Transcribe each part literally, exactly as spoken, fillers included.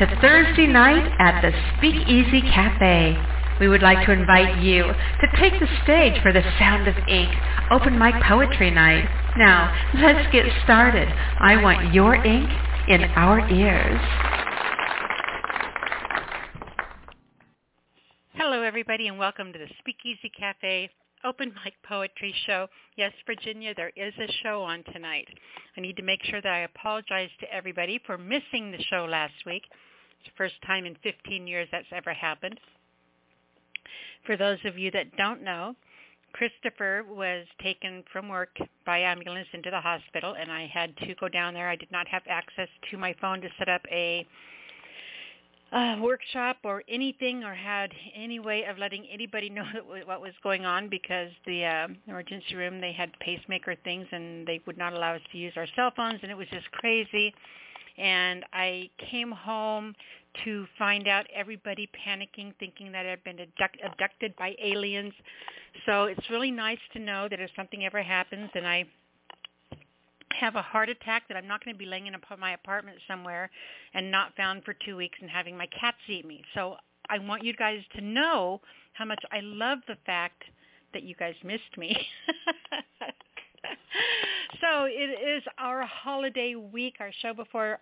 to Thursday night at the Speakeasy Cafe. We would like to invite you to take the stage for the Sound of Ink Open Mic Poetry Night. Now, let's get started. I want your ink in our ears. Hello, everybody, and welcome to the Speakeasy Cafe Open Mic Poetry Show. Yes, Virginia, there is a show on tonight. I need to make sure that I apologize to everybody for missing the show last week. It's the first time in fifteen years that's ever happened. For those of you that don't know, Christopher was taken from work by ambulance into the hospital, and I had to go down there. I did not have access to my phone to set up a uh, workshop or anything, or had any way of letting anybody know what was going on, because the uh, emergency room, they had pacemaker things, and they would not allow us to use our cell phones, and it was just crazy. And I came home to find out everybody panicking, thinking that I'd been abduct- abducted by aliens. So it's really nice to know that if something ever happens and I have a heart attack, that I'm not going to be laying in my apartment somewhere and not found for two weeks and having my cats eat me. So I want you guys to know how much I love the fact that you guys missed me. So it is our holiday week, our show before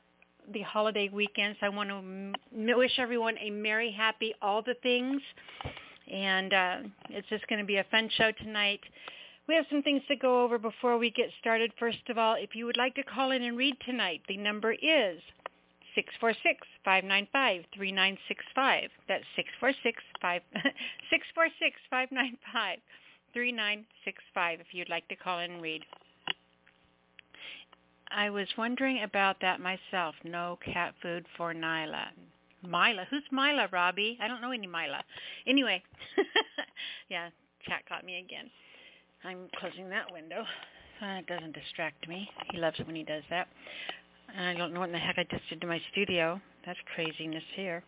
the holiday weekend. So I want to m- wish everyone a merry, happy, all the things. And uh, it's just going to be a fun show tonight. We have some things to go over before we get started. First of all, if you would like to call in and read tonight, the number is six four six, five nine five, three nine six five. That's six four six, five nine five, three nine six five if you'd like to call in and read. I was wondering about that myself. No cat food for Nyla. Myla? Who's Myla, Robbie? I don't know any Myla. Anyway, yeah, cat caught me again. I'm closing that window. Uh, it doesn't distract me. He loves it when he does that. I don't know what in the heck I just did to my studio. That's craziness here.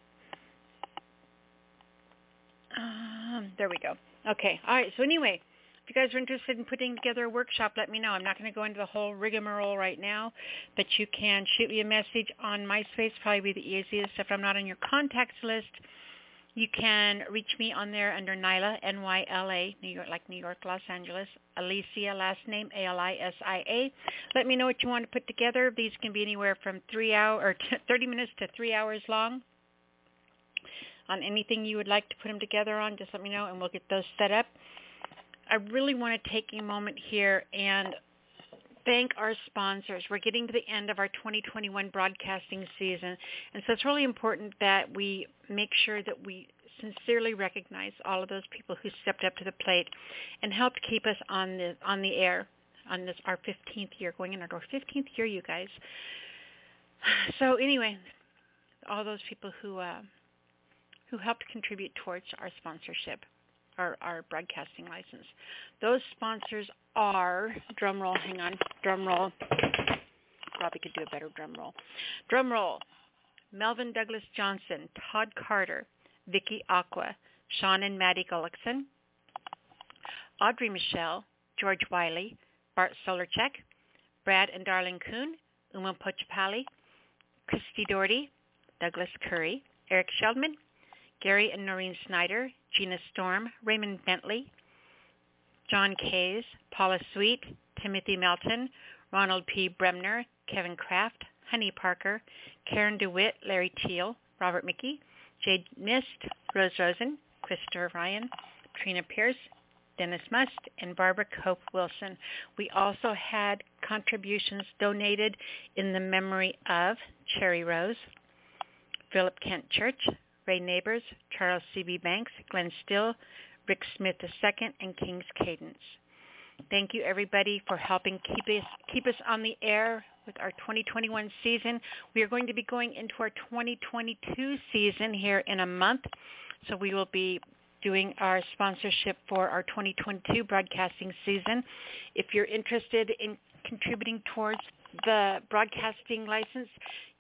Um, there we go. Okay, all right, so anyway, if you guys are interested in putting together a workshop, let me know. I'm not going to go into the whole rigmarole right now, but you can shoot me a message on MySpace, probably be the easiest. If I'm not on your contacts list, you can reach me on there under Nyla, N Y L A, New York, like New York, Los Angeles, Alisia, last name, A L I S I A. Let me know what you want to put together. These can be anywhere from three hour, or thirty minutes to three hours long. On anything you would like to put them together on, just let me know, and we'll get those set up. I really want to take a moment here and thank our sponsors. We're getting to the end of our twenty twenty-one broadcasting season, and so it's really important that we make sure that we sincerely recognize all of those people who stepped up to the plate and helped keep us on the on the air on this our fifteenth year, going into our fifteenth year, you guys. So anyway, all those people who uh, who helped contribute towards our sponsorship. Our, our broadcasting license. Those sponsors are, drum roll, hang on, drum roll. Robbie could do a better drum roll. Drum roll, Melvin Douglas Johnson, Todd Carter, Vicky Aqua, Sean and Maddie Gullickson, Audrey Michelle, George Wiley, Bart Solercheck, Brad and Darlene Kuhn, Uma Pochampalli, Christy Doherty, Douglas Curry, Eric Sheldman, Gary and Noreen Snyder, Gina Storm, Raymond Bentley, John Kays, Paula Sweet, Timothy Melton, Ronald P. Bremner, Kevin Kraft, Honey Parker, Karen DeWitt, Larry Teal, Robert Mickey, Jade Mist, Rose Rosen, Christopher Ryan, Trina Pierce, Dennis Must, and Barbara Cope Wilson. We also had contributions donated in the memory of Cherry Rose, Philip Kent Church, Ray Neighbors, Charles C B. Banks, Glenn Still, Rick Smith the Second, and King's Cadence. Thank you, everybody, for helping keep us, keep us on the air with our twenty twenty-one season. We are going to be going into our twenty twenty-two season here in a month, so we will be doing our sponsorship for our twenty twenty-two broadcasting season. If you're interested in contributing towards the broadcasting license,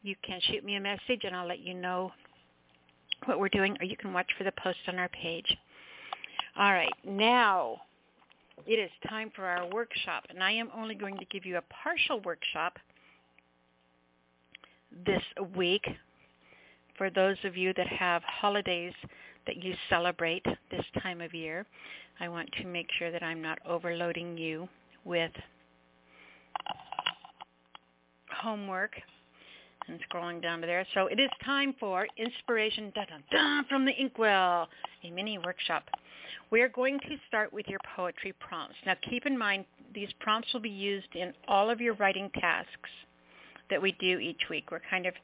you can shoot me a message, and I'll let you know what we're doing, or you can watch for the post on our page. All right, now it is time for our workshop, and I am only going to give you a partial workshop this week for those of you that have holidays that you celebrate this time of year. I want to make sure that I'm not overloading you with homework. And scrolling down to there. So it is time for Inspiration dun, dun, dun, from the Inkwell, a mini workshop. We are going to start with your poetry prompts. Now keep in mind, these prompts will be used in all of your writing tasks that we do each week. We're kind of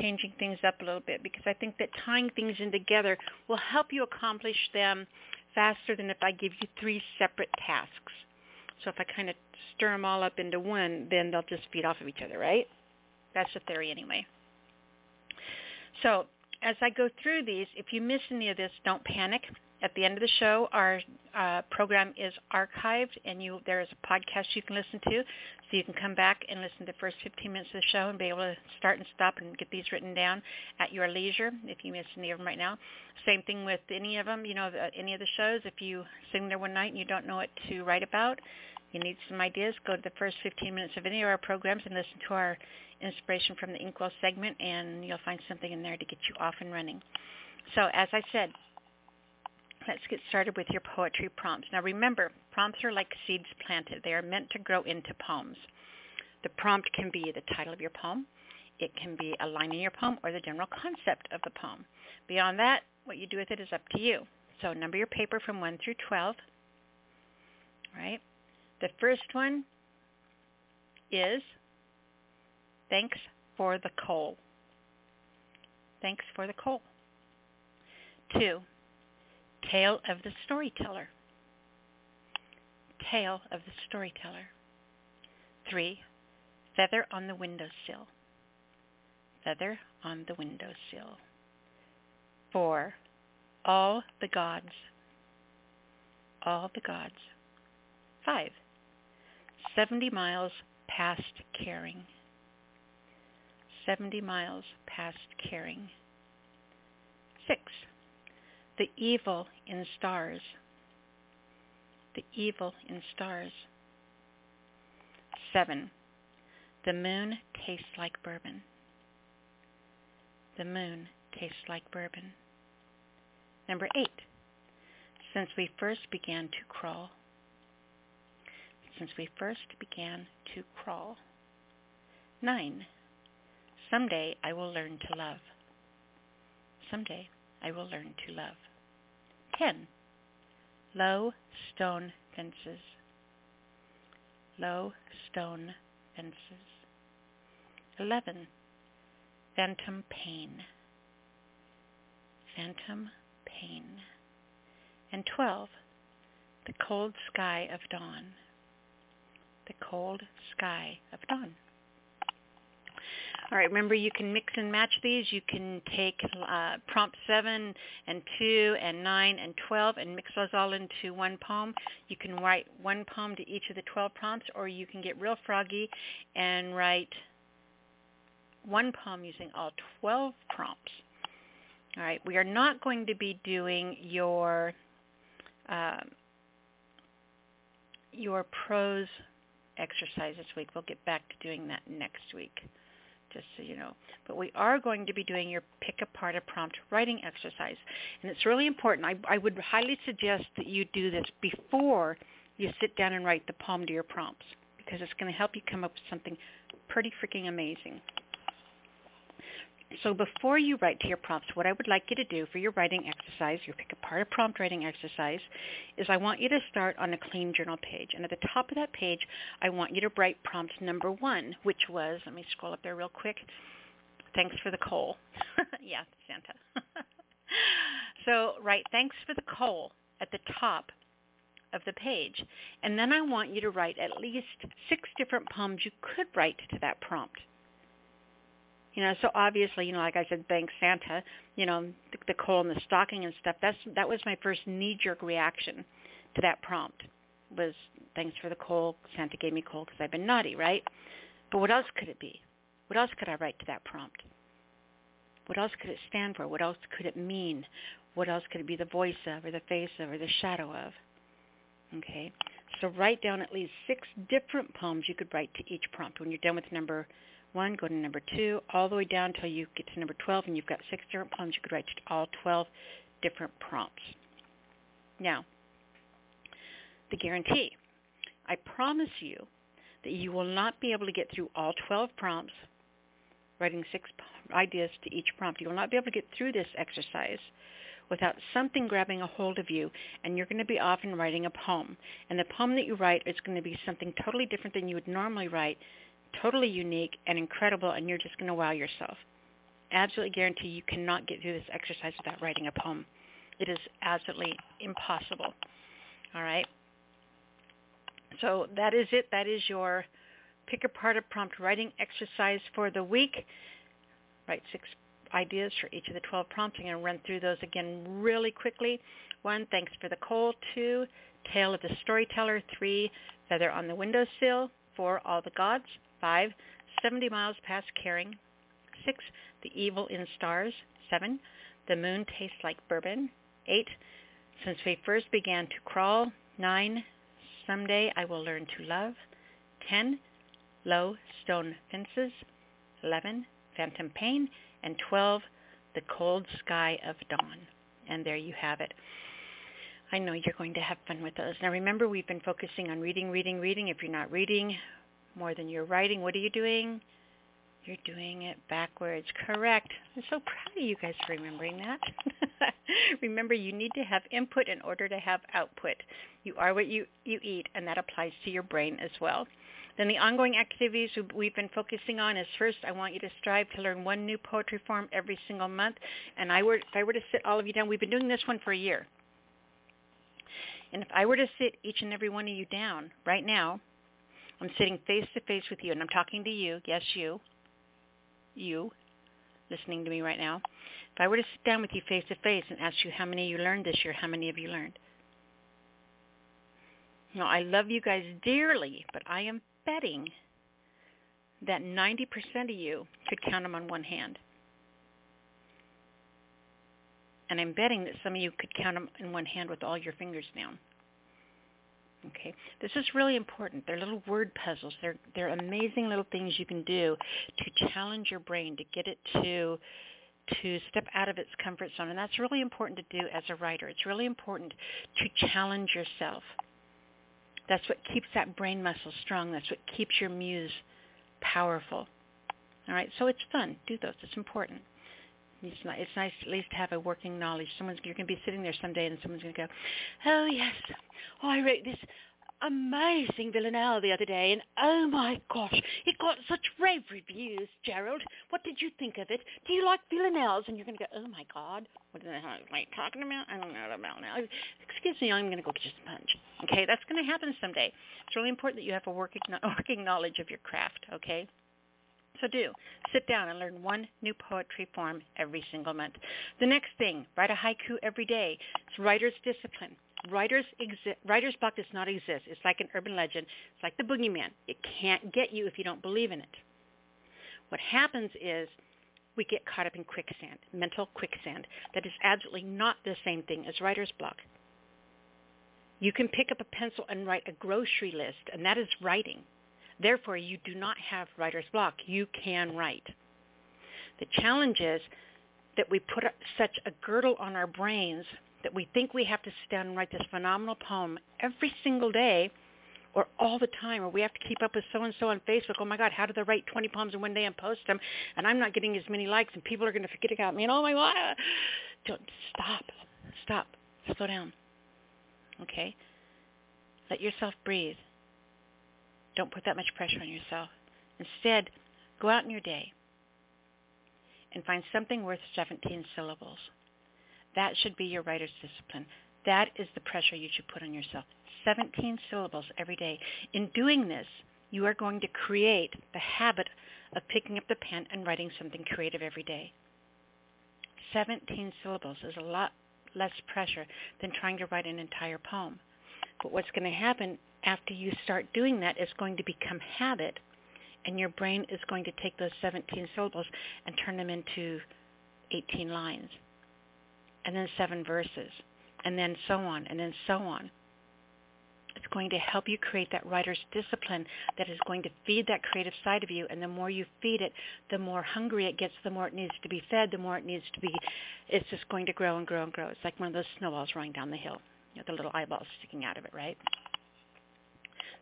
changing things up a little bit because I think that tying things in together will help you accomplish them faster than if I give you three separate tasks. So if I kind of stir them all up into one, then they'll just feed off of each other, right? That's the theory anyway. So as I go through these, if you miss any of this, don't panic. At the end of the show, our uh, program is archived, and you, there is a podcast you can listen to. So you can come back and listen to the first fifteen minutes of the show and be able to start and stop and get these written down at your leisure if you miss any of them right now. Same thing with any of them, you know, the, any of the shows. If you sitting there one night and you don't know what to write about, you need some ideas, go to the first fifteen minutes of any of our programs and listen to our Inspiration from the Inkwell segment, and you'll find something in there to get you off and running. So as I said, let's get started with your poetry prompts. Now remember, prompts are like seeds planted. They are meant to grow into poems. The prompt can be the title of your poem. It can be a line in your poem or the general concept of the poem. Beyond that, what you do with it is up to you. So number your paper from one through twelve, right? The first one is Thanks for the Coal. Thanks for the Coal. Two, Tale of the Storyteller. Tale of the Storyteller. Three, Feather on the Windowsill. Feather on the Windowsill. Four, All the Gods. All the Gods. Five, seventy miles Past Caring. seventy miles Past Caring. Six, The Evil in Stars. The Evil in Stars. Seven, The Moon Tastes Like Bourbon. The Moon Tastes Like Bourbon. Number eight, Since we first began to crawl. Since we first began to crawl. Nine, Someday I will learn to love. Someday I will learn to love. Ten, Low Stone Fences. Low Stone Fences. Eleven, Phantom Pain. Phantom Pain. And twelve, The Cold Sky of Dawn. The Cold Sky of Dawn. All right, remember you can mix and match these. You can take uh, prompt seven and two and nine and twelve and mix those all into one poem. You can write one poem to each of the twelve prompts, or you can get real froggy and write one poem using all twelve prompts. All right, we are not going to be doing your, uh, your prose exercise this week. We'll get back to doing that next week, just so you know. But we are going to be doing your pick apart a prompt writing exercise. And it's really important. I, I would highly suggest that you do this before you sit down and write the poem to your prompts, because it's going to help you come up with something pretty freaking amazing. So before you write to your prompts, what I would like you to do for your writing exercise, your pick apart a prompt writing exercise, is I want you to start on a clean journal page. And at the top of that page, I want you to write prompt number one, which was, let me scroll up there real quick, Thanks for the Coal. Yeah, Santa. So write Thanks for the Coal at the top of the page. And then I want you to write at least six different poems you could write to that prompt. You know, so obviously, you know, like I said, Thanks Santa, you know, the, the coal and the stocking and stuff, that's that was my first knee-jerk reaction to that prompt was, thanks for the coal, Santa gave me coal because I've been naughty, right? But what else could it be? What else could I write to that prompt? What else could it stand for? What else could it mean? What else could it be the voice of or the face of or the shadow of? Okay, so write down at least six different poems you could write to each prompt. When you're done with number one, go to number two, all the way down until you get to number twelve, and you've got six different poems. You could write all twelve different prompts. Now, the guarantee. I promise you that you will not be able to get through all twelve prompts, writing six ideas to each prompt. You will not be able to get through this exercise without something grabbing a hold of you, and you're going to be off and writing a poem. And the poem that you write is going to be something totally different than you would normally write, totally unique and incredible, and you're just going to wow yourself. Absolutely guarantee you cannot get through this exercise without writing a poem. It is absolutely impossible. All right? So that is it. That is your pick apart a prompt writing exercise for the week. Write six ideas for each of the twelve prompts. I'm going to run through those again really quickly. One, thanks for the coal. Two, tale of the storyteller. Three, feather on the windowsill. Four, all the gods. Five, seventy miles past Caring. Six, the evil in stars. Seven, the moon tastes like bourbon. Eight, since we first began to crawl. Nine, someday I will learn to love. Ten, low stone fences. Eleven, phantom pain. And twelve, the cold sky of dawn. And there you have it. I know you're going to have fun with those. Now remember, we've been focusing on reading, reading, reading. If you're not reading more than you're writing, what are you doing? You're doing it backwards. Correct. I'm so proud of you guys for remembering that. Remember, you need to have input in order to have output. You are what you, you eat, and that applies to your brain as well. Then the ongoing activities we've been focusing on is, first, I want you to strive to learn one new poetry form every single month. And I were, if I were to sit all of you down, we've been doing this one for a year. And if I were to sit each and every one of you down right now, I'm sitting face-to-face with you, and I'm talking to you, yes, you, you, listening to me right now. If I were to sit down with you face-to-face and ask you how many of you learned this year, how many of you learned? Now, I love you guys dearly, but I am betting that ninety percent of you could count them on one hand. And I'm betting that some of you could count them in one hand with all your fingers down. Okay, this is really important. They're little word puzzles. They're, they're amazing little things you can do to challenge your brain, to get it to to step out of its comfort zone. And that's really important to do as a writer. It's really important to challenge yourself. That's what keeps that brain muscle strong. That's what keeps your muse powerful. All right, so it's fun. Do those. It's important. It's, not, it's nice at least to have a working knowledge. Someone's You're going to be sitting there someday and someone's going to go, oh, yes, oh, I wrote this amazing villanelle the other day, and oh, my gosh, it got such rave reviews, Gerald. What did you think of it? Do you like villanelles? And you're going to go, oh, my God, what the hell am I talking about? I don't know about now. Excuse me, I'm going to go get you a sponge. Okay, that's going to happen someday. It's really important that you have a working, working knowledge of your craft, okay? So do. Sit down and learn one new poetry form every single month. The next thing, write a haiku every day. It's writer's discipline. Writer's, exi- writer's block does not exist. It's like an urban legend. It's like the boogeyman. It can't get you if you don't believe in it. What happens is we get caught up in quicksand, mental quicksand. That is absolutely not the same thing as writer's block. You can pick up a pencil and write a grocery list, and that is writing. Therefore, you do not have writer's block. You can write. The challenge is that we put such a girdle on our brains that we think we have to stand and write this phenomenal poem every single day or all the time, or we have to keep up with so-and-so on Facebook. Oh, my God, how do they write twenty poems in one day and post them, and I'm not getting as many likes, and people are going to forget about me, and oh, my God. Don't, stop. Stop. Slow down. Okay? Let yourself breathe. Don't put that much pressure on yourself. Instead, go out in your day and find something worth seventeen syllables. That should be your writer's discipline. That is the pressure you should put on yourself. seventeen syllables every day. In doing this, you are going to create the habit of picking up the pen and writing something creative every day. seventeen syllables is a lot less pressure than trying to write an entire poem. But what's going to happen after you start doing that is going to become habit, and your brain is going to take those seventeen syllables and turn them into eighteen lines, and then seven verses, and then so on, and then so on. that's going to help you create that writer's discipline that is going to feed that creative side of you. And the more you feed it, the more hungry it gets, the more it needs to be fed, the more it needs to be, it's just going to grow and grow and grow. It's like one of those snowballs rolling down the hill, you know, the little eyeballs sticking out of it, right?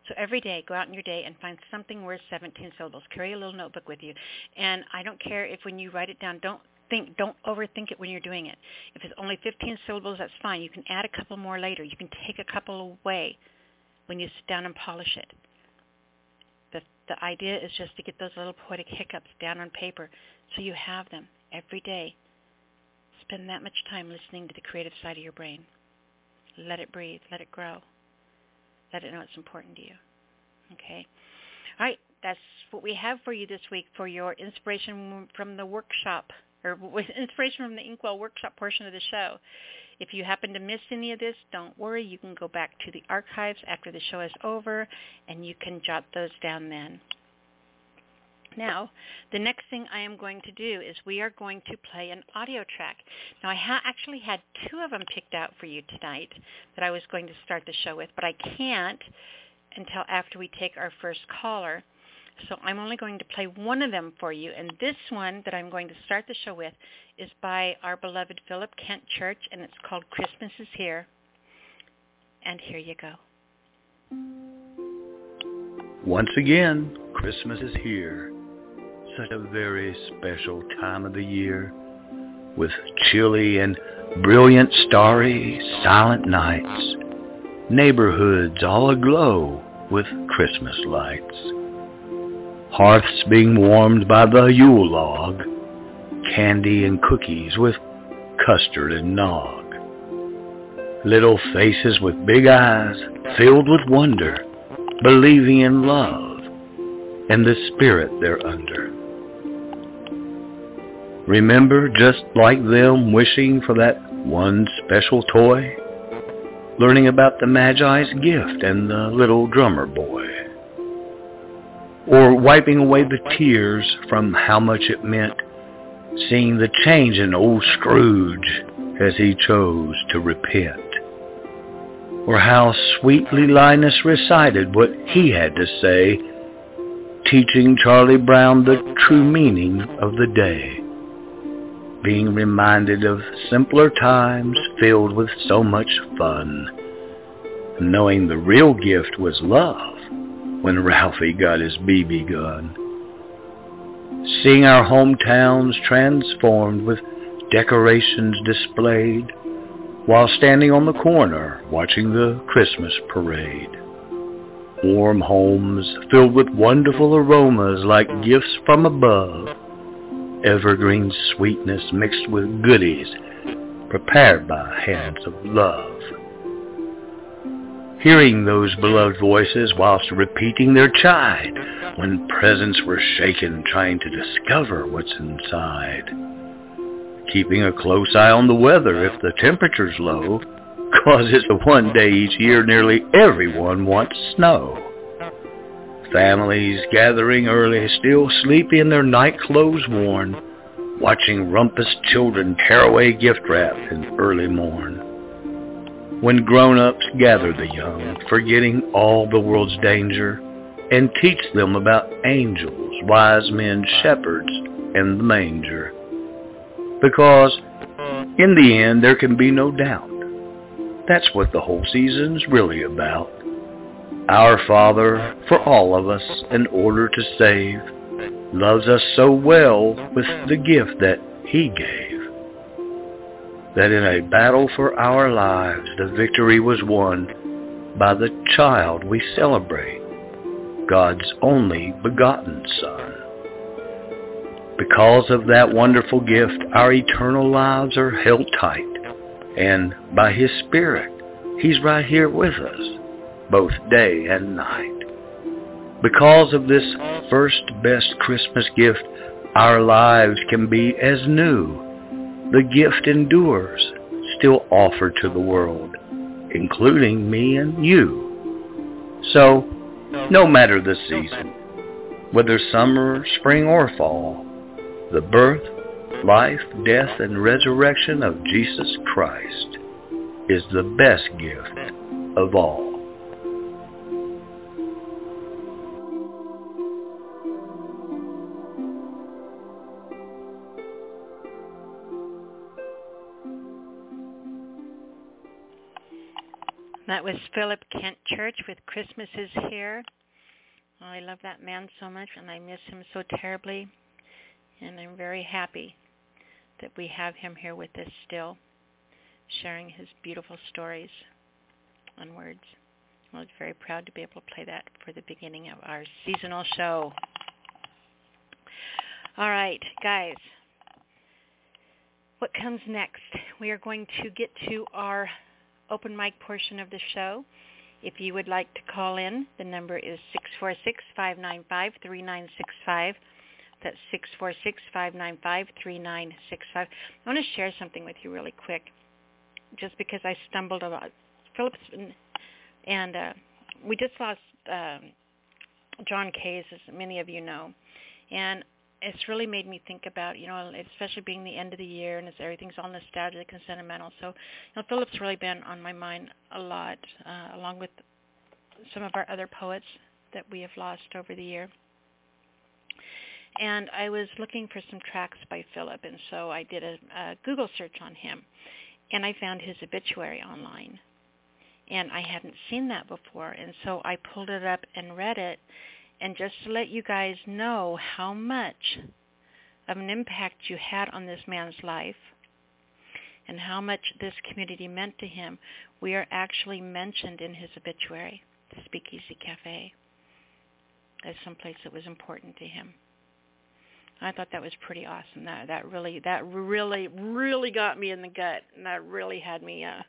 So every day, go out in your day and find something worth seventeen syllables. Carry a little notebook with you. And I don't care if when you write it down, don't think, don't overthink it when you're doing it. If it's only fifteen syllables, that's fine. You can add a couple more later. You can take a couple away when you sit down and polish it. The, the idea is just to get those little poetic hiccups down on paper so you have them every day. Spend that much time listening to the creative side of your brain. Let it breathe. Let it grow. Let it know it's important to you. Okay? All right. That's what we have for you this week for your inspiration from the workshop, or inspiration from the Inkwell workshop portion of the show. If you happen to miss any of this, don't worry. You can go back to the archives after the show is over, and you can jot those down then. Now, the next thing I am going to do is we are going to play an audio track. Now, I ha- actually had two of them picked out for you tonight that I was going to start the show with, but I can't until after we take our first caller. So I'm only going to play one of them for you, and this one that I'm going to start the show with is by our beloved Philip Kent Church, and it's called Christmas Is Here. And here you go. Once again, Christmas is here. Such a very special time of the year, with chilly and brilliant starry silent nights, neighborhoods all aglow with Christmas lights, hearths being warmed by the Yule log, candy and cookies with custard and nog, little faces with big eyes filled with wonder, believing in love and the spirit they're under. Remember, just like them, wishing for that one special toy, learning about the Magi's gift and the little drummer boy, or wiping away the tears from how much it meant, seeing the change in old Scrooge as he chose to repent, or how sweetly Linus recited what he had to say, teaching Charlie Brown the true meaning of the day, being reminded of simpler times filled with so much fun, knowing the real gift was love when Ralphie got his B B gun, seeing our hometowns transformed with decorations displayed, while standing on the corner watching the Christmas parade. Warm homes filled with wonderful aromas like gifts from above, evergreen sweetness mixed with goodies prepared by hands of love. Hearing those beloved voices whilst repeating their chide when presents were shaken, trying to discover what's inside. Keeping a close eye on the weather if the temperature's low, because it's the one day each year nearly everyone wants snow. Families gathering early, still sleepy in their night clothes worn, watching rumpus children tear away gift wrap in early morn. When grown-ups gather the young, forgetting all the world's danger, and teach them about angels, wise men, shepherds, and the manger. Because in the end there can be no doubt, that's what the whole season's really about. Our Father, for all of us, in order to save, loves us so well with the gift that He gave, that in a battle for our lives, the victory was won by the child we celebrate, God's only begotten Son. Because of that wonderful gift, our eternal lives are held tight, and by His Spirit, He's right here with us, both day and night. Because of this first best Christmas gift, our lives can be as new. The gift endures, still offered to the world, including me and you. So, no matter the season, whether summer, spring, or fall, the birth, life, death, and resurrection of Jesus Christ is the best gift of all. That was Philip Kent Church with Christmas Is Here. Oh, I love that man so much, and I miss him so terribly. And I'm very happy that we have him here with us still, sharing his beautiful stories and words. I was very proud to be able to play that for the beginning of our seasonal show. All right, guys, what comes next? We are going to get to our open mic portion of the show. If you would like to call in, the number is six four six, five nine five, three nine six five. That's six four six, five nine five, three nine six five. I want to share something with you really quick, just because I stumbled a lot. Phillips and, and uh, we just lost uh, John Kays, as many of you know, and it's really made me think about, you know, especially being the end of the year and it's, everything's all nostalgic and sentimental. So, you know, Philip's really been on my mind a lot, uh, along with some of our other poets that we have lost over the year. And I was looking for some tracks by Philip, and so I did a, a Google search on him, and I found his obituary online. And I hadn't seen that before, and so I pulled it up and read it. And just to let you guys know how much of an impact you had on this man's life and how much this community meant to him, we are actually mentioned in his obituary, the Speakeasy Cafe, as someplace that was important to him. I thought that was pretty awesome. That that really, that really, really got me in the gut, and that really had me, uh,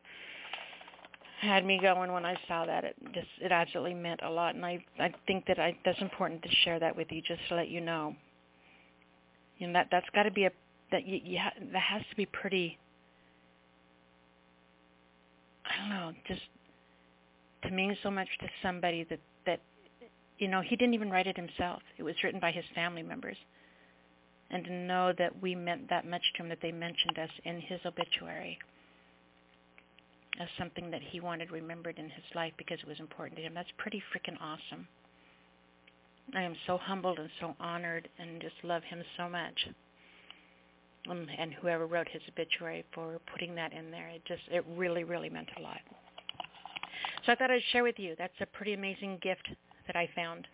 had me going when I saw that. It just, it absolutely meant a lot, and I, I think that I, that's important to share that with you, just to let you know. You know that that's got to be a that you, you ha- that has to be pretty. I don't know, just to mean so much to somebody that that, you know, he didn't even write it himself. It was written by his family members. And to know that we meant that much to him, that they mentioned us in his obituary as something that he wanted remembered in his life because it was important to him. That's pretty freaking awesome. I am so humbled and so honored and just love him so much. Um, and whoever wrote his obituary, for putting that in there, it just, it really, really meant a lot. So I thought I'd share with you. That's a pretty amazing gift that I found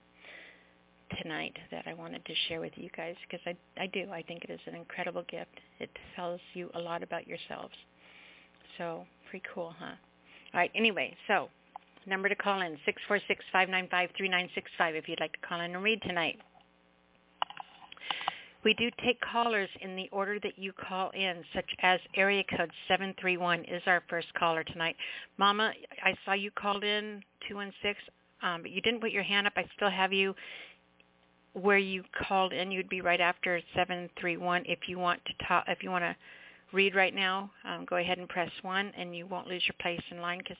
tonight that I wanted to share with you guys, because I, I do. I think it is an incredible gift. It tells you a lot about yourselves. So pretty cool, huh? All right. Anyway, so number to call in, six four six, five nine five, three nine six five if you'd like to call in and read tonight. We do take callers in the order that you call in, such as area code seven three one is our first caller tonight. Mama, I saw you called in, two one six, um, but you didn't put your hand up. I still have you where you called in. You'd be right after seven three one. If you want to talk, if you want to read right now, um, go ahead and press one, and you won't lose your place in line because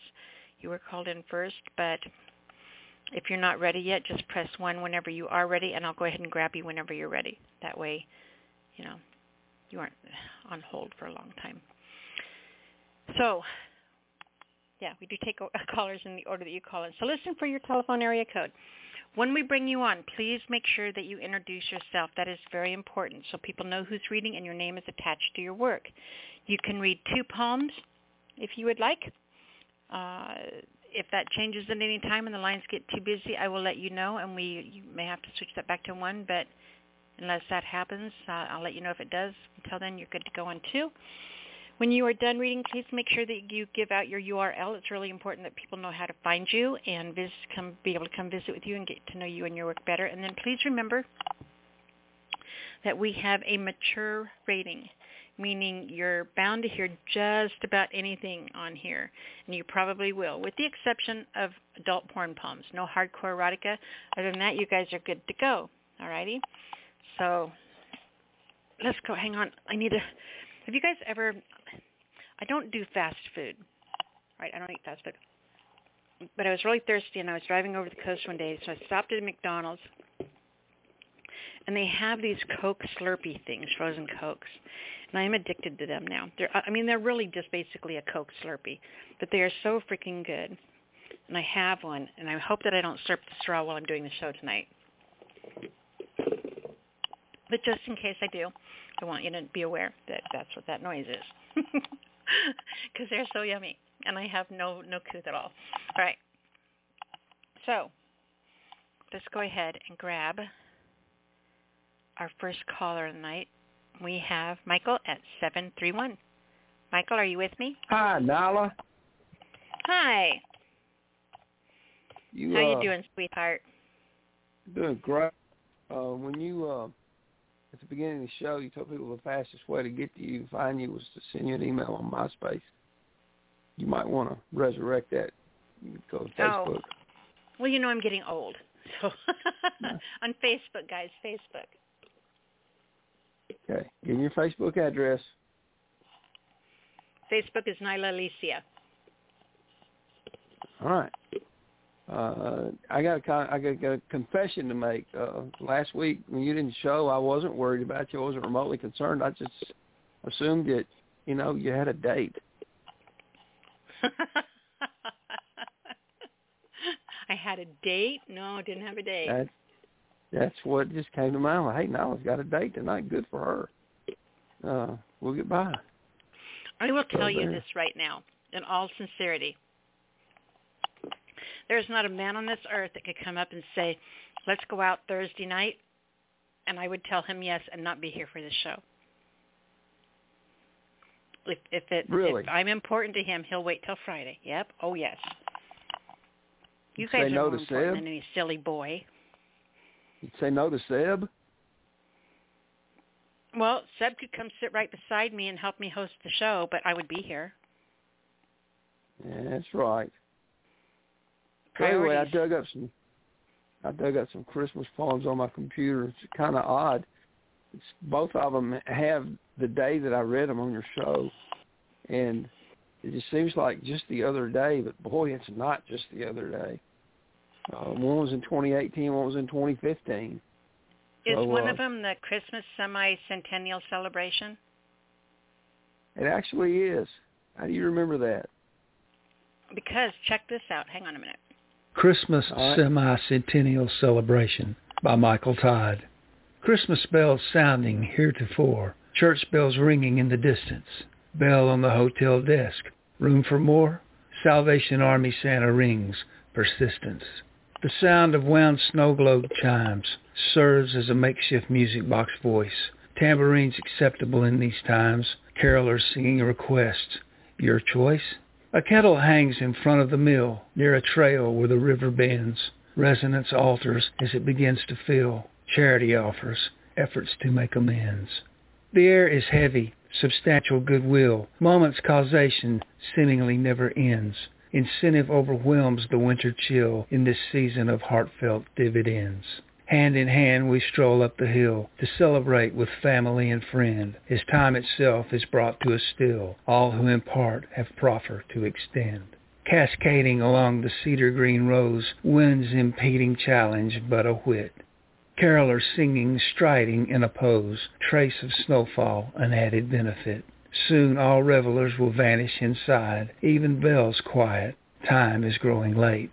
you were called in first. But if you're not ready yet, just press one whenever you are ready, and I'll go ahead and grab you whenever you're ready. That way, you know, you aren't on hold for a long time. So, yeah, we do take callers in the order that you call in. So listen for your telephone area code. When we bring you on, please make sure that you introduce yourself. That is very important, so people know who's reading and your name is attached to your work. You can read two poems if you would like. Uh, if that changes at any time and the lines get too busy, I will let you know, and we you may have to switch that back to one, but unless that happens, uh, I'll let you know if it does. Until then, you're good to go on two. When you are done reading, please make sure that you give out your U R L. It's really important that people know how to find you and visit, come, be able to come visit with you and get to know you and your work better. And then please remember that we have a mature rating, meaning you're bound to hear just about anything on here, and you probably will, with the exception of adult porn poems. No hardcore erotica. Other than that, you guys are good to go. All righty? So let's go. Hang on. I need to... Have you guys ever, I don't do fast food, right? I don't eat fast food. But I was really thirsty, and I was driving over the coast one day, so I stopped at a McDonald's, and they have these Coke Slurpee things, frozen Cokes, and I'm addicted to them now. They're, I mean, they're really just basically a Coke Slurpee, but they are so freaking good, and I have one, and I hope that I don't slurp the straw while I'm doing the show tonight. But just in case I do, I want you to be aware that that's what that noise is, because they're so yummy. and I have no, no couth at all. All right. So let's go ahead and grab our first caller of the night. We have Michael at seven three one. Michael, are you with me? Hi, Nyla. Hi. You, How uh, you doing, sweetheart? Doing great. Uh, when you, uh, at the beginning of the show, you told people the fastest way to get to you, find you, was to send you an email on MySpace. You might want to resurrect that. You can go to Facebook. Oh. Well, you know I'm getting old. So on Facebook, guys, Facebook. Okay. Give me your Facebook address. Facebook is Nyla Alisia. All right. Uh, I got a, I got a confession to make. Uh, last week when you didn't show, I wasn't worried about you. I wasn't remotely concerned. I just assumed that, you know, you had a date. I had a date? No, I didn't have a date. That's, that's what just came to mind. Like, hey, Nyla's got a date tonight. Good for her. Uh, we'll get by. I will tell so you this right now, in all sincerity. There's not a man on this earth that could come up and say, let's go out Thursday night, and I would tell him yes and not be here for the show. If, if, it, really? If I'm important to him, he'll wait till Friday. Yep. Oh, yes. You You'd guys say are no more to important Seb? Than any silly boy. You'd say no to Seb? Well, Seb could come sit right beside me and help me host the show, but I would be here. Yeah, that's right. Anyway, I dug up some I dug up some Christmas poems on my computer. It's kind of odd. It's, both of them have the day that I read them on your show, and it just seems like just the other day, but boy, it's not just the other day. Uh, one was in twenty eighteen, one was in twenty fifteen. Is so, one uh, of them the Christmas semi-centennial celebration? It actually is. How do you remember that? Because, check this out. Hang on a minute. Christmas right. Semi-Centennial Celebration by Michael Todd. Christmas bells sounding heretofore, church bells ringing in the distance, bell on the hotel desk, room for more, Salvation Army Santa rings, persistence. The sound of wound snow globe chimes serves as a makeshift music box voice, tambourines acceptable in these times, carolers singing requests, your choice. A kettle hangs in front of the mill, near a trail where the river bends. Resonance alters as it begins to fill. Charity offers, efforts to make amends. The air is heavy, substantial goodwill. Moments causation seemingly never ends. Incentive overwhelms the winter chill in this season of heartfelt dividends. Hand in hand we stroll up the hill to celebrate with family and friend, as time itself is brought to a still, all who in part have proffer to extend. Cascading along the cedar-green rows, wind's impeding challenge but a whit. Carolers singing, striding in a pose, trace of snowfall, an added benefit. Soon all revelers will vanish inside, even bells quiet, time is growing late.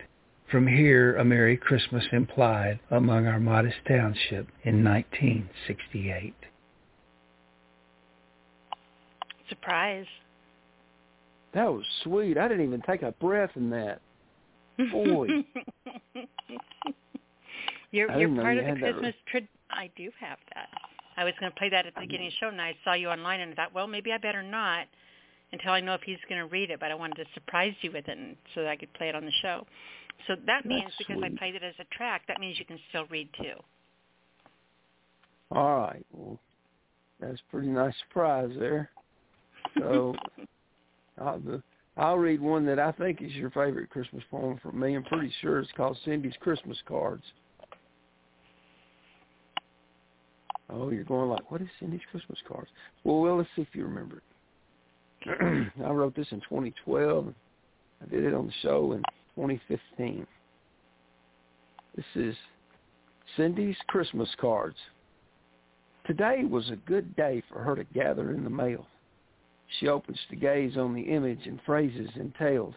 From here, a Merry Christmas implied among our modest township in nineteen sixty-eight. Surprise. That was sweet. I didn't even take a breath in that. Boy. you're you're part of the Christmas tradition. I do have that. I was going to play that at the I beginning of the show, and I saw you online, and I thought, well, maybe I better not until I know if he's going to read it, but I wanted to surprise you with it and, so that I could play it on the show. So that means, that's because sweet. I played it as a track, that means you can still read too. All right. Well, that's a pretty nice surprise there. So I'll, I'll read one that I think is your favorite Christmas poem from me. I'm pretty sure it's called Cindy's Christmas Cards. Oh, you're going like, what is Cindy's Christmas Cards? Well, well, let's see if you remember it. I wrote this in twenty twelve. I did it on the show in twenty fifteen. This is Cindy's Christmas Cards. Today was a good day for her to gather in the mail. She opens to gaze on the image and phrases entailed.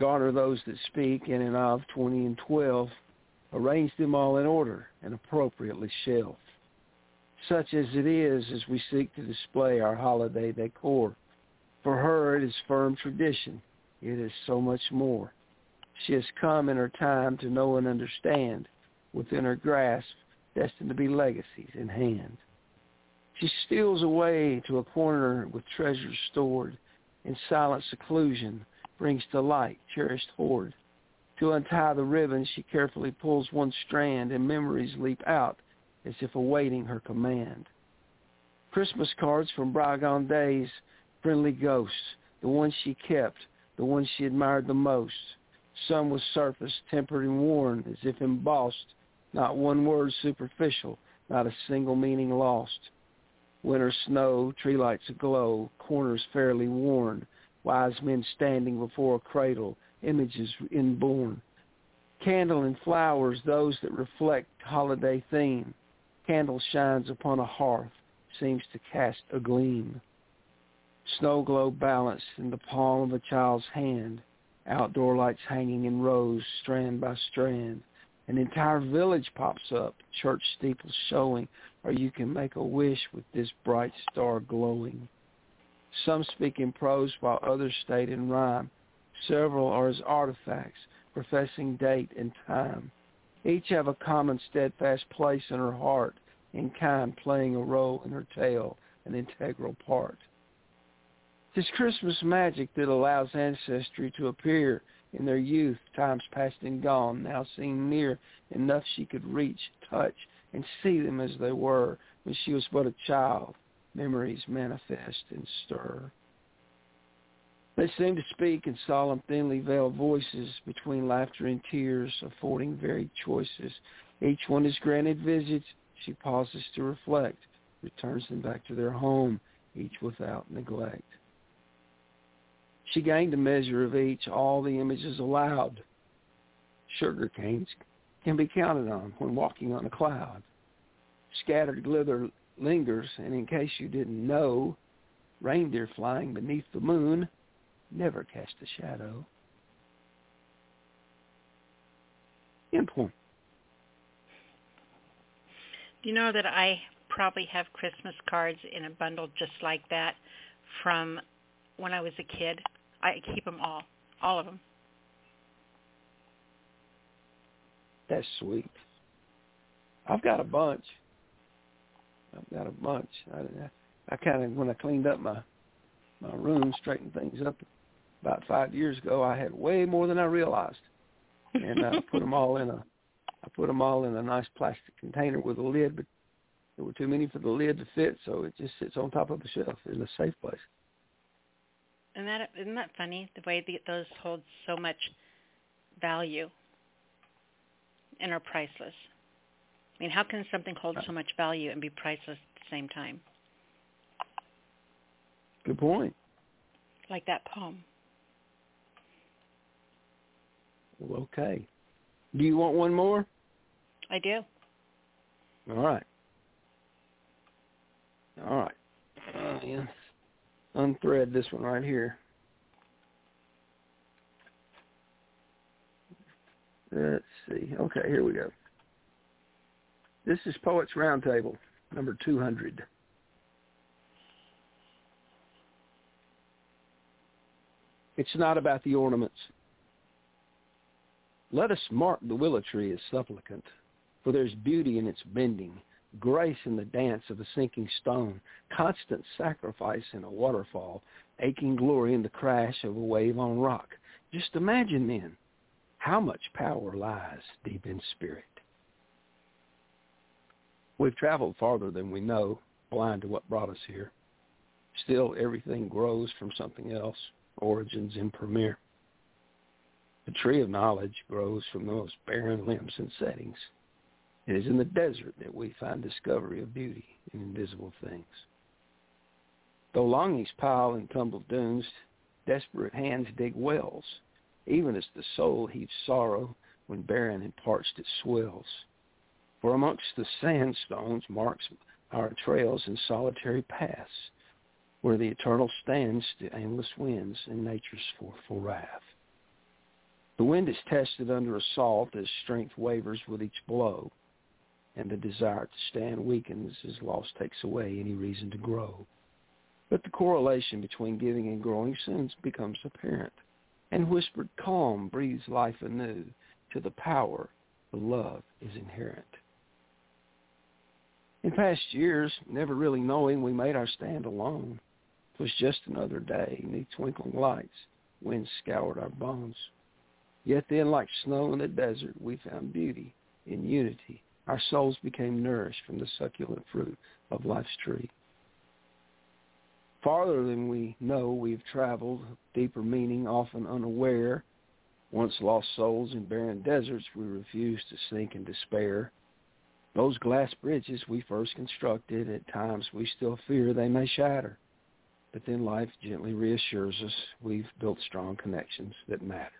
Garner those that speak in and of twenty and twelve. Arrange them all in order and appropriately shelved. Such as it is as we seek to display our holiday decor. For her it is firm tradition It is so much more. She has come in her time to know and understand, within her grasp, destined to be legacies in hand. She steals away to a corner with treasures stored, in silent seclusion, brings to light cherished hoard. To untie the ribbon, she carefully pulls one strand, and memories leap out as if awaiting her command. Christmas cards from bygone days, friendly ghosts, the ones she kept, the ones she admired the most. Some with surface tempered and worn as if embossed, not one word superficial, not a single meaning lost. Winter snow, tree lights aglow, corners fairly worn, wise men standing before a cradle, images inborn. Candle and flowers, those that reflect holiday theme. Candle shines upon a hearth, seems to cast a gleam. Snow globe balanced in the palm of a child's hand. Outdoor lights hanging in rows, strand by strand. An entire village pops up, church steeples showing, or you can make a wish with this bright star glowing. Some speak in prose while others state in rhyme. Several are as artifacts, professing date and time. Each have a common steadfast place in her heart, in kind playing a role in her tale, an integral part. 'Tis Christmas magic that allows ancestry to appear in their youth, times past and gone, now seen near, enough she could reach, touch, and see them as they were when she was but a child. Memories manifest and stir. They seem to speak in solemn, thinly veiled voices between laughter and tears, affording varied choices. Each one is granted visits. She pauses to reflect, returns them back to their home, each without neglect. She gained a measure of each, all the images allowed. Sugar canes can be counted on when walking on a cloud. Scattered glitter lingers, and in case you didn't know, reindeer flying beneath the moon never cast a shadow. End point. You know that I probably have Christmas cards in a bundle just like that from when I was a kid. I keep them all, all of them. That's sweet. I've got a bunch. I've got a bunch. I, I, I kind of, when I cleaned up my, my room, straightened things up about five years ago, I had way more than I realized, and I put them all in a, I put them all in a nice plastic container with a lid, but there were too many for the lid to fit, so it just sits on top of the shelf in a safe place. And that, isn't that funny, the way the, those hold so much value and are priceless? I mean, how can something hold so much value and be priceless at the same time? Good point. Like that poem. Well, okay. Do you want one more? I do. All right. All right. Uh, yeah. Unthread this one right here. Let's see. Okay, here we go. This is Poets Roundtable, number two hundred. It's not about the ornaments. Let us mark the willow tree as supplicant, for there's beauty in its bending, grace in the dance of a sinking stone, constant sacrifice in a waterfall, aching glory in the crash of a wave on rock. Just imagine then how much power lies deep in spirit. We've traveled farther than we know, blind to what brought us here. Still, everything grows from something else, origins in premiere. The tree of knowledge grows from the most barren limbs and settings. It is in the desert that we find discovery of beauty in invisible things. Though longings pile in tumbled dunes, desperate hands dig wells, even as the soul heaves sorrow when barren and parched it swells. For amongst the sandstones marks our trails and solitary paths, where the eternal stands to aimless winds and nature's forceful wrath. The wind is tested under assault as strength wavers with each blow, and the desire to stand weakens as loss takes away any reason to grow. But the correlation between giving and growing soon becomes apparent. and whispered calm breathes life anew to the power of love is inherent. In past years, never really knowing we made our stand alone, 'twas just another day, new twinkling lights, wind scoured our bones. Yet then, like snow in the desert, we found beauty in unity. Our souls became nourished from the succulent fruit of life's tree. Farther than we know we've traveled, deeper meaning often unaware. Once lost souls in barren deserts, we refused to sink in despair. Those glass bridges we first constructed, at times we still fear they may shatter. But then life gently reassures us we've built strong connections that matter.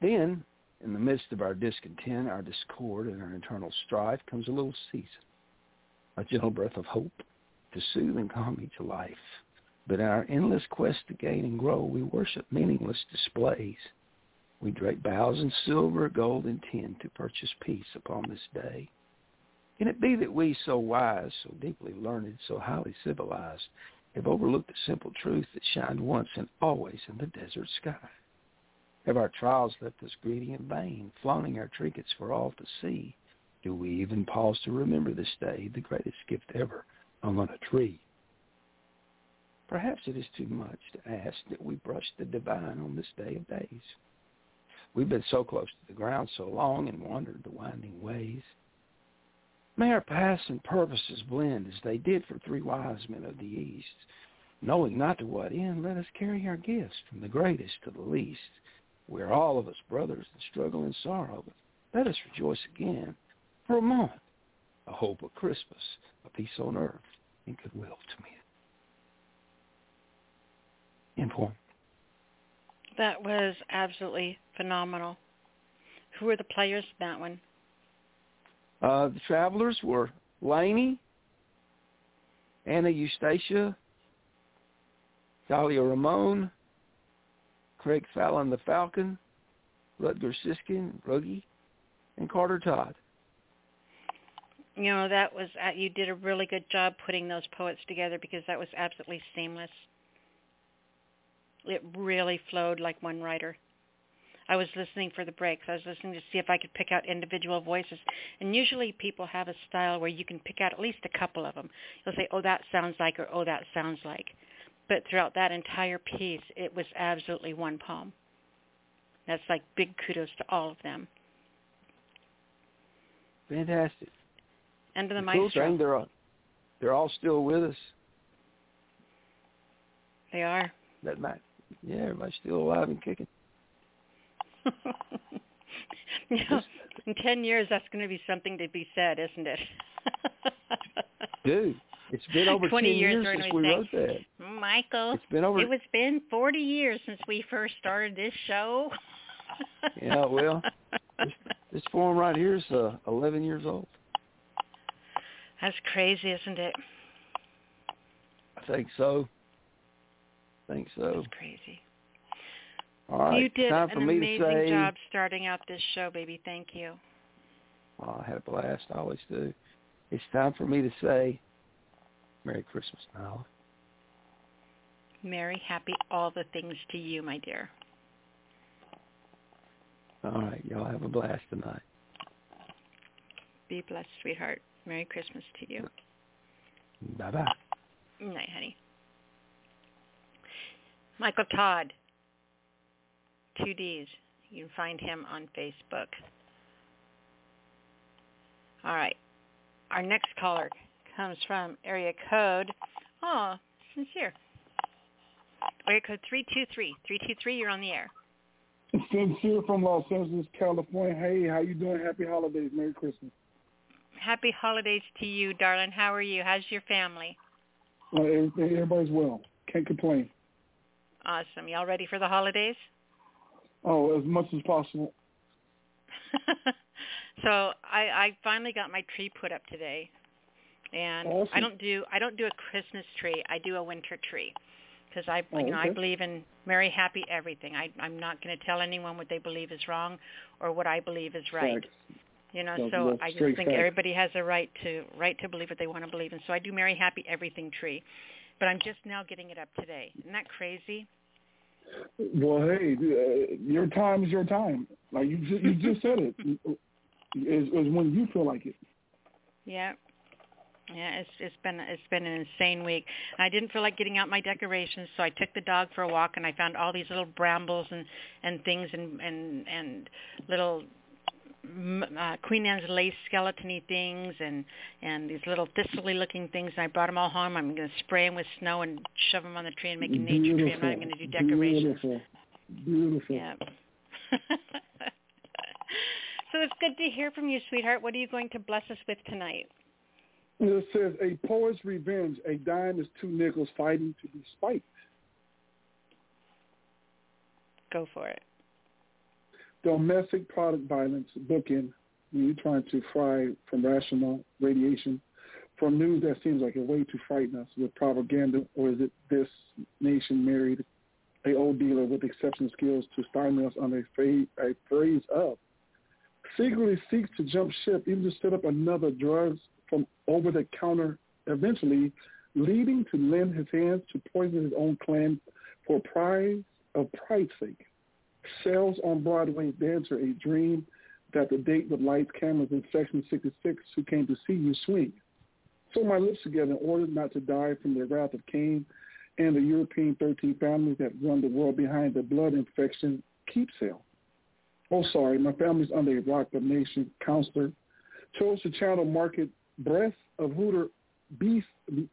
Then, in the midst of our discontent, our discord, and our internal strife comes a little season, a gentle breath of hope to soothe and calm each life. But in our endless quest to gain and grow, we worship meaningless displays. We drape boughs in silver, gold, and tin to purchase peace upon this day. Can it be that we, so wise, so deeply learned, so highly civilized, have overlooked the simple truth that shined once and always in the desert sky? Have our trials left us greedy and vain, flaunting our trinkets for all to see? Do we even pause to remember this day, the greatest gift ever hung on a tree? Perhaps it is too much to ask that we brush the divine on this day of days. We've been so close to the ground so long and wandered the winding ways. May our paths and purposes blend as they did for three wise men of the East. Knowing not to what end, let us carry our gifts from the greatest to the least. We are all of us brothers in struggle and sorrow. Let us rejoice again for a moment, a hope of Christmas, a peace on earth, and goodwill to men. End point. That was absolutely phenomenal. Who were the players in that one? Uh, the travelers were Laney, Anna Eustacia, Dahlia Ramon, Craig Fallon the Falcon, Rutger Siskin, Ruggie, and Carter Todd. You know, that was uh, you did a really good job putting those poets together because that was absolutely seamless. It really flowed like one writer. I was listening for the breaks. I was listening to see if I could pick out individual voices. And usually people have a style where you can pick out at least a couple of them. You'll say, oh, that sounds like, or oh, that sounds like. But throughout that entire piece, it was absolutely one poem. That's like big kudos to all of them. Fantastic. And to the, the maestro. Cool thing, they're, all, they're all still with us. They are. That might, yeah, everybody's still alive and kicking. You know, in ten years, that's going to be something to be said, isn't it? Dude, it's been over twenty ten years, years since we wrote that. Michael, it's been over... it was been forty years since we first started this show. Yeah, well, this, this form right here is uh, eleven years old. That's crazy, isn't it? I think so. I think so. That's crazy. All right. You did an amazing say, job starting out this show, baby. Thank you. Well, I had a blast. I always do. It's time for me to say Merry Christmas, Nyla. Merry, happy, all the things to you, my dear. All right. Y'all have a blast tonight. Be blessed, sweetheart. Merry Christmas to you. Bye-bye. Night, honey. Michael Todd, two Ds. You can find him on Facebook. All right. Our next caller comes from area code, oh, Sincere. Area code three two three. three two three, you're on the air. Sincere from Los Angeles, California. Hey, how you doing? Happy holidays. Merry Christmas. Happy holidays to you, darling. How are you? How's your family? Uh, everything, everybody's well. Can't complain. Awesome. Y'all ready for the holidays? Oh, as much as possible. So I, I finally got my tree put up today, and awesome. I don't do I don't do a Christmas tree. I do a winter tree because I oh, you know okay. I believe in merry, happy, everything. I, I'm not going to tell anyone what they believe is wrong or what I believe is right. Facts. You know, no, so I just think facts. Everybody has a right to right to believe what they want to believe, and so I do merry, happy, everything tree. But I'm just now getting it up today. Isn't that crazy? Well, hey, uh, your time is your time. Like you, just, you just said it. It's, it's when you feel like it. Yeah. Yeah, it's it's been it's been an insane week. I didn't feel like getting out my decorations, so I took the dog for a walk, and I found all these little brambles and, and things and and and little uh, Queen Anne's lace skeleton-y things and, and these little thistle-y looking things. And I brought them all home. I'm going to spray them with snow and shove them on the tree and make a nature Beautiful. tree. I'm not going to do decorations. Beautiful. Beautiful. Yeah. So it's good to hear from you, sweetheart. What are you going to bless us with tonight? It says, a poet's revenge, a dime is two nickels fighting to be spiked. Go for it. Domestic product violence, booking, when you're trying to fry from rational radiation, from news that seems like a way to frighten us with propaganda, or is it this nation married a old dealer with exceptional skills to stymie us on a phrase of? Secretly seeks to jump ship, even to set up another drugs from over the counter, eventually leading to lend his hands to poison his own clan for prize of pride's sake. Sells on Broadway dancer a dream that the date with lights, cameras, and Section sixty-six who came to see you swing. So my lips together in order not to die from the wrath of Cain and the European thirteen families that run the world behind the blood infection keep sale. Oh, sorry, my family's under a rock of nation counselor. Chose to channel market breath of Hooter beast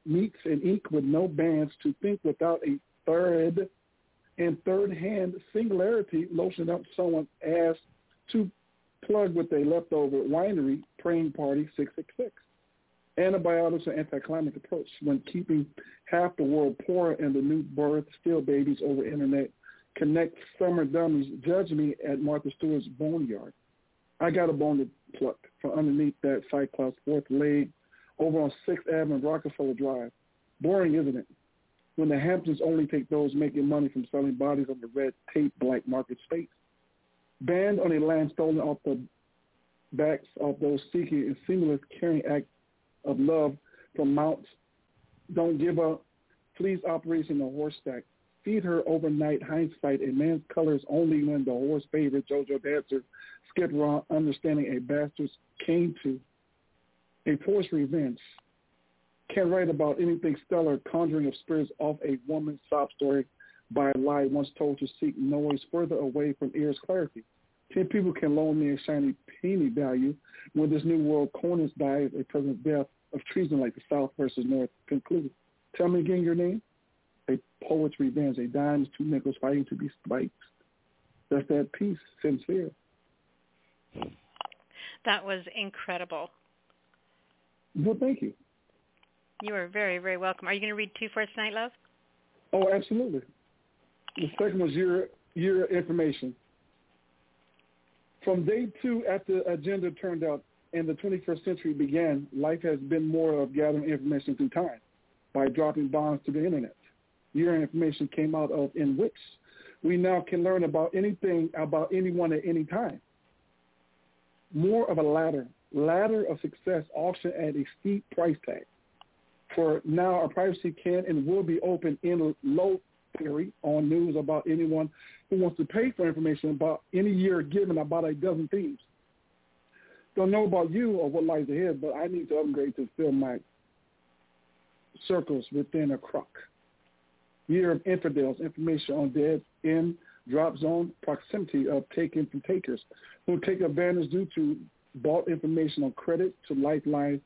meats and ink with no bands to think without a third and third-hand singularity lotion up someone's ass to plug with a leftover winery praying party six six six. Antibiotics and anticlimactic approach when keeping half the world poor and the new birth still babies over internet connect summer dummies judge me at Martha Stewart's boneyard. I got a bone to pluck from underneath that Cyclops fourth leg over on sixth Avenue and Rockefeller Drive. Boring, isn't it? When the Hamptons only take those making money from selling bodies on the red tape black market space. Banned on a land stolen off the backs of those seeking and seamless caring act of love from Mount. Don't give up. Please operation the horse stack. Feed her overnight hindsight. A man's colors only when the horse favorite JoJo dancer Skip Ron understanding a bastard's came to. A forced revenge. Can't write about anything stellar, conjuring of spirits off a woman's sob story by a lie once told to seek noise further away from ears clarity. Ten people can loan me a shiny penny value when this new world corners dies a present death of treason like the South versus North concluded. Tell me again your name. A poet's revenge, a dime, two nickels fighting to be spiked. That's that piece, Sincere. That was incredible. Well, thank you. You are very, very welcome. Are you going to read two for us tonight, love? Oh, absolutely. The second was your, your information. From day two after the agenda turned out and the twenty-first century began, life has been more of gathering information through time by dropping bombs to the internet. Your information came out of in which we now can learn about anything, about anyone at any time. More of a ladder, ladder of success auction at a steep price tag. For now, our privacy can and will be open in low theory on news about anyone who wants to pay for information about any year given about a dozen themes. Don't know about you or what lies ahead, but I need to upgrade to fill my circles within a crock. Year of infidels, information on dead end, drop zone, proximity of taken from takers who take advantage due to bought information on credit to lifelines,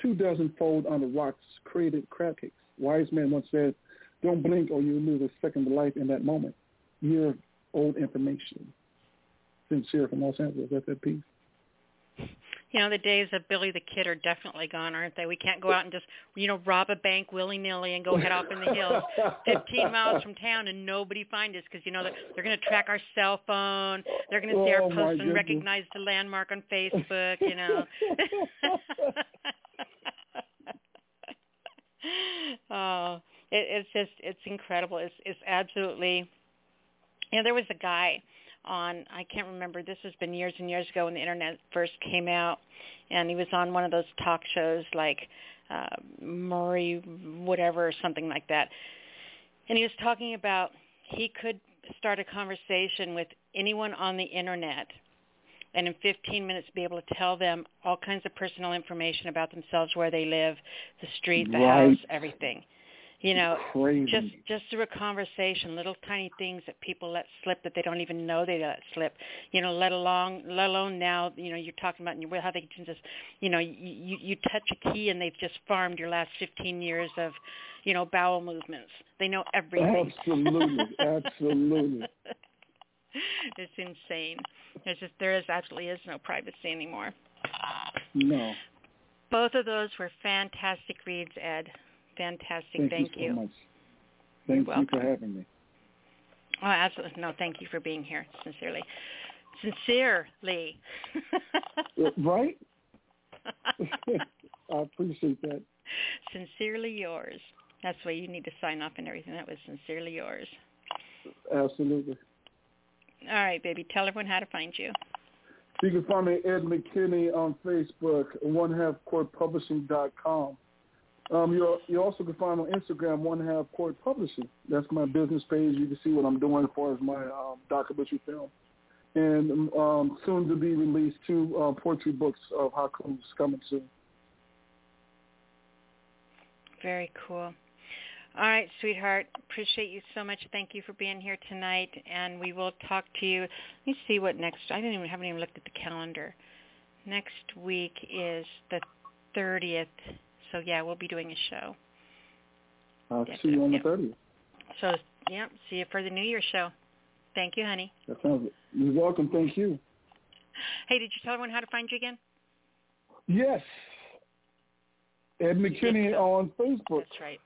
two dozen fold on the rocks, created crab cakes. Wise man once said, don't blink or you'll lose a second of life in that moment. Year of old information. Sincere from Los Angeles, that's that piece. You know, the days of Billy the Kid are definitely gone, aren't they? We can't go out and just, you know, rob a bank willy-nilly and go head off in the hills fifteen miles from town and nobody find us because, you know, they're, they're going to track our cell phone. They're going to oh, see our post and goodness. recognize the landmark on Facebook, you know. oh, it, it's just, it's incredible. It's, it's absolutely, you know, there was a guy on, I can't remember, this has been years and years ago when the internet first came out, and he was on one of those talk shows like uh, Murray whatever or something like that, and he was talking about he could start a conversation with anyone on the internet and in fifteen minutes be able to tell them all kinds of personal information about themselves, where they live, the street, the right. house, everything. You know, Crazy. just just through a conversation, little tiny things that people let slip that they don't even know they let slip. You know, let alone let alone now. You know, you're talking about how they can just, you know, you you touch a key and they've just farmed your last fifteen years of, you know, bowel movements. They know everything. Absolutely, absolutely. It's insane. There's just there is absolutely is no privacy anymore. No. Both of those were fantastic reads, Ed. Fantastic. Thank, thank you. So you. Much. Thank You're you welcome. For having me. Oh, absolutely. No, thank you for being here. Sincerely. Sincerely. Right? I appreciate that. Sincerely yours. That's why you need to sign off and everything. That was sincerely yours. Absolutely. All right, baby. Tell everyone how to find you. You can find me at Ed McKinney on Facebook, one half court publishing dot com. Um, you you also can find on Instagram, One Half Court Publishing. That's my business page. You can see what I'm doing as far as my um, documentary film. And um, soon to be released two uh, poetry books of haikus coming soon. Very cool. All right, sweetheart. Appreciate you so much. Thank you for being here tonight. And we will talk to you. Let me see what next. I didn't even haven't even looked at the calendar. Next week is the thirtieth. So, yeah, we'll be doing a show. I'll yeah, see you on yeah. the thirtieth. So, yeah, see you for the New Year's show. Thank you, honey. That sounds it. You're welcome. Thank you. Hey, did you tell everyone how to find you again? Yes. Ed McKinney so. on Facebook. That's right.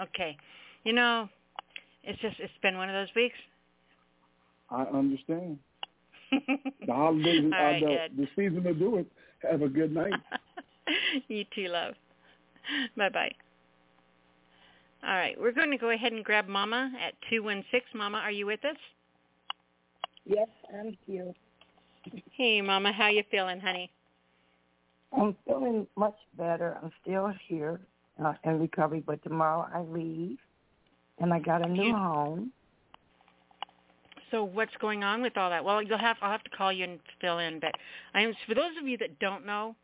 Okay. You know, it's just, it's been one of those weeks. I understand. The holidays, All right, the, Ed. the season to do it. Have a good night. You too, love. Bye-bye. All right. We're going to go ahead and grab Mama at two one six. Mama, are you with us? Yes, I'm here. Hey, Mama. How you feeling, honey? I'm feeling much better. I'm still here uh, in recovery, but tomorrow I leave, and I got a new you... home. So what's going on with all that? Well, you'll have I'll have to call you and fill in, but I'm, for those of you that don't know,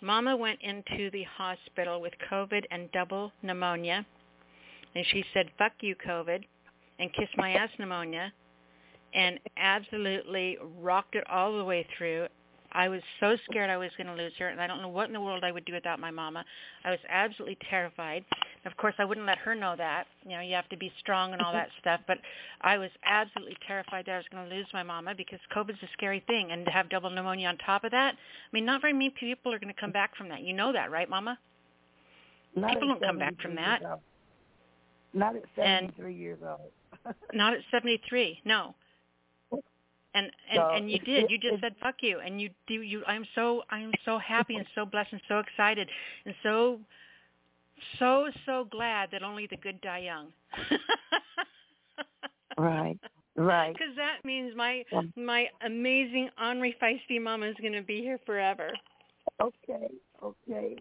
Mama went into the hospital with COVID and double pneumonia, and she said, fuck you, COVID, and kiss my ass pneumonia, and absolutely rocked it all the way through. I was so scared I was going to lose her, and I don't know what in the world I would do without my mama. I was absolutely terrified. Of course, I wouldn't let her know that. You know, you have to be strong and all that stuff, but I was absolutely terrified that I was going to lose my mama because COVID's a scary thing, and to have double pneumonia on top of that, I mean, not very many people are going to come back from that. You know that, right, Mama? Not people don't come back from that. Not at seventy-three and years old. Not at seventy-three, no. And and, so and you did. It, you just it, said "fuck you," and you do. You, I'm so I'm so happy and so blessed and so excited and so so so glad that only the good die young. Right, right. Because that means my yeah. my amazing ornery feisty mama is going to be here forever. Okay, okay.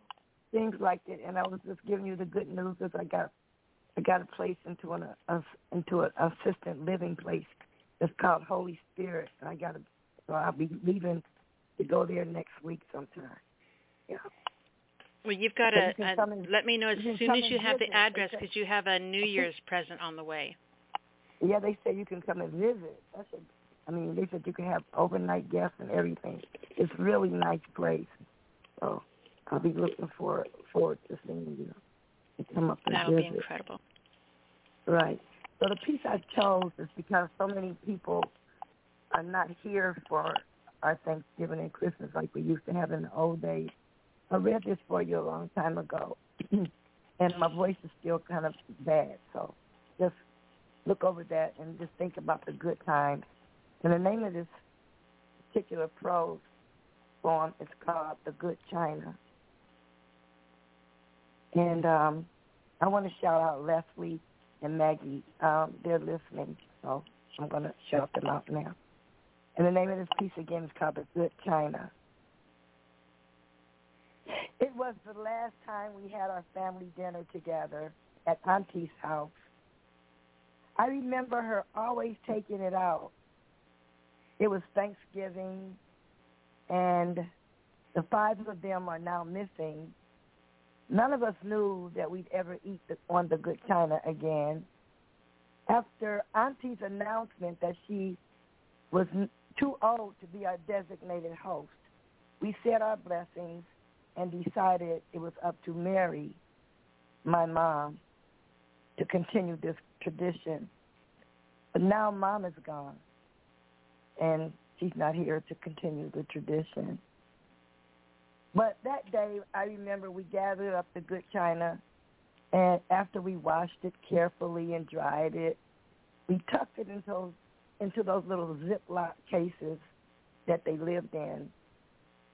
Things like it, and I was just giving you the good news because I got I got a place into an a, into an assisted living place. It's called Holy Spirit, and I gotta. So I'll be leaving to go there next week sometime. Yeah. Well, you've got to so you uh, let me know as soon as you have visit. the address because you have a New Year's present on the way. Yeah, they said you can come and visit. I said, I mean, they said you can have overnight guests and everything. It's a really nice place. So I'll be looking for forward to seeing you and come up and That'll visit. That'll be incredible. Right. So the piece I chose is because so many people are not here for our Thanksgiving and Christmas like we used to have in the old days. I read this for you a long time ago, and my voice is still kind of bad. So just look over that and just think about the good times. And the name of this particular prose poem is called The Good China. And um, I want to shout out Leslie and Maggie, um, they're listening, so I'm going to shout them out now. And the name of this piece again is called The Good China. It was the last time we had our family dinner together at Auntie's house. I remember her always taking it out. It was Thanksgiving, and the five of them are now missing. None of us knew that we'd ever eat the, on the good china again. After Auntie's announcement that she was too old to be our designated host, we said our blessings and decided it was up to Mary, my mom, to continue this tradition. But now Mom is gone, and she's not here to continue the tradition. But that day, I remember we gathered up the good china, and after we washed it carefully and dried it, we tucked it into, into those little Ziploc cases that they lived in.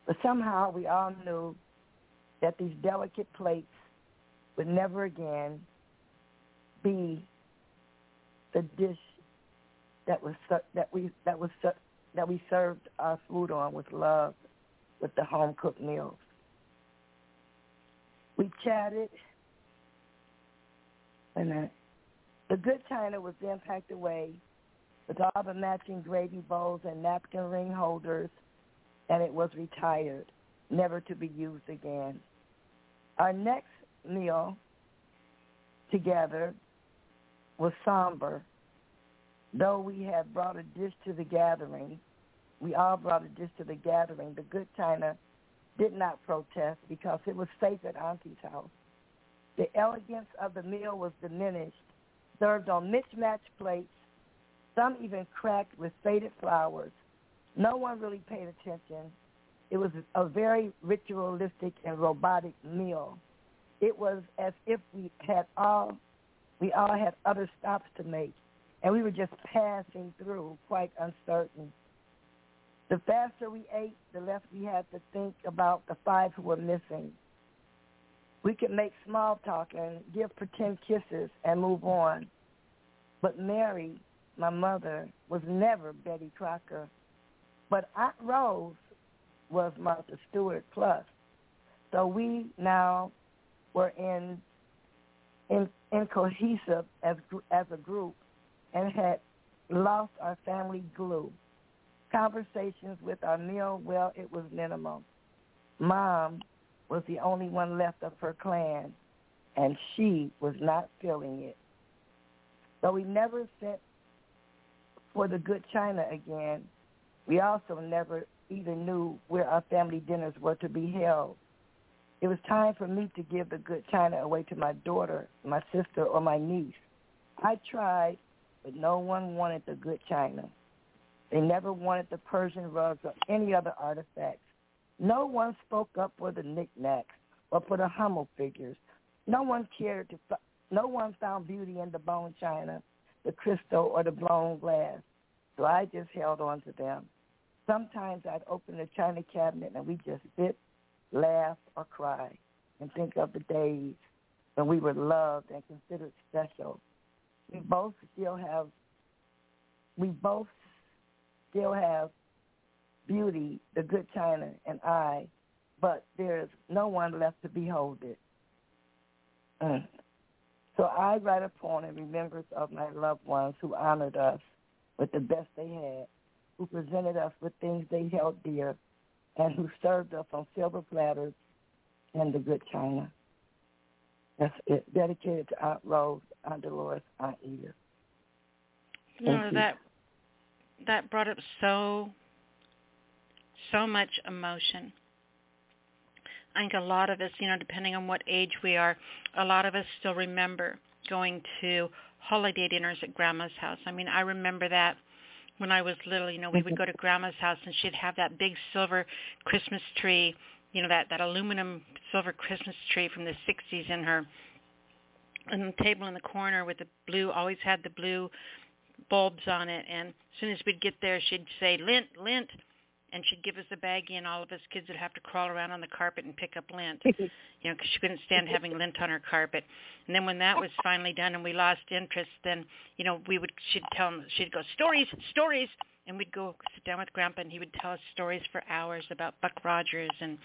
But somehow we all knew that these delicate plates would never again be the dish that was that we that was that we served our food on with love, with the home cooked meals. We chatted, and I, the good china was then packed away with all the matching gravy bowls and napkin ring holders, and it was retired, never to be used again. Our next meal together was somber. Though we had brought a dish to the gathering, we all brought a dish to the gathering, the good china did not protest because it was safe at Auntie's house. The elegance of the meal was diminished, served on mismatched plates, some even cracked with faded flowers. No one really paid attention. It was a very ritualistic and robotic meal. It was as if we had all, we all had other stops to make, and we were just passing through, quite uncertain. The faster we ate, the less we had to think about the five who were missing. We could make small talk and give pretend kisses and move on. But Mary, my mother, was never Betty Crocker. But Aunt Rose was Martha Stewart plus. So we now were in, in, in cohesive as, as a group and had lost our family glue. Conversations with our meal, well, it was minimal. Mom was the only one left of her clan, and she was not feeling it. Though we never sent for the good china again, we also never even knew where our family dinners were to be held. It was time for me to give the good china away to my daughter, my sister, or my niece. I tried, but no one wanted the good china. They never wanted the Persian rugs or any other artifacts. No one spoke up for the knickknacks or for the Hummel figures. No one cared to. No one found beauty in the bone china, the crystal, or the blown glass. So I just held on to them. Sometimes I'd open the china cabinet and we just sit, laugh, or cry, and think of the days when we were loved and considered special. We both still have. We both still have beauty, the good china, and I, but there's no one left to behold it. Mm. So I write a poem in remembrance of my loved ones who honored us with the best they had, who presented us with things they held dear, and who served us on silver platters and the good china. That's it. Dedicated to Aunt Rose, Aunt Dolores, Aunt Edith. You know, that, that brought up so, so much emotion. I think a lot of us, you know, depending on what age we are, a lot of us still remember going to holiday dinners at Grandma's house. I mean, I remember that when I was little. You know, we would go to Grandma's house, and she'd have that big silver Christmas tree, you know, that, that aluminum silver Christmas tree from the sixties in her, and the table in the corner with the blue, always had the blue bulbs on it. And as soon as we'd get there, she'd say, lint, lint, and she'd give us a baggie, and all of us kids would have to crawl around on the carpet and pick up lint, you know, because she couldn't stand having lint on her carpet. And then when that was finally done and we lost interest, then, you know, we would, she'd tell them, she'd go, stories, stories, and we'd go sit down with Grandpa, and he would tell us stories for hours about Buck Rogers and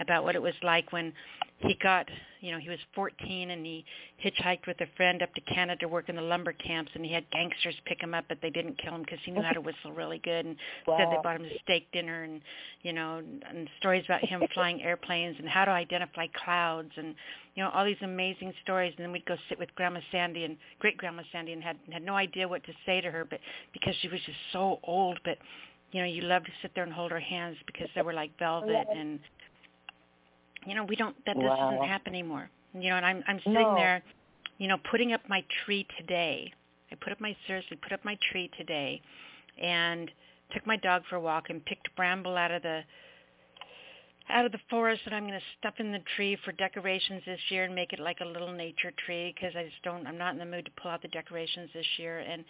about what it was like when he got, you know, he was fourteen and he hitchhiked with a friend up to Canada to work in the lumber camps, and he had gangsters pick him up, but they didn't kill him because he knew how to whistle really good, and wow. said they bought him a steak dinner, and, you know, and, and stories about him flying airplanes and how to identify clouds and, you know, all these amazing stories. And then we'd go sit with Grandma Sandy and great-grandma Sandy and had, had no idea what to say to her, but because she was just so old, but, you know, you loved to sit there and hold her hands because they were like velvet, and, you know, we don't, that wow. doesn't happen anymore. You know, and I'm, I'm sitting no. there, you know, putting up my tree today. I put up my, seriously, put up my tree today and took my dog for a walk and picked bramble out of the, out of the forest that I'm going to stuff in the tree for decorations this year and make it like a little nature tree, because I just don't, I'm not in the mood to pull out the decorations this year. And,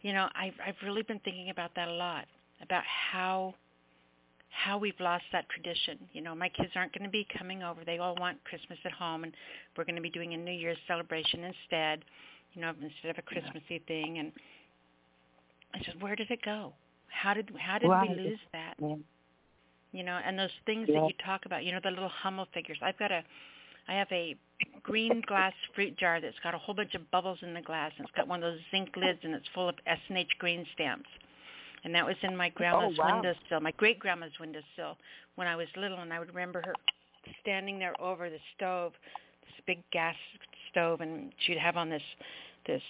you know, I've, I've really been thinking about that a lot, about how how we've lost that tradition. You know, my kids aren't going to be coming over. They all want Christmas at home, and we're going to be doing a New Year's celebration instead, you know, instead of a Christmassy thing. And I said, where did it go? How did how did well, we lose that? Yeah. You know, and those things yeah. that you talk about, you know, the little Hummel figures. I've got a, I have a green glass fruit jar that's got a whole bunch of bubbles in the glass, and it's got one of those zinc lids, and it's full of S and H green stamps. And that was in my grandma's oh, wow. windowsill, my great-grandma's windowsill, when I was little. And I would remember her standing there over the stove, this big gas stove, and she'd have on this this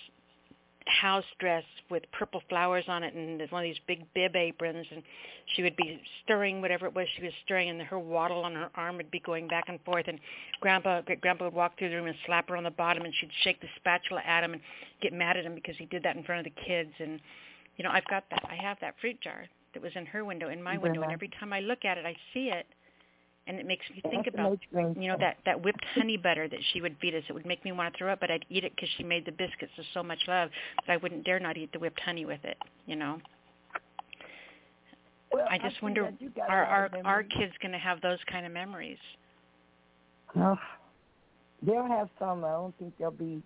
house dress with purple flowers on it and one of these big bib aprons. And she would be stirring whatever it was she was stirring, and her waddle on her arm would be going back and forth. And Grandpa Grandpa would walk through the room and slap her on the bottom, and she'd shake the spatula at him and get mad at him because he did that in front of the kids. And you know, I've got that. I have that fruit jar that was in her window, in my window, yeah. and every time I look at it, I see it, and it makes me think about, you know, that, that whipped honey butter that she would feed us. It would make me want to throw up, but I'd eat it because she made the biscuits with so much love that I wouldn't dare not eat the whipped honey with it, you know. Well, I just I wonder, are our, our kids going to have those kind of memories? Oh, they'll have some. I don't think they'll be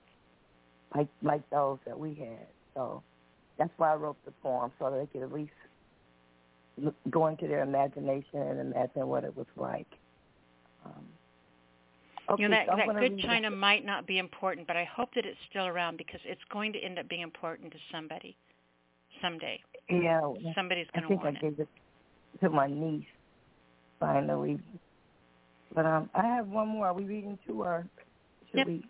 like, like those that we had, so. That's why I wrote the poem, so they could at least look, go into their imagination and imagine what it was like. Um, okay, you know, that, so that good China this. might not be important, but I hope that it's still around, because it's going to end up being important to somebody someday. Yeah. Somebody's going to want it. I think I gave it to my niece, finally. But um, I have one more. Are we reading two, or should yep. we?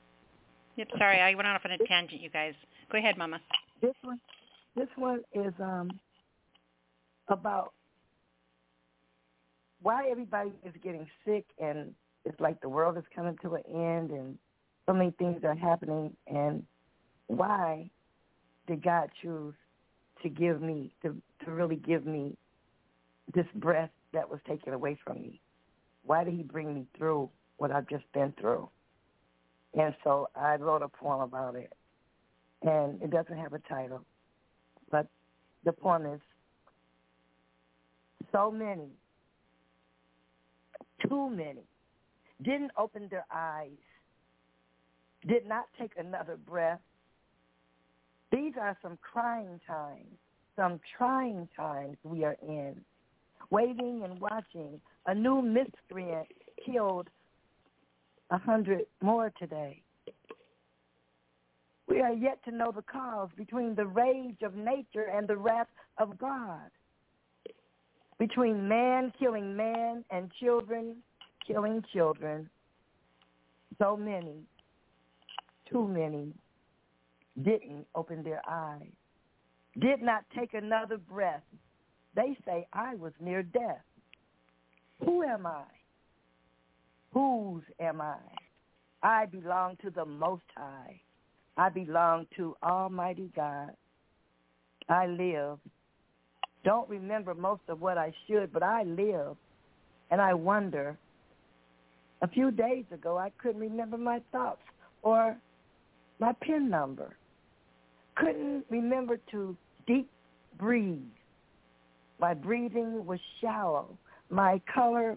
Yep, sorry. I went off on a tangent, you guys. Go ahead, Mama. This one. This one is um, about why everybody is getting sick, and it's like the world is coming to an end and so many things are happening, and why did God choose to give me, to, to really give me this breath that was taken away from me? Why did he bring me through what I've just been through? And so I wrote a poem about it, and it doesn't have a title. But the point is, so many, too many, didn't open their eyes, did not take another breath. These are some crying times, some trying times we are in, waiting and watching. A new miscreant killed a hundred more today. We are yet to know the cause between the rage of nature and the wrath of God, between man killing man and children killing children. So many, too many, didn't open their eyes, did not take another breath. They say, I was near death. Who am I? Whose am I? I belong to the Most High. I belong to Almighty God. I live. Don't remember most of what I should, but I live, and I wonder. A few days ago, I couldn't remember my thoughts or my PIN number. Couldn't remember to deep breathe. My breathing was shallow. My color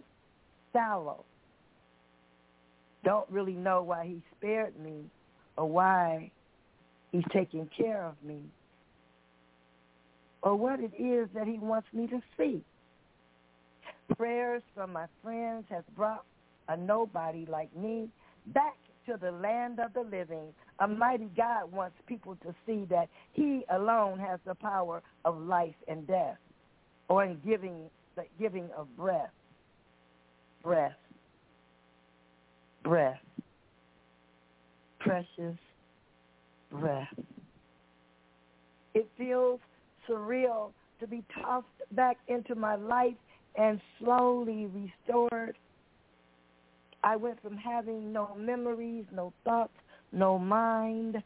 sallow. Don't really know why he spared me, or why he's taking care of me. or what it is that he wants me to see. Prayers from my friends has brought a nobody like me back to the land of the living. Almighty God wants people to see that he alone has the power of life and death, or in giving the giving of breath, breath, breath, precious breath. It feels surreal to be tossed back into my life and slowly restored. I went from having no memories, no thoughts, no mind,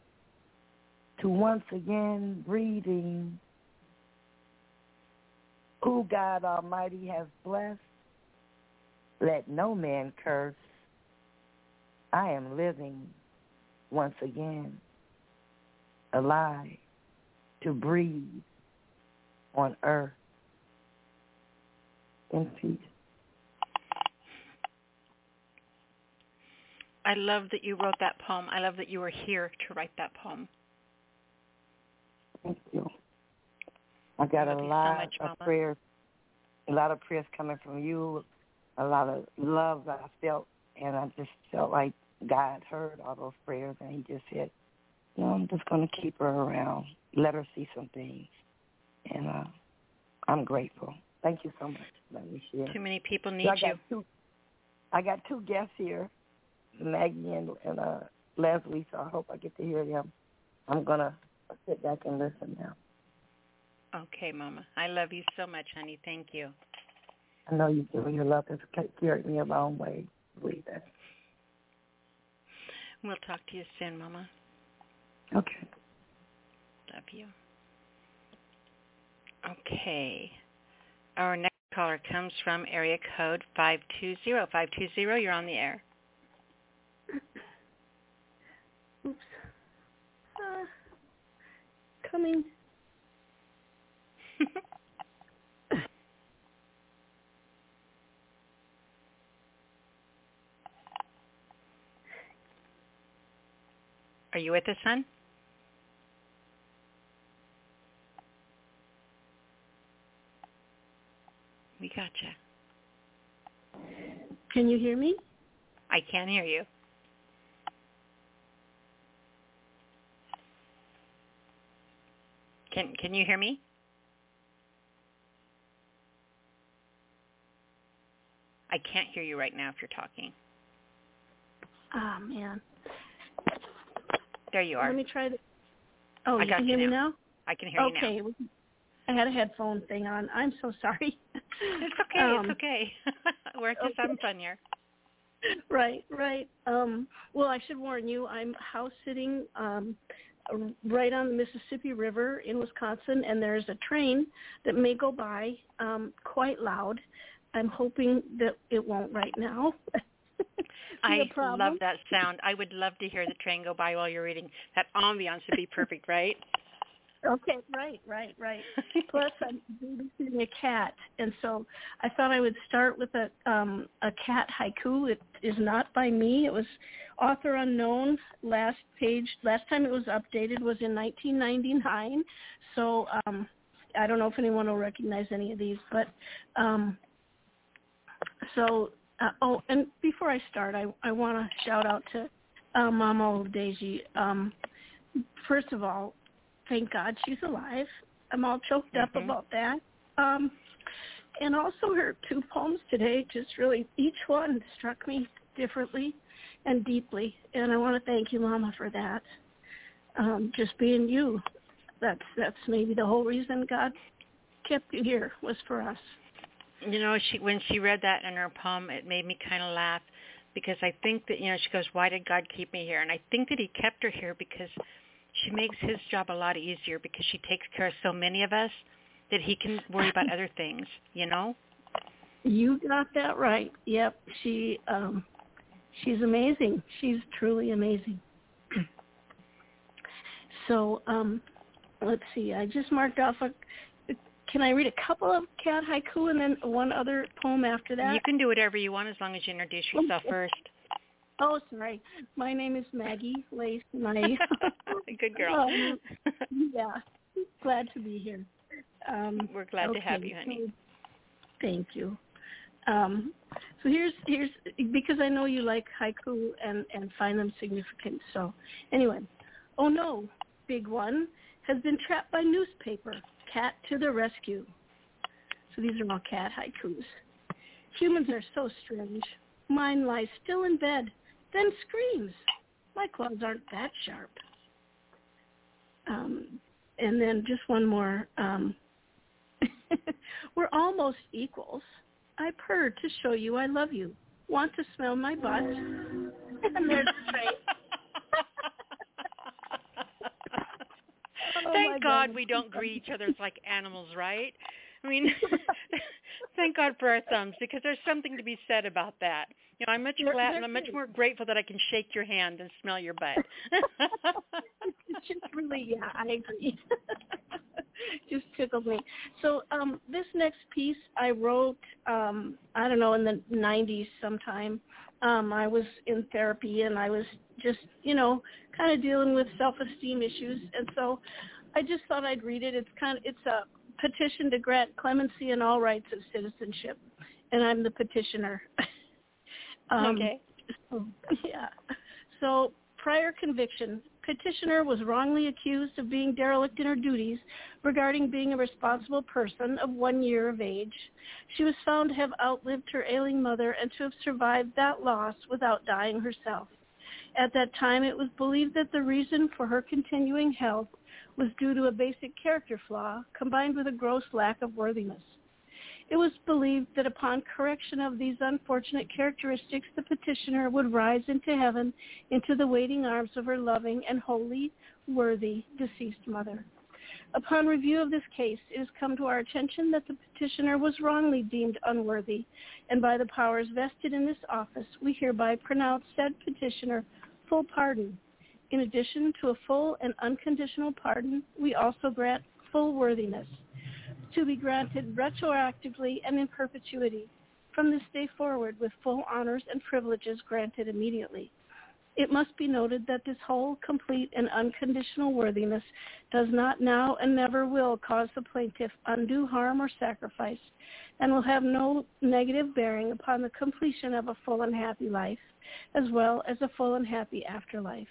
to once again breathing. Who God Almighty has blessed, let no man curse. I am living once again, alive, to breathe on earth. In peace. I love that you wrote that poem. I love that you were here to write that poem. Thank you. I got I a lot so much, of Mama. prayers, a lot of prayers coming from you, a lot of love that I felt, and I just felt like God heard all those prayers, and he just said, no, I'm just going to keep her around, let her see some things, and uh, I'm grateful. Thank you so much. Let me share. Too many people need so I you. Two, I got two guests here, Maggie and, and uh, Leslie, so I hope I get to hear them. I'm going to sit back and listen now. Okay, Mama. I love you so much, honey. Thank you. I know you do. Your love has carried me a long way. Believe that. We'll talk to you soon, Mama. Okay. Love you. Okay. Our next caller comes from area code five two zero. five two zero, you're on the air. Oops. Uh, coming. Are you with us, hon? We gotcha. Can you hear me? I can hear you. Can Can you hear me? I can't hear you right now if you're talking. Oh, man. There you are. Let me try to... Oh, I you can hear you now. me now? I can hear okay. you now. Okay. I had a headphone thing on. I'm so sorry. It's okay. Um, it's okay. We're at this okay. fun here. Right, right. Um, well, I should warn you, I'm house-sitting um, right on the Mississippi River in Wisconsin, and there's a train that may go by um, quite loud. I'm hoping that it won't right now. I love that sound. I would love to hear the train go by while you're reading. That ambiance would be perfect, right? Okay, right, right, right. Plus, I'm babysitting a cat, and so I thought I would start with a um, a cat haiku. It is not by me. It was author unknown. Last page, last time it was updated was in nineteen ninety-nine. So um, I don't know if anyone will recognize any of these, but um, so uh, oh, and before I start, I I want to shout out to uh, Mama Old Daisy. Um, first of all. Thank God she's alive. I'm all choked up mm-hmm. about that. Um, and also her two poems today just really, each one struck me differently and deeply. And I want to thank you, Mama, for that. Um, just being you, that's, that's maybe the whole reason God kept you here was for us. You know, she when she read that in her poem, it made me kind of laugh because I think that, you know, she goes, why did God keep me here? And I think that he kept her here because... she makes his job a lot easier because she takes care of so many of us that he can worry about other things, you know? You got that right. Yep. She, um, she's amazing. She's truly amazing. So, um, let's see. I just marked off a, can I read a couple of cat haiku and then one other poem after that? You can do whatever you want as long as you introduce yourself first. Oh, sorry. My name is Maggie Lace. My good girl. um, yeah, glad to be here. Um, We're glad okay. to have you, honey. Thank you. Um, so here's here's because I know you like haiku and, and find them significant. So anyway, oh no, big one has been trapped by newspaper. Cat to the rescue. So these are all cat haikus. Humans are so strange. Mine lies still in bed, then screams. My claws aren't that sharp. Um, and then just one more. Um, we're almost equals. I purr to show you I love you. Want to smell my butt? And there's the tray. Oh, thank God, God we don't greet each other like animals, right? I mean, thank God for our thumbs, because there's something to be said about that. You know, I'm much they're, glad they're and I'm much more grateful that I can shake your hand and smell your butt. It's just really, yeah, I agree. Just tickled me. So um, this next piece I wrote, um, I don't know, in the nineties sometime. Um, I was in therapy and I was just, you know, kind of dealing with self-esteem issues. And so I just thought I'd read it. It's kind of, it's a petition to grant clemency and all rights of citizenship. And I'm the petitioner. um, okay. So, yeah. So prior conviction, petitioner was wrongly accused of being derelict in her duties regarding being a responsible person of one year of age. She was found to have outlived her ailing mother and to have survived that loss without dying herself. At that time, it was believed that the reason for her continuing health was due to a basic character flaw combined with a gross lack of worthiness. It was believed that upon correction of these unfortunate characteristics, the petitioner would rise into heaven, into the waiting arms of her loving and wholly worthy deceased mother. Upon review of this case, it has come to our attention that the petitioner was wrongly deemed unworthy, and by the powers vested in this office, we hereby pronounce said petitioner full pardon. In addition to a full and unconditional pardon, we also grant full worthiness, to be granted retroactively and in perpetuity, from this day forward with full honors and privileges granted immediately. It must be noted that this whole, complete, and unconditional worthiness does not now and never will cause the plaintiff undue harm or sacrifice, and will have no negative bearing upon the completion of a full and happy life, as well as a full and happy afterlife.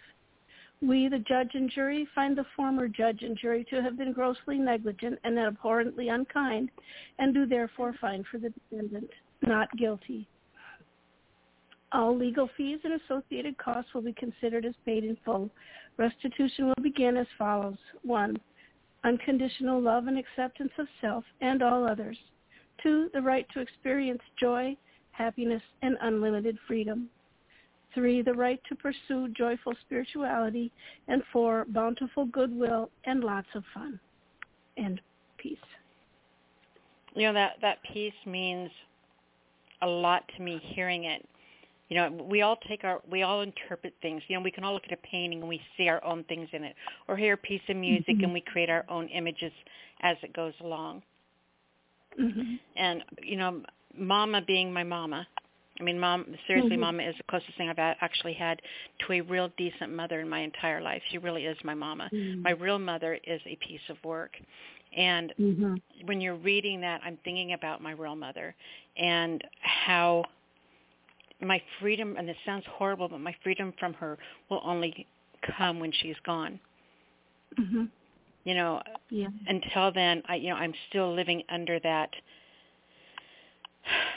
We, the judge and jury, find the former judge and jury to have been grossly negligent and abhorrently unkind, and do therefore find for the defendant not guilty. All legal fees and associated costs will be considered as paid in full. Restitution will begin as follows. One, unconditional love and acceptance of self and all others. Two, the right to experience joy, happiness, and unlimited freedom. Three, the right to pursue joyful spirituality, and four, bountiful goodwill and lots of fun and peace. You know, that, that peace means a lot to me hearing it. You know, we all take our, we all interpret things. You know, we can all look at a painting and we see our own things in it, or hear a piece of music mm-hmm. and we create our own images as it goes along. Mm-hmm. And, you know, mama being my mama, I mean, mom. Seriously, mm-hmm. mama is the closest thing I've actually had to a real decent mother in my entire life. She really is my mama. Mm-hmm. My real mother is a piece of work. And mm-hmm. when you're reading that, I'm thinking about my real mother and how my freedom, and it sounds horrible, but my freedom from her will only come when she's gone. Mm-hmm. You know, yeah. until then, I, you know, I'm still living under that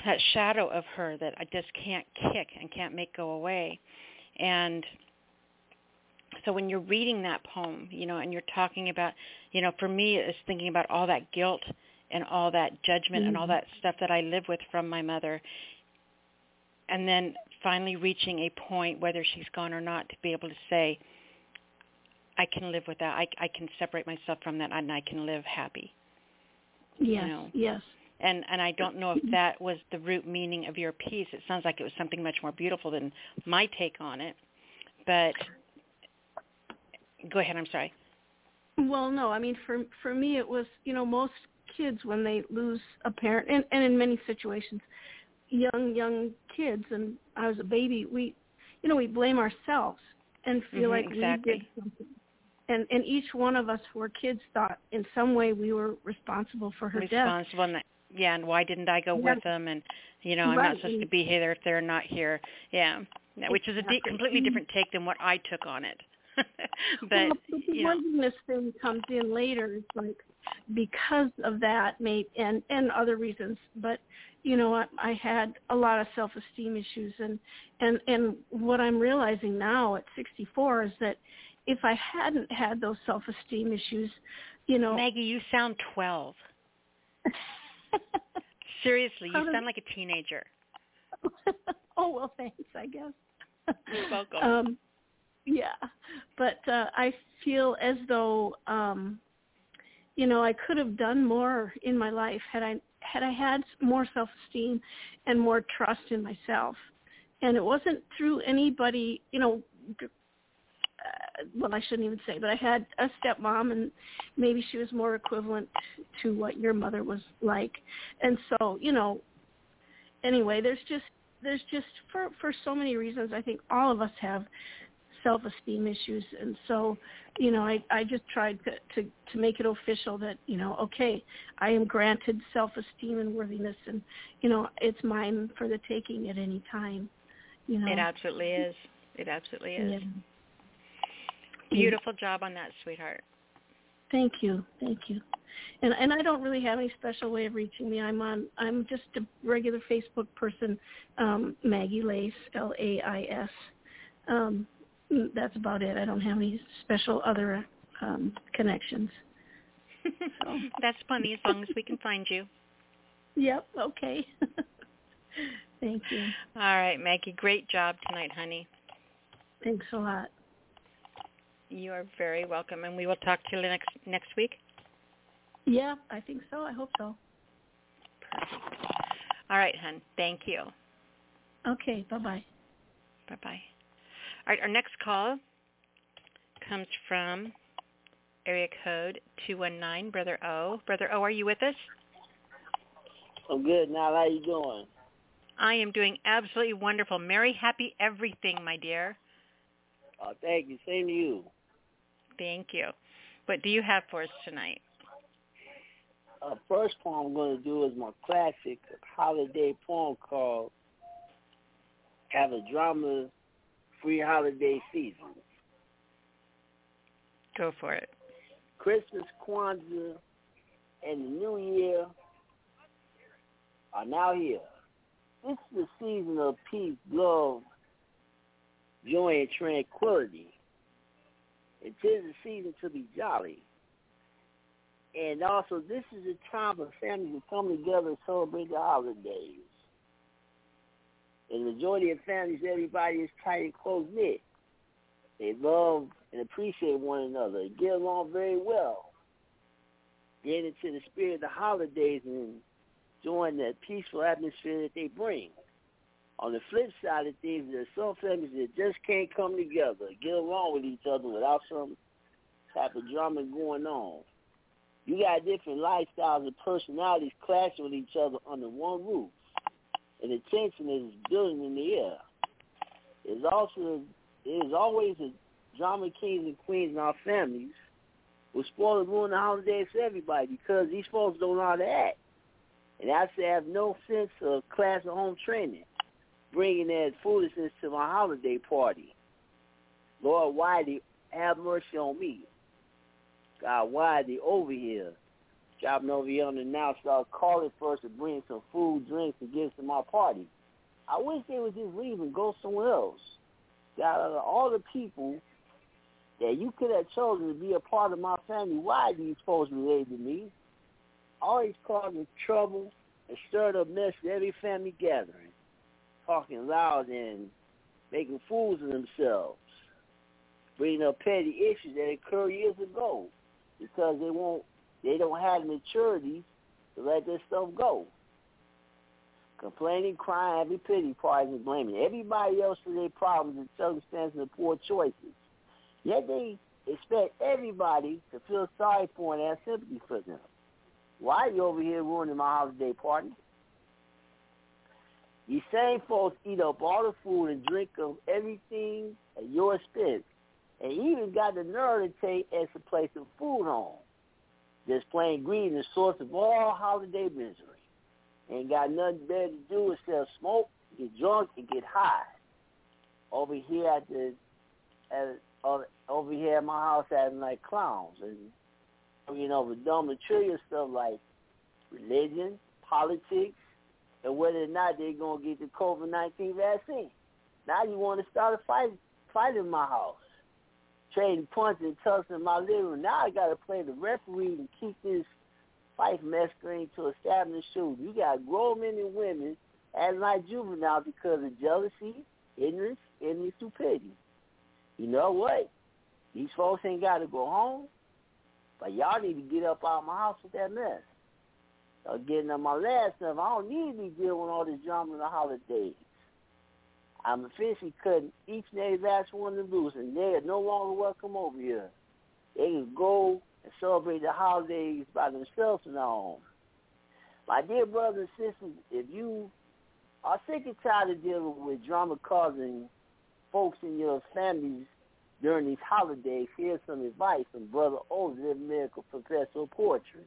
that shadow of her that I just can't kick and can't make go away. And so when you're reading that poem, you know, and you're talking about, you know, for me it's thinking about all that guilt and all that judgment mm-hmm. and all that stuff that I live with from my mother, and then finally reaching a point, whether she's gone or not, to be able to say, I can live with that. I, I can separate myself from that, and I can live happy. Yes, you know? Yes. And and I don't know if that was the root meaning of your piece. It sounds like it was something much more beautiful than my take on it. But go ahead. I'm sorry. Well, no. I mean, for for me, it was, you know, most kids when they lose a parent, and, and in many situations, young young kids, and I was a baby. We, you know, we blame ourselves and feel mm-hmm, like exactly. we did something. And and each one of us who were kids thought in some way we were responsible for her responsible death. The, yeah, and why didn't I go yeah. with them? And, you know, I'm right. not supposed to be here if they're not here. Yeah, which is a de- completely different take than what I took on it. But well, the you know. thing comes in later. It's like because of that, maybe, and, and other reasons. But, you know, I, I had a lot of self-esteem issues. And, and, and what I'm realizing now at sixty-four is that if I hadn't had those self-esteem issues, you know. Maggie, you sound twelve. Seriously, you sound like a teenager. Oh, well, thanks, I guess. You're welcome. Um, yeah, but uh, I feel as though, um, you know, I could have done more in my life had I had I had more self-esteem and more trust in myself. And it wasn't through anybody, you know, g- Uh, well, I shouldn't even say, but I had a stepmom, and maybe she was more equivalent to what your mother was like. And so, you know, anyway, there's just, there's just for, for so many reasons, I think all of us have self-esteem issues. And so, you know, I, I just tried to, to, to make it official that, you know, okay, I am granted self-esteem and worthiness, and, you know, it's mine for the taking at any time. You know, it absolutely is. It absolutely is. Yeah. Beautiful job on that, sweetheart. Thank you, thank you. And and I don't really have any special way of reaching me. I'm on. I'm just a regular Facebook person, um, Maggie Lace, L A I S. Um, that's about it. I don't have any special other um, connections. So. That's funny, as long as we can find you. Yep. Okay. Thank you. All right, Maggie. Great job tonight, honey. Thanks a lot. You are very welcome, and we will talk to you next next week. Yeah, I think so. I hope so. Perfect. All right, hon. Thank you. Okay, bye-bye. Bye-bye. All right, our next call comes from area code two one nine, Brother O. Brother O, are you with us? I'm good. Now, how are you doing? I am doing absolutely wonderful. Merry, happy everything, my dear. Oh, thank you. Same to you. Thank you. What do you have for us tonight? Uh, first poem I'm going to do is my classic holiday poem called Have a Drama Free Holiday Season. Go for it. Christmas, Kwanzaa, and the New Year are now here. This is the season of peace, love, joy, and tranquility. It is a season to be jolly. And also, this is a time for families to come together and celebrate the holidays. In the majority of families, everybody is tight and close-knit. They love and appreciate one another. They get along very well. Get into the spirit of the holidays and join that peaceful atmosphere that they bring. On the flip side of things, there's some families that just can't come together, get along with each other without some type of drama going on. You got different lifestyles and personalities clashing with each other under one roof, and the tension is building in the air. There's also, there's always a drama kings and queens in our families who spoil the ruin the holidays for everybody because these folks don't know how to act. And I say I have no sense of class or home training, bringing that foolishness to my holiday party. Lord Wiley, have mercy on me. God Wiley over here, dropping over here on the now, so I'll call it first to bring some food, drinks, and gifts to my party. I wish they would just leave and go somewhere else. God, out of all the people that you could have chosen to be a part of my family, why are these folks related to me? Always causing trouble and stirred up mess in every family gathering, talking loud and making fools of themselves, bringing up petty issues that occurred years ago because they won't, they don't have the maturity to let this stuff go. Complaining, crying, having pity parties, and blaming everybody else for their problems and circumstances and poor choices. Yet they expect everybody to feel sorry for and have sympathy for them. Why are you over here ruining my holiday party? These same folks eat up all the food and drink of everything at your expense and he even got the nerve to take us to place some food home. Just plain greed is the source of all holiday misery. Ain't got nothing better to do except smoke, get drunk, and get high. Over here at the, at, over here at my house acting like clowns and, you know, the dumb material stuff like religion, politics, and whether or not they're going to get the COVID nineteen vaccine. Now you want to start a fight, fight in my house. Trading punts and tucks in my living room. Now I got to play the referee and keep this fight mescaline to a stabbing and shooting. You got grown men and women acting like juveniles because of jealousy, ignorance, and stupidity. You know what? These folks ain't got to go home, but y'all need to get up out of my house with that mess. Y'all getting on my last stuff. I don't need to be dealing with all this drama in the holidays. I'm officially cutting each and every last one of them loose, and they are no longer welcome over here. They can go and celebrate the holidays by themselves in their home. My dear brothers and sisters, if you are sick and tired of dealing with drama causing folks in your families during these holidays, here's some advice from Brother O's Miracle Professor of Poetry.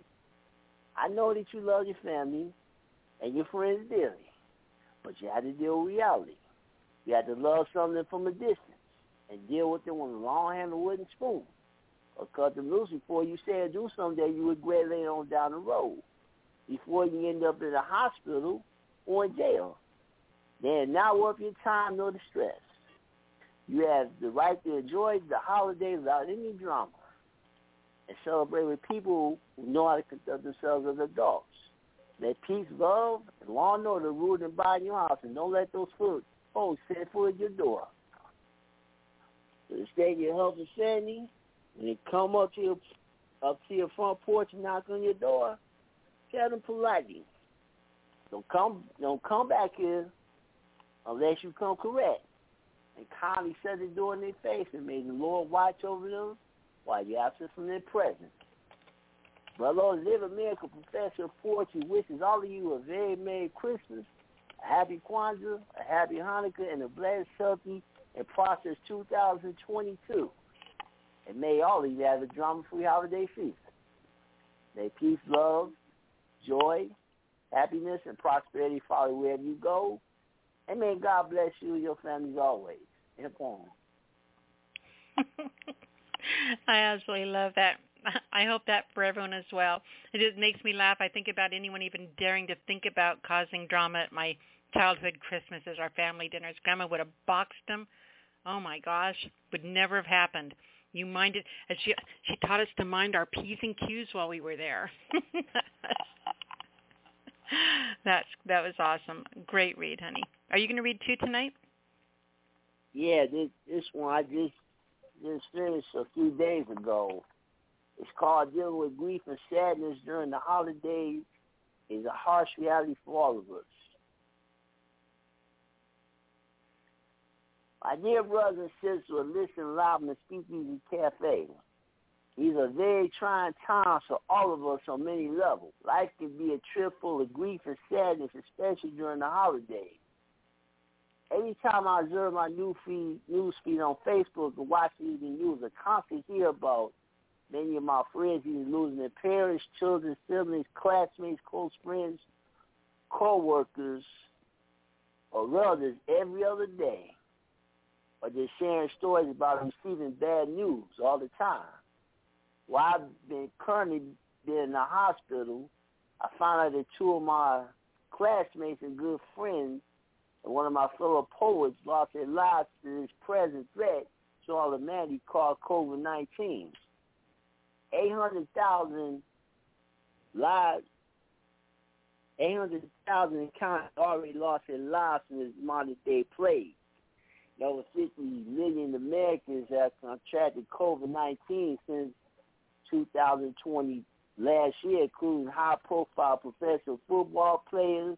I know that you love your family and your friends dearly, but you have to deal with reality. You have to love something from a distance and deal with them with a long-handled wooden spoon or cut them loose before you say or do something that you regret later on down the road, before you end up in a hospital or in jail. They are not worth your time nor the stress. You have the right to enjoy the holidays without any drama and celebrate with people who know how to conduct themselves as adults. Let peace, love, and law and order rule and abide in your house, and don't let those fools Oh, set foot at your door. To state your health and sanity, when they come up to your up to your front porch and knock on your door, tell them politely, Don't come don't come back here unless you come correct. And kindly shut the door in their face, and may the Lord watch over them while you're absent from their presence. Brother O Live a Miracle Professor of Poetry wishes all of you a very Merry Christmas, a happy Kwanzaa, a happy Hanukkah, and a blessed, healthy, and prosperous two thousand twenty-two. And may all of you have a drama-free holiday season. May peace, love, joy, happiness, and prosperity follow wherever you go. And may God bless you and your families always. And upon. I absolutely love that. I hope that for everyone as well. It just makes me laugh. I think about anyone even daring to think about causing drama at my childhood Christmases, our family dinners. Grandma would have boxed them. Oh, my gosh. Would never have happened. You minded. And she, she taught us to mind our P's and Q's while we were there. That's That was awesome. Great read, honey. Are you going to read two tonight? Yeah, this, this one I just, just finished a few days ago. It's called Dealing with Grief and Sadness During the Holidays is a Harsh Reality for All of Us. My dear brothers and sisters, listen live in the Speakeasy Cafe. These are very trying times for all of us on many levels. Life can be a trip full of grief and sadness, especially during the holidays. Every time I observe my new feed, news feed on Facebook and watch the evening news, I constantly hear about many of my friends either losing their parents, children, siblings, classmates, close friends, co-workers, or relatives every other day. Or just sharing stories about receiving bad news all the time. While I've been currently been in the hospital, I found out that two of my classmates and good friends and one of my fellow poets lost their lives to this present threat, Sean and Maddie, called COVID nineteen. eight hundred thousand lives, eight hundred thousand counties already lost their lives in this modern-day plague. Over fifty million Americans have contracted COVID nineteen since two thousand twenty last year, including high-profile professional football players,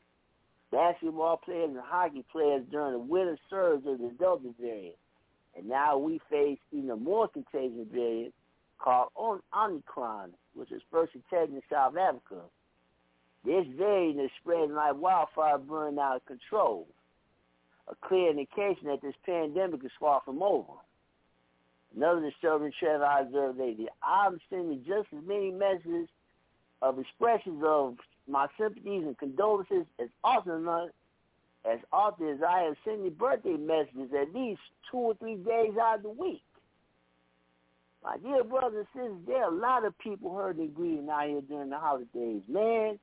basketball players, and hockey players during the winter surge of the Delta variant. And now we face even more contagion variants, called Omicron, which was first detected in South Africa. This variant is spreading like wildfire, burning out of control, a clear indication that this pandemic is far from over. None of the children shared our observed lady. I'm sending just as many messages of expressions of my sympathies and condolences as often enough, as often as I have sent you birthday messages at least two or three days out of the week. My dear brothers and sisters, there are a lot of people hurting and grieving out here during the holidays. Man,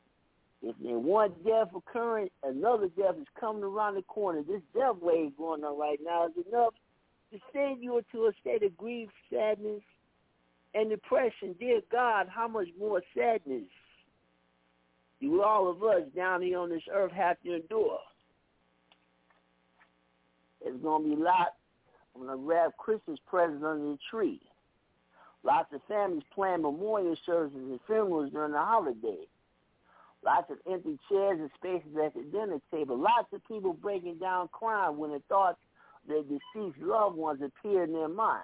if there's one death occurring, another death is coming around the corner. This death wave going on right now is enough to send you into a state of grief, sadness, and depression. Dear God, how much more sadness do all of us down here on this earth have to endure? There's going to be a lot. I'm going to wrap Christmas presents under the tree. Lots of families plan memorial services and funerals during the holidays. Lots of empty chairs and spaces at the dinner table. Lots of people breaking down crying when the thoughts of their deceased loved ones appear in their mind.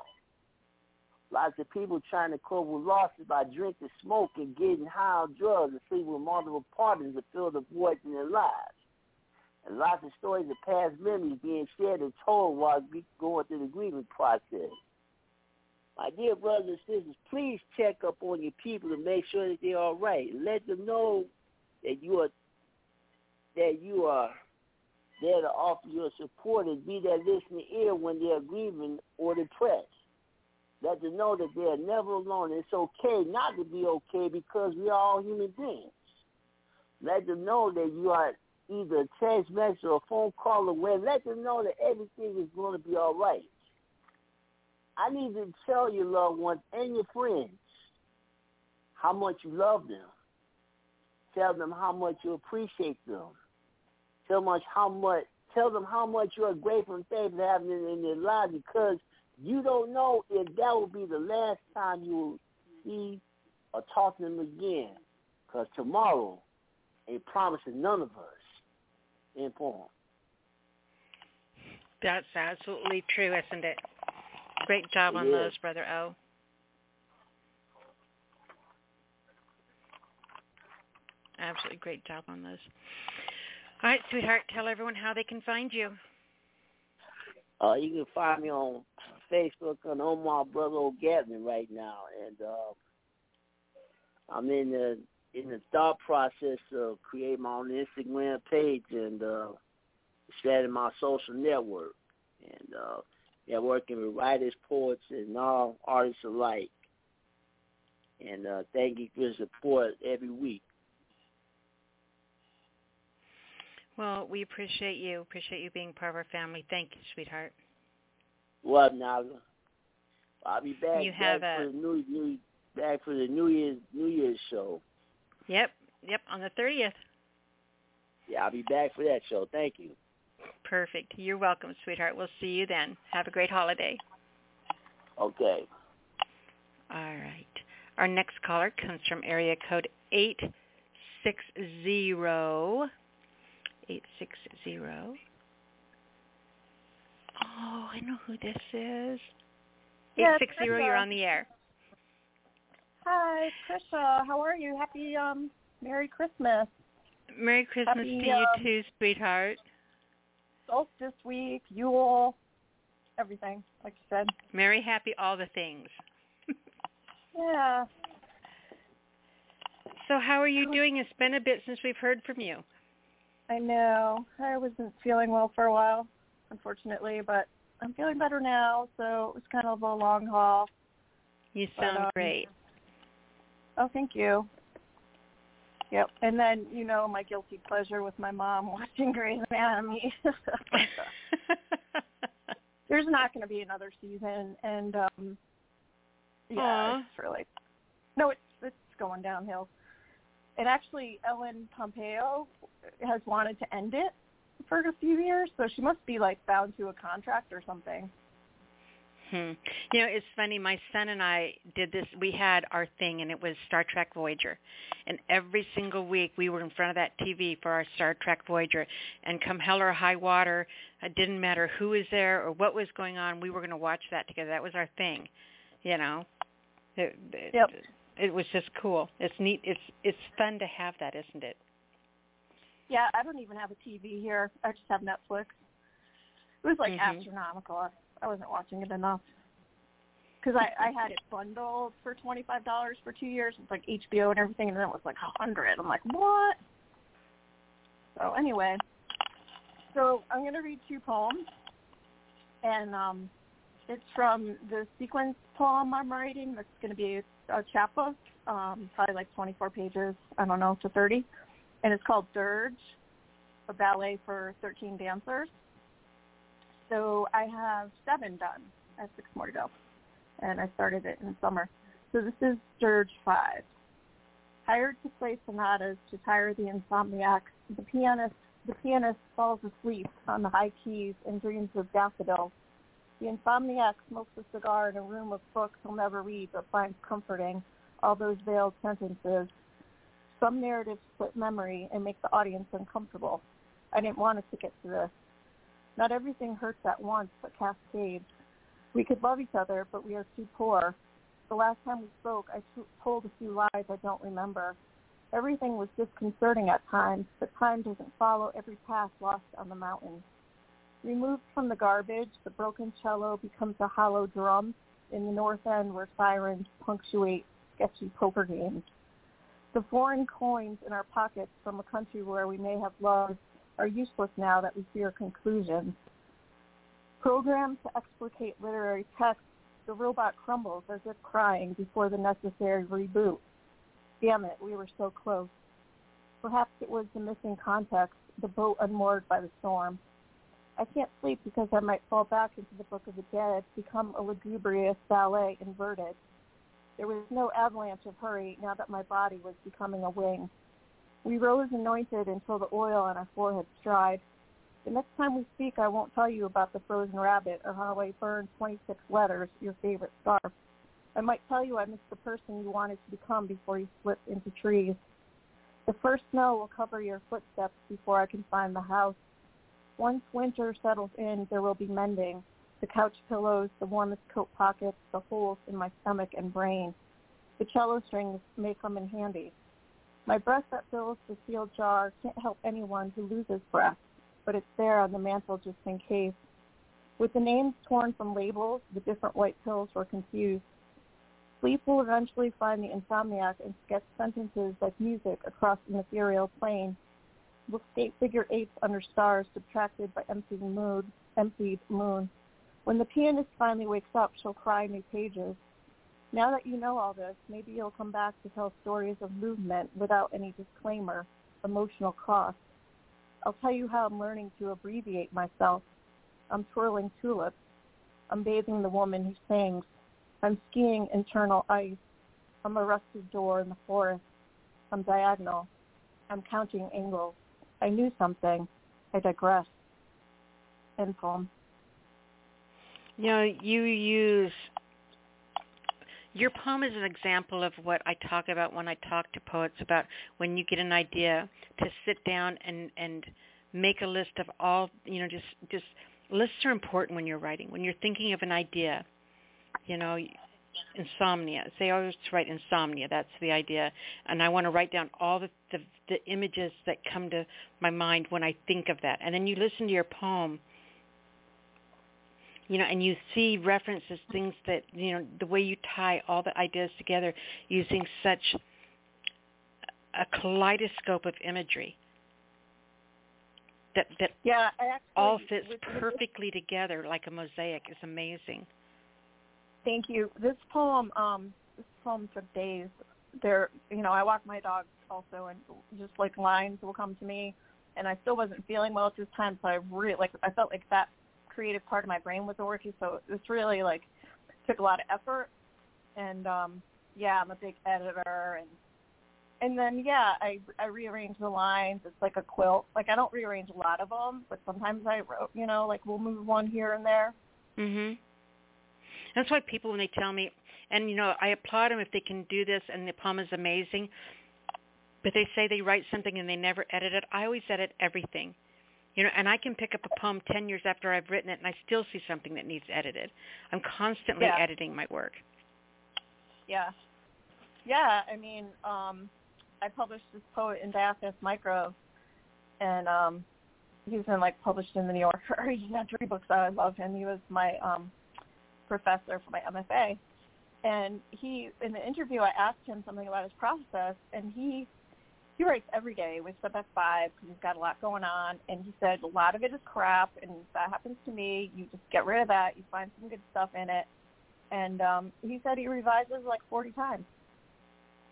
Lots of people trying to cope with losses by drinking, smoking, getting high on drugs, and sleeping with multiple partners to fill the voids in their lives. And lots of stories of past memories being shared and told while going through the grieving process. My dear brothers and sisters, please check up on your people and make sure that they're all right. Let them know that you are that you are there to offer your support and be their listening ear when they are grieving or depressed. Let them know that they are never alone. It's okay not to be okay because we are all human beings. Let them know that you are either a text message or a phone call away. Let them know that everything is going to be all right. I need to tell your loved ones and your friends how much you love them. Tell them how much you appreciate them. Tell much how much. Tell them how much you are grateful and thankful for having them in their lives, because you don't know if that will be the last time you will see or talk to them again. Because tomorrow ain't promising none of us. End poem. That's absolutely true, isn't it? Great job on yeah. those, Brother O. Absolutely great job on those. All right, sweetheart, tell everyone how they can find you. Uh, you can find me on Facebook on Omar Brother O Gatlin right now, and uh, I'm in the in the thought process of creating my own Instagram page and uh, starting my social network, and uh, they're working with writers, poets, and all artists alike. And uh, thank you for your support every week. Well, we appreciate you. Appreciate you being part of our family. Thank you, sweetheart. Well, Nyla, I'll be back, you have back, a... for the new, new, back for the New Year's, New Year's show. Yep, yep, on the thirtieth. Yeah, I'll be back for that show. Thank you. Perfect. You're welcome, sweetheart. We'll see you then. Have a great holiday. Okay. All right. Our next caller comes from area code eight six zero. eight six zero. Oh, I know who this is. Yeah, eight six zero, you're on the air. Hi, Trisha. How are you? Happy um, Merry Christmas. Merry Christmas Happy, to um, you too, sweetheart. Solstice week, Yule, everything, like you said. Merry, happy, all the things. Yeah. So how are you doing? It's been a bit since we've heard from you. I know. I wasn't feeling well for a while, unfortunately, but I'm feeling better now, so it was kind of a long haul. You sound but, um, great. Oh, thank you. Yep, and then, you know, my guilty pleasure with my mom watching Grey's Anatomy. There's not going to be another season, and um, yeah, Aww. it's really no, it's it's going downhill. And actually, Ellen Pompeo has wanted to end it for a few years, so she must be like bound to a contract or something. Hmm. You know, it's funny. My son and I did this. We had our thing, and it was Star Trek Voyager. And every single week, we were in front of that T V for our Star Trek Voyager. And come hell or high water, it didn't matter who was there or what was going on. We were going to watch that together. That was our thing. You know, it, it, yep. it was just cool. It's neat. It's it's fun to have that, isn't it? Yeah, I don't even have a T V here. I just have Netflix. It was like mm-hmm. astronomical. I wasn't watching it enough. because I, I had it bundled for twenty-five dollars for two years. It's like H B O and everything, and then it was like one hundred dollars. I'm like, what? So anyway, so I'm going to read two poems, and um, it's from the sequence poem I'm writing. That's going to be a, a chapbook, um, probably like twenty-four pages, I don't know, to thirty, and it's called Dirge, a ballet for thirteen dancers. So I have seven done. I have six more to go, and I started it in the summer. So this is Dirge five. Hired to play sonatas to tire the insomniacs, the pianist the pianist falls asleep on the high keys and dreams of daffodils. The insomniac smokes a cigar in a room of books he'll never read but finds comforting, all those veiled sentences. Some narratives split memory and make the audience uncomfortable. I didn't want us to get to this. Not everything hurts at once, but cascades. We could love each other, but we are too poor. The last time we spoke, I told a few lies I don't remember. Everything was disconcerting at times, but time doesn't follow every path lost on the mountain. Removed from the garbage, the broken cello becomes a hollow drum in the north end where sirens punctuate sketchy poker games. The foreign coins in our pockets from a country where we may have loved are useless now that we fear conclusions. Programmed to explicate literary texts, the robot crumbles as if crying before the necessary reboot. Damn it, we were so close. Perhaps it was the missing context, the boat unmoored by the storm. I can't sleep because I might fall back into the Book of the Dead, become a lugubrious ballet inverted. There was no avalanche of hurry now that my body was becoming a wing. We rose anointed until the oil on our foreheads dried. The next time we speak, I won't tell you about the frozen rabbit or how I burned twenty-six letters, your favorite scarf. I might tell you I missed the person you wanted to become before you slipped into trees. The first snow will cover your footsteps before I can find the house. Once winter settles in, there will be mending, the couch pillows, the warmest coat pockets, the holes in my stomach and brain. The cello strings may come in handy. My breath that fills the sealed jar can't help anyone who loses breath, but it's there on the mantle just in case. With the names torn from labels, the different white pills were confused. Sleep will eventually find the insomniac and sketch sentences like music across an ethereal plane. We'll skate figure eights under stars subtracted by emptied moon, emptied moon. When the pianist finally wakes up, she'll cry new pages. Now that you know all this, maybe you'll come back to tell stories of movement without any disclaimer, emotional cost. I'll tell you how I'm learning to abbreviate myself. I'm twirling tulips. I'm bathing the woman who sings. I'm skiing internal ice. I'm a rusted door in the forest. I'm diagonal. I'm counting angles. I knew something. I digress. End poem. You know, you use... Your poem is an example of what I talk about when I talk to poets about when you get an idea to sit down and, and make a list of all, you know, just, just lists are important when you're writing. When you're thinking of an idea, you know, insomnia. Say, oh, let's write insomnia. That's the idea. And I want to write down all the, the, the images that come to my mind when I think of that. And then you listen to your poem. You know, and you see references, things that, you know, the way you tie all the ideas together using such a kaleidoscope of imagery that, that yeah, actually, all fits perfectly together like a mosaic is amazing. Thank you. This poem, um, this poem took days. There, you know, I walk my dog also, and just like lines will come to me, and I still wasn't feeling well at this time, so I really, like, I felt like that creative part of my brain was working, so it's really like took a lot of effort. And um yeah, I'm a big editor, and and then yeah, I I rearrange the lines. It's like a quilt. Like, I don't rearrange a lot of them, but sometimes I wrote, you know, like we'll move one here and there. Mhm. That's why people, when they tell me, and you know, I applaud them if they can do this, and the poem is amazing, but they say they write something and they never edit it. I always edit everything. You know, and I can pick up a poem ten years after I've written it, and I still see something that needs edited. I'm constantly yeah. editing my work. Yeah. Yeah, I mean, um, I published this poet in Diaphanous Micro, and um, he's been, like, published in The New Yorker. He's had three books out. I love him. He was my um, professor for my M F A, And he, in the interview, I asked him something about his process, and he he writes every day. Wakes up at five because he's got a lot going on, and he said a lot of it is crap, and that happens to me. You just get rid of that. You find some good stuff in it. And um, he said he revises like forty times.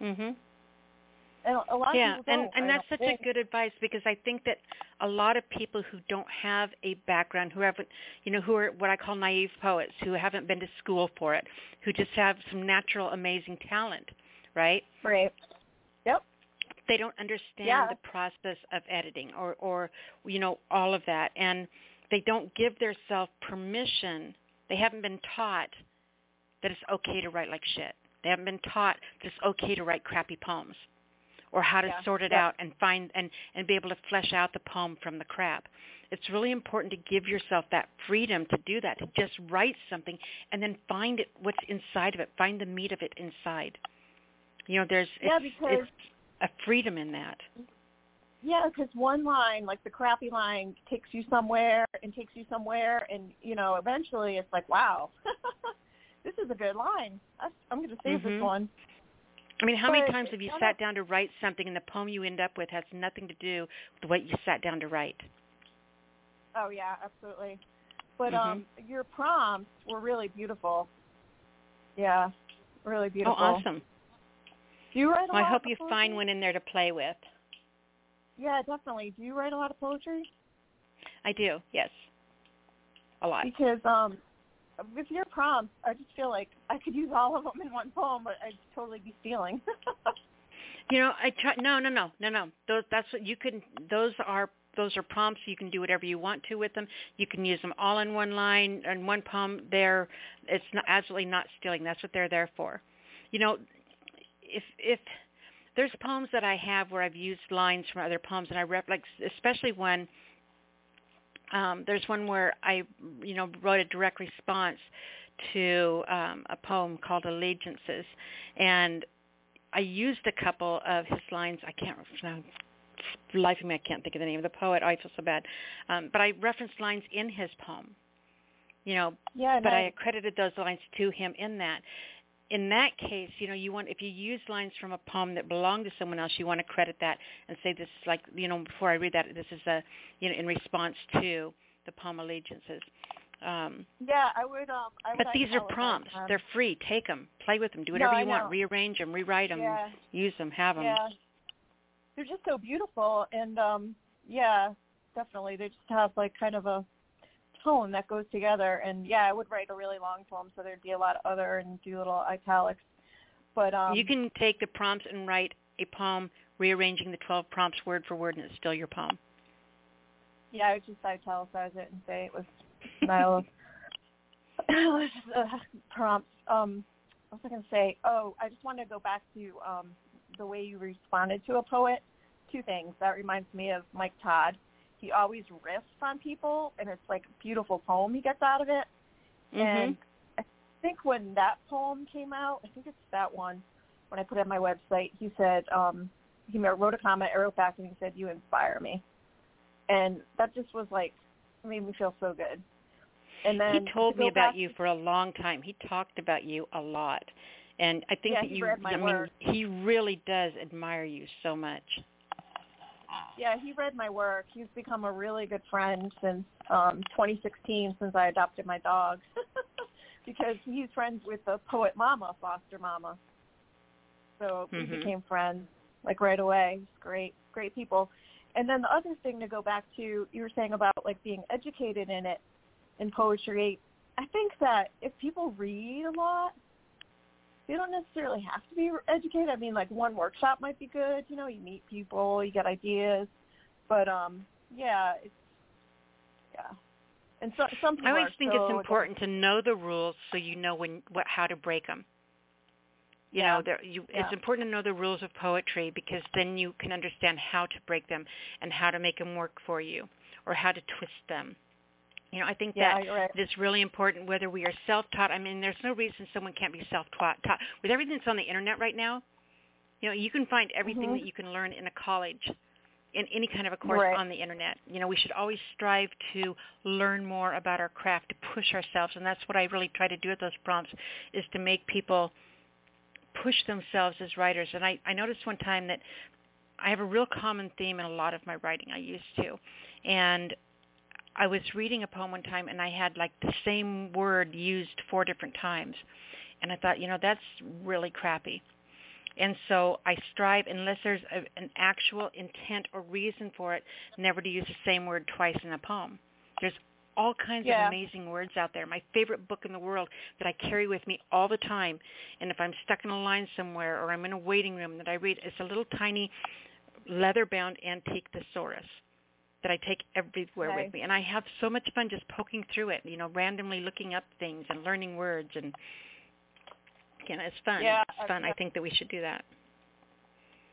Mm-hmm. And a lot yeah, of people and, and that's such think. a good advice, because I think that a lot of people who don't have a background, who haven't, you know, who are what I call naive poets, who haven't been to school for it, who just have some natural, amazing talent, right? Right. Yep. They don't understand yeah. the process of editing or, or, you know, all of that. And they don't give themselves permission. They haven't been taught that it's okay to write like shit. They haven't been taught that it's okay to write crappy poems. Or how to yeah, sort it yeah. out and find and, and be able to flesh out the poem from the crap. It's really important to give yourself that freedom to do that, to just write something and then find it, what's inside of it, find the meat of it inside. You know, there's yeah, it's, because, it's a freedom in that. Yeah, because one line, like the crappy line, takes you somewhere and takes you somewhere, and you know, eventually it's like, wow, this is a good line. I'm going to save mm-hmm. this one. I mean, how many times have you sat down to write something and the poem you end up with has nothing to do with what you sat down to write? Oh, yeah, absolutely. But mm-hmm. um, your prompts were really beautiful. Yeah, really beautiful. Oh, awesome. Do you write a well, lot I hope of you poetry? Find one in there to play with. Yeah, definitely. Do you write a lot of poetry? I do, yes. A lot. Because... um. with your prompts, I just feel like I could use all of them in one poem, but I'd totally be stealing. you know, I try, no, no, no, no, no. Those that's what you can. Those are those are prompts. You can do whatever you want to with them. You can use them all in one line and one poem. There, it's not, absolutely not stealing. That's what they're there for. You know, if if there's poems that I have where I've used lines from other poems, and I rep like especially when. Um, there's one where I, you know, wrote a direct response to um, a poem called Allegiances, and I used a couple of his lines. I can't, no, life of me, I can't think of the name of the poet. Oh, I feel so bad. Um, but I referenced lines in his poem, you know, yeah, but I, I accredited those lines to him in that. In that case, you know, you want if you use lines from a poem that belong to someone else, you want to credit that and say this is like, you know, before I read that, this is a, you know, in response to the poem Allegiances. Um, yeah, I would. Um, I would but like these are prompts; them. They're free. Take them, play with them, do whatever no, you want, know. rearrange them, rewrite them, yeah. use them, have them. Yeah, they're just so beautiful, and um, yeah, definitely, they just have like kind of a. tone that goes together, and yeah, I would write a really long poem, so there'd be a lot of other and do little italics. But um, you can take the prompts and write a poem, rearranging the twelve prompts word for word, and it's still your poem. Yeah, I would just italicize it and say it was Nyla's uh, prompts. Um, what was I going to say? Oh, I just wanted to go back to um, the way you responded to a poet. Two things that reminds me of Mike Todd. He always riffs on people, and it's like a beautiful poem he gets out of it. Mm-hmm. And I think when that poem came out, I think it's that one, when I put it on my website, he said, um, he wrote a comment, I wrote back, and he said, "You inspire me." And that just was like, made me feel so good. And then he told me about you for a long time. He talked about you a lot. And I think yeah, that you, I mean, word. he really does admire you so much. Yeah, he read my work. He's become a really good friend since um, twenty sixteen, since I adopted my dog, because he's friends with the poet mama, foster mama. So mm-hmm. we became friends, like, right away. Great, great people. And then the other thing to go back to, you were saying about, like, being educated in it, in poetry. I think that if people read a lot, you don't necessarily have to be educated. I mean, like, one workshop might be good. You know, you meet people, you get ideas. But, um, yeah, it's, yeah. And so, some people I always think so it's important to know the rules so you know when what how to break them. You yeah. know, there, you, yeah. it's important to know the rules of poetry, because then you can understand how to break them and how to make them work for you or how to twist them. You know, I think that yeah, right. it's really important whether we are self-taught. I mean, there's no reason someone can't be self-taught. Taught. With everything that's on the Internet right now, you know, you can find everything mm-hmm. that you can learn in a college. in any kind of a course right. on the internet. You know, we should always strive to learn more about our craft, to push ourselves, and that's what I really try to do with those prompts, is to make people push themselves as writers. And I, I noticed one time that I have a real common theme in a lot of my writing. I used to. And I was reading a poem one time, and I had, like, the same word used four different times. And I thought, you know, that's really crappy. And so I strive, unless there's a, an actual intent or reason for it, never to use the same word twice in a poem. There's all kinds yeah. of amazing words out there. My favorite book in the world that I carry with me all the time, and if I'm stuck in a line somewhere or I'm in a waiting room that I read, it's a little tiny leather-bound antique thesaurus that I take everywhere nice. With me. And I have so much fun just poking through it, you know, randomly looking up things and learning words. And you know, it's fun. Yeah, it's fun. I think that we should do that.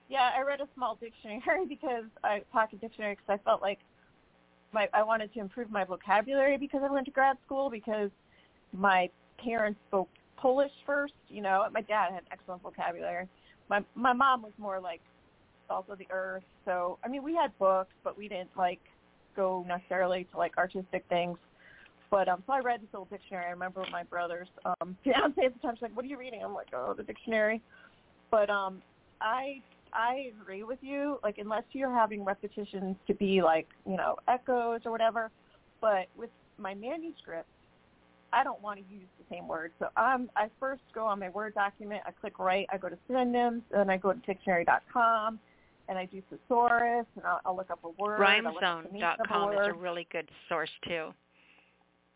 Yeah, I read a small dictionary because I pocket dictionary because I felt like my I wanted to improve my vocabulary because I went to grad school, because my parents spoke Polish first. You know, my dad had excellent vocabulary. My my mom was more like also the earth. So I mean, we had books, but we didn't like go necessarily to like artistic things. But um, so I read this little dictionary. I remember my brother's um, fiance at the time. She's like, "What are you reading?" I'm like, "Oh, the dictionary." But um, I I agree with you. Like, unless you're having repetitions to be like, you know, echoes or whatever. But with my manuscript, I don't want to use the same word. So I'm I first go on my Word document. I click right. I go to synonyms, and I go to dictionary dot com, and I do thesaurus, and I'll, I'll look up a word. rhymezone dot com is a really good source too.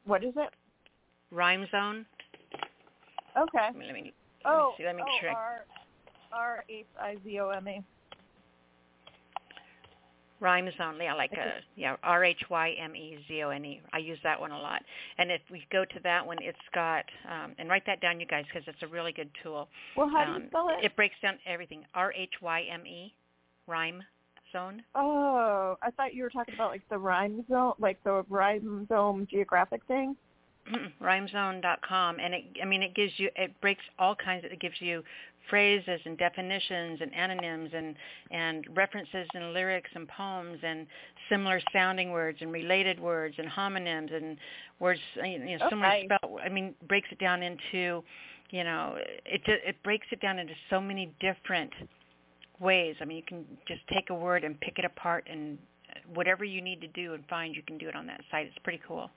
What is it? Rhymezone. Okay. Let me, let me, oh, let me see. Let me oh, make sure. R, R H I Z O M A. Rhymezone. Yeah, like okay. a, yeah, R H Y M E Z O N E. I use that one a lot. And if we go to that one, it's got um, and write that down, you guys, because it's a really good tool. Well, how um, do you spell it? It breaks down everything. R H Y M E. Rhyme. Zone. Oh, I thought you were talking about like the rhymezone, like the rhymezone geographic thing. rhymezone dot com, and it, I mean, it gives you, it breaks all kinds of, it gives you phrases and definitions and antonyms and and references and lyrics and poems and similar sounding words and related words and homonyms and words, you know, similar okay. spelled. I mean, breaks it down into, you know, it it breaks it down into so many different ways. I mean, you can just take a word and pick it apart, and whatever you need to do and find, you can do it on that site. It's pretty cool.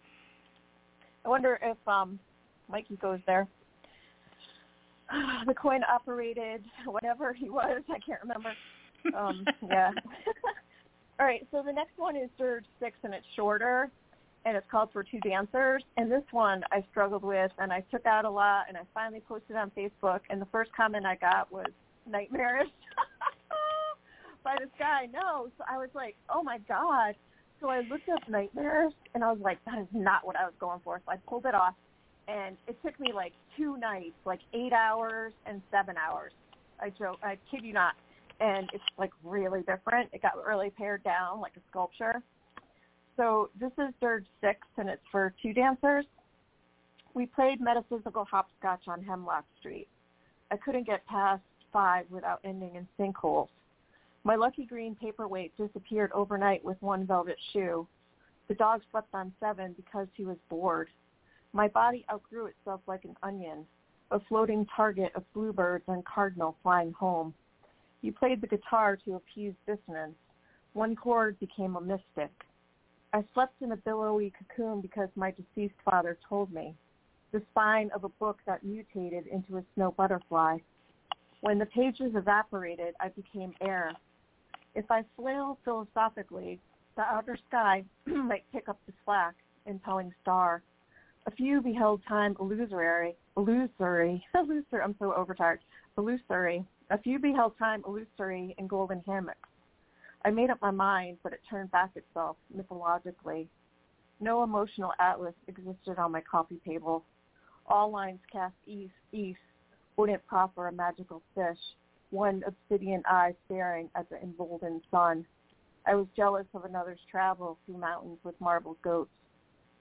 I wonder if um, Mikey goes there. The coin operated, whatever he was, I can't remember. Um, yeah. All right, so the next one is Dirge Six, and it's shorter, and it's called For Two Dancers. And this one I struggled with, and I took out a lot, and I finally posted on Facebook, and the first comment I got was nightmarish. By this guy, no. So I was like, oh my god. So I looked up nightmares, and I was like, that is not what I was going for. So I pulled it off, and it took me like two nights, like eight hours and seven hours. I joke, I kid you not. And it's like really different. It got really pared down, like a sculpture. So this is Dirge Six, and it's for two dancers. We played metaphysical hopscotch on Hemlock Street. I couldn't get past five without ending in sinkholes. My lucky green paperweight disappeared overnight with one velvet shoe. The dog slept on seven because he was bored. My body outgrew itself like an onion, a floating target of bluebirds and cardinal flying home. You played the guitar to appease dissonance. One chord became a mystic. I slept in a billowy cocoon because my deceased father told me, the spine of a book that mutated into a snow butterfly. When the pages evaporated, I became air. If I flail philosophically, the outer sky might pick up the slack, impelling star. A few beheld time illusory, illusory, illusory, I'm so overtired, illusory. A few beheld time illusory in golden hammocks. I made up my mind, but it turned back itself mythologically. No emotional atlas existed on my coffee table. All lines cast east, east, wouldn't proffer a magical fish, one obsidian eye staring at the emboldened sun. I was jealous of another's travel through mountains with marble goats.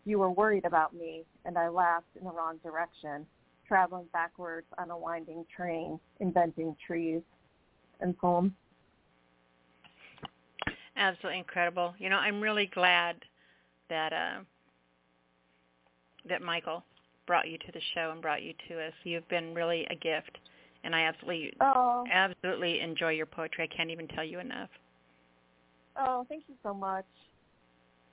You were worried about me, and I laughed in the wrong direction, traveling backwards on a winding train, inventing trees. And poem. absolutely incredible. You know, I'm really glad that uh, that Michael brought you to the show and brought you to us. You've been really a gift, and I absolutely, oh. absolutely enjoy your poetry. I can't even tell you enough. Oh, thank you so much.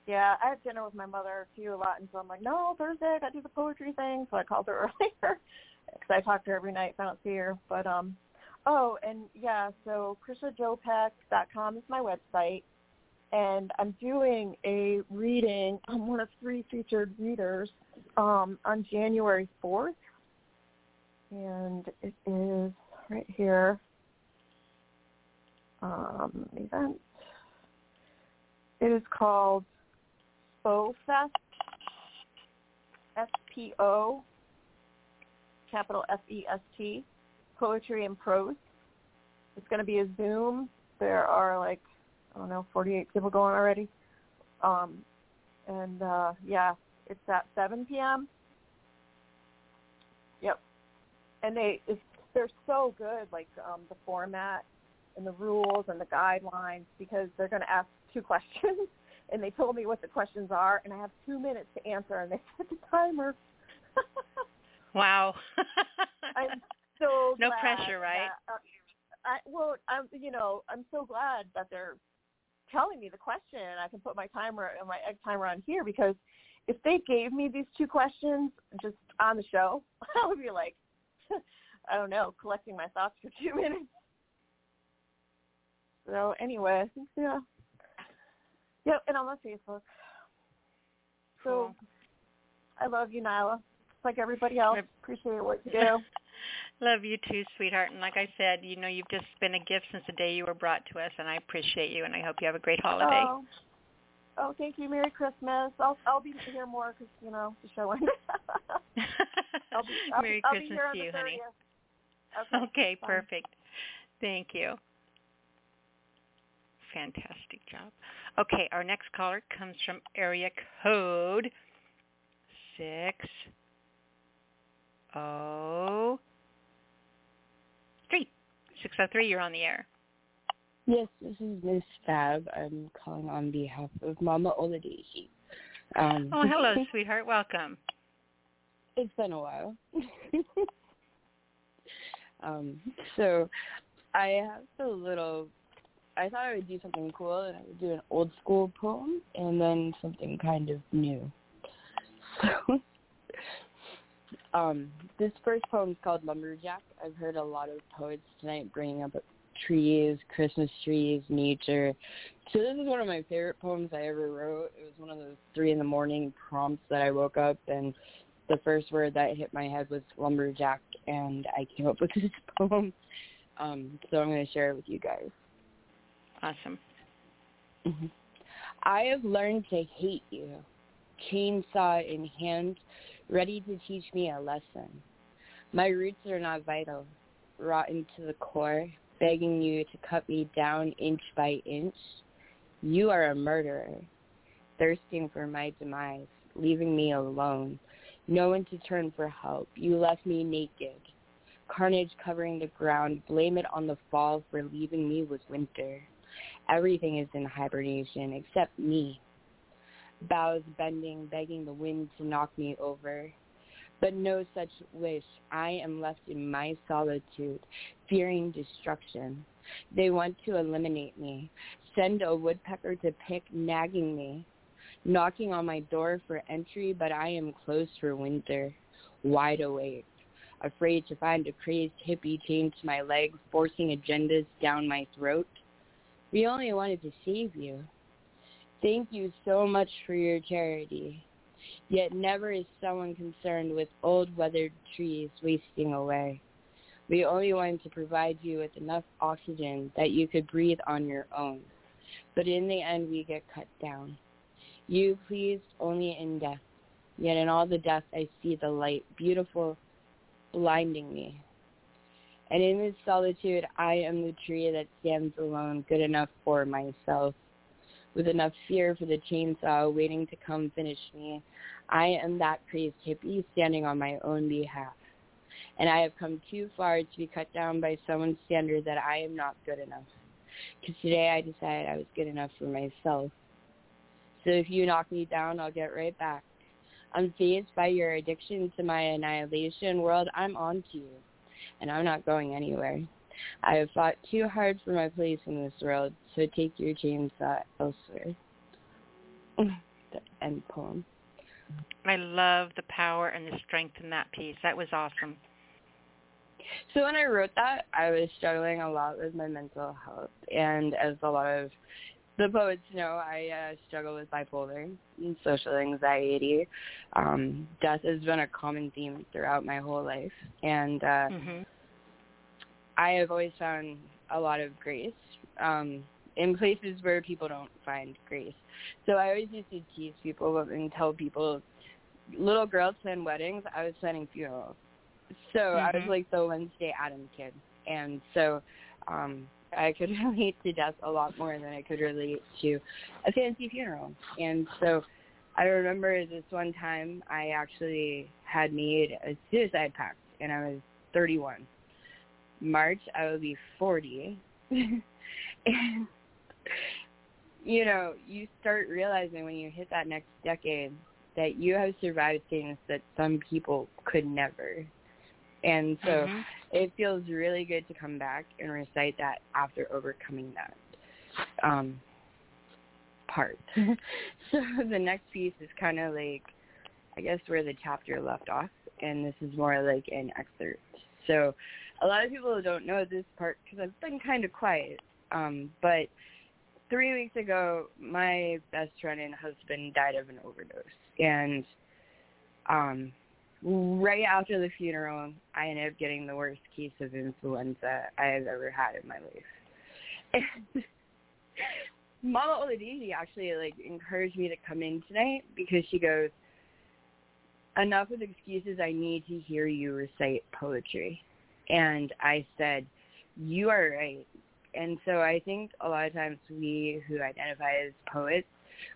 Yeah, I have dinner with my mother too a lot, and so I'm like, no, Thursday I got to do the poetry thing, so I called her earlier because I talk to her every night if I don't see her. But um, oh, and yeah, so Krisha Joe Peck dot com is my website, and I'm doing a reading. I'm one of three featured readers um, on January fourth, and it is right here. Um, event. It is called SpoFest, S P O, capital F E S T, Poetry and Prose. It's going to be a Zoom. There are like, I don't know, forty-eight people going already. Um, and, uh, yeah, it's at seven p.m. Yep. And they, it's, they're so good, like um, the format and the rules and the guidelines, because they're going to ask two questions. And they told me what the questions are, and I have two minutes to answer, and they set the timer. Wow. I'm so no glad pressure, right? That, uh, I, well, I'm, you know, I'm so glad that they're telling me the question, and I can put my timer and my egg timer on here, because if they gave me these two questions just on the show, I would be like, I don't know, collecting my thoughts for two minutes. So anyway, I think, yeah. Yep, and I'm on Facebook. So cool. I love you, Nyla. Just like everybody else, appreciate what you do. Love you too, sweetheart. And like I said, you know, you've just been a gift since the day you were brought to us, and I appreciate you, and I hope you have a great holiday. Oh, oh thank you. Merry Christmas. I'll I'll be here more because, you know, the show ended. I'll be, I'll, Merry I'll Christmas be to you, honey. Okay, okay perfect. Thank you. Fantastic job. Okay, our next caller comes from area code six oh three. six oh three, you're on the air. Yes, this is Miss Fab. I'm calling on behalf of Mama Oladeji. Um, oh, hello, sweetheart. Welcome. It's been a while. um, so I have a little... I thought I would do something cool, and I would do an old school poem, and then something kind of new. So, um, this first poem is called Lumberjack. I've heard a lot of poets tonight bringing up trees, Christmas trees, nature. So this is one of my favorite poems I ever wrote. It was one of those three in the morning prompts that I woke up, and the first word that hit my head was lumberjack, and I came up with this poem. Um, so I'm going to share it with you guys. Awesome. Mm-hmm. I have learned to hate you, chainsaw in hand, ready to teach me a lesson. My roots are not vital, rotten to the core, begging you to cut me down inch by inch. You are a murderer, thirsting for my demise, leaving me alone, no one to turn for help. You left me naked, carnage covering the ground. Blame it on the fall for leaving me with winter. Everything is in hibernation except me. Boughs bending, begging the wind to knock me over. But no such wish. I am left in my solitude, fearing destruction. They want to eliminate me, send a woodpecker to pick, nagging me, knocking on my door for entry, but I am closed for winter, wide awake, afraid to find a crazed hippie chained to my legs, forcing agendas down my throat. We only wanted to save you. Thank you so much for your charity. Yet never is someone concerned with old weathered trees wasting away. We only wanted to provide you with enough oxygen that you could breathe on your own. But in the end, we get cut down. You pleased only in death. Yet in all the death, I see the light, beautiful, blinding me. And in this solitude, I am the tree that stands alone, good enough for myself. With enough fear for the chainsaw waiting to come finish me, I am that crazed hippie standing on my own behalf. And I have come too far to be cut down by someone's standard that I am not good enough. because today I decided I was good enough for myself. So if you knock me down, I'll get right back. I'm phased by your addiction to my annihilation world. I'm on to you, and I'm not going anywhere. I have fought too hard for my place in this world, so take your chainsaw elsewhere. The end poem. I love the power and the strength in that piece. That was awesome. So when I wrote that, I was struggling a lot with my mental health, and as a lot of the poets know, I uh, struggle with bipolar and social anxiety. Um, death has been a common theme throughout my whole life, and uh, mm-hmm. I have always found a lot of grace um, in places where people don't find grace. So I always used to tease people and tell people, little girls plan weddings, I was planning funerals. So mm-hmm. I was like the Wednesday Addams kid, and so um, I could relate to death a lot more than I could relate to a fancy funeral. And so I remember this one time I actually had made a suicide pact, and I was thirty-one. March, I will be forty. And, you know, you start realizing when you hit that next decade that you have survived things that some people could never. And so mm-hmm. it feels really good to come back and recite that after overcoming that um, part. So the next piece is kind of like, I guess, where the chapter left off, and this is more like an excerpt. So a lot of people don't know this part because I've been kind of quiet, um, but three weeks ago, my best friend and husband died of an overdose, and um, right after the funeral, I ended up getting the worst case of influenza I have ever had in my life. And Mama Oladiji actually like encouraged me to come in tonight because she goes, enough with excuses, I need to hear you recite poetry. And I said, you are right. And so I think a lot of times we who identify as poets,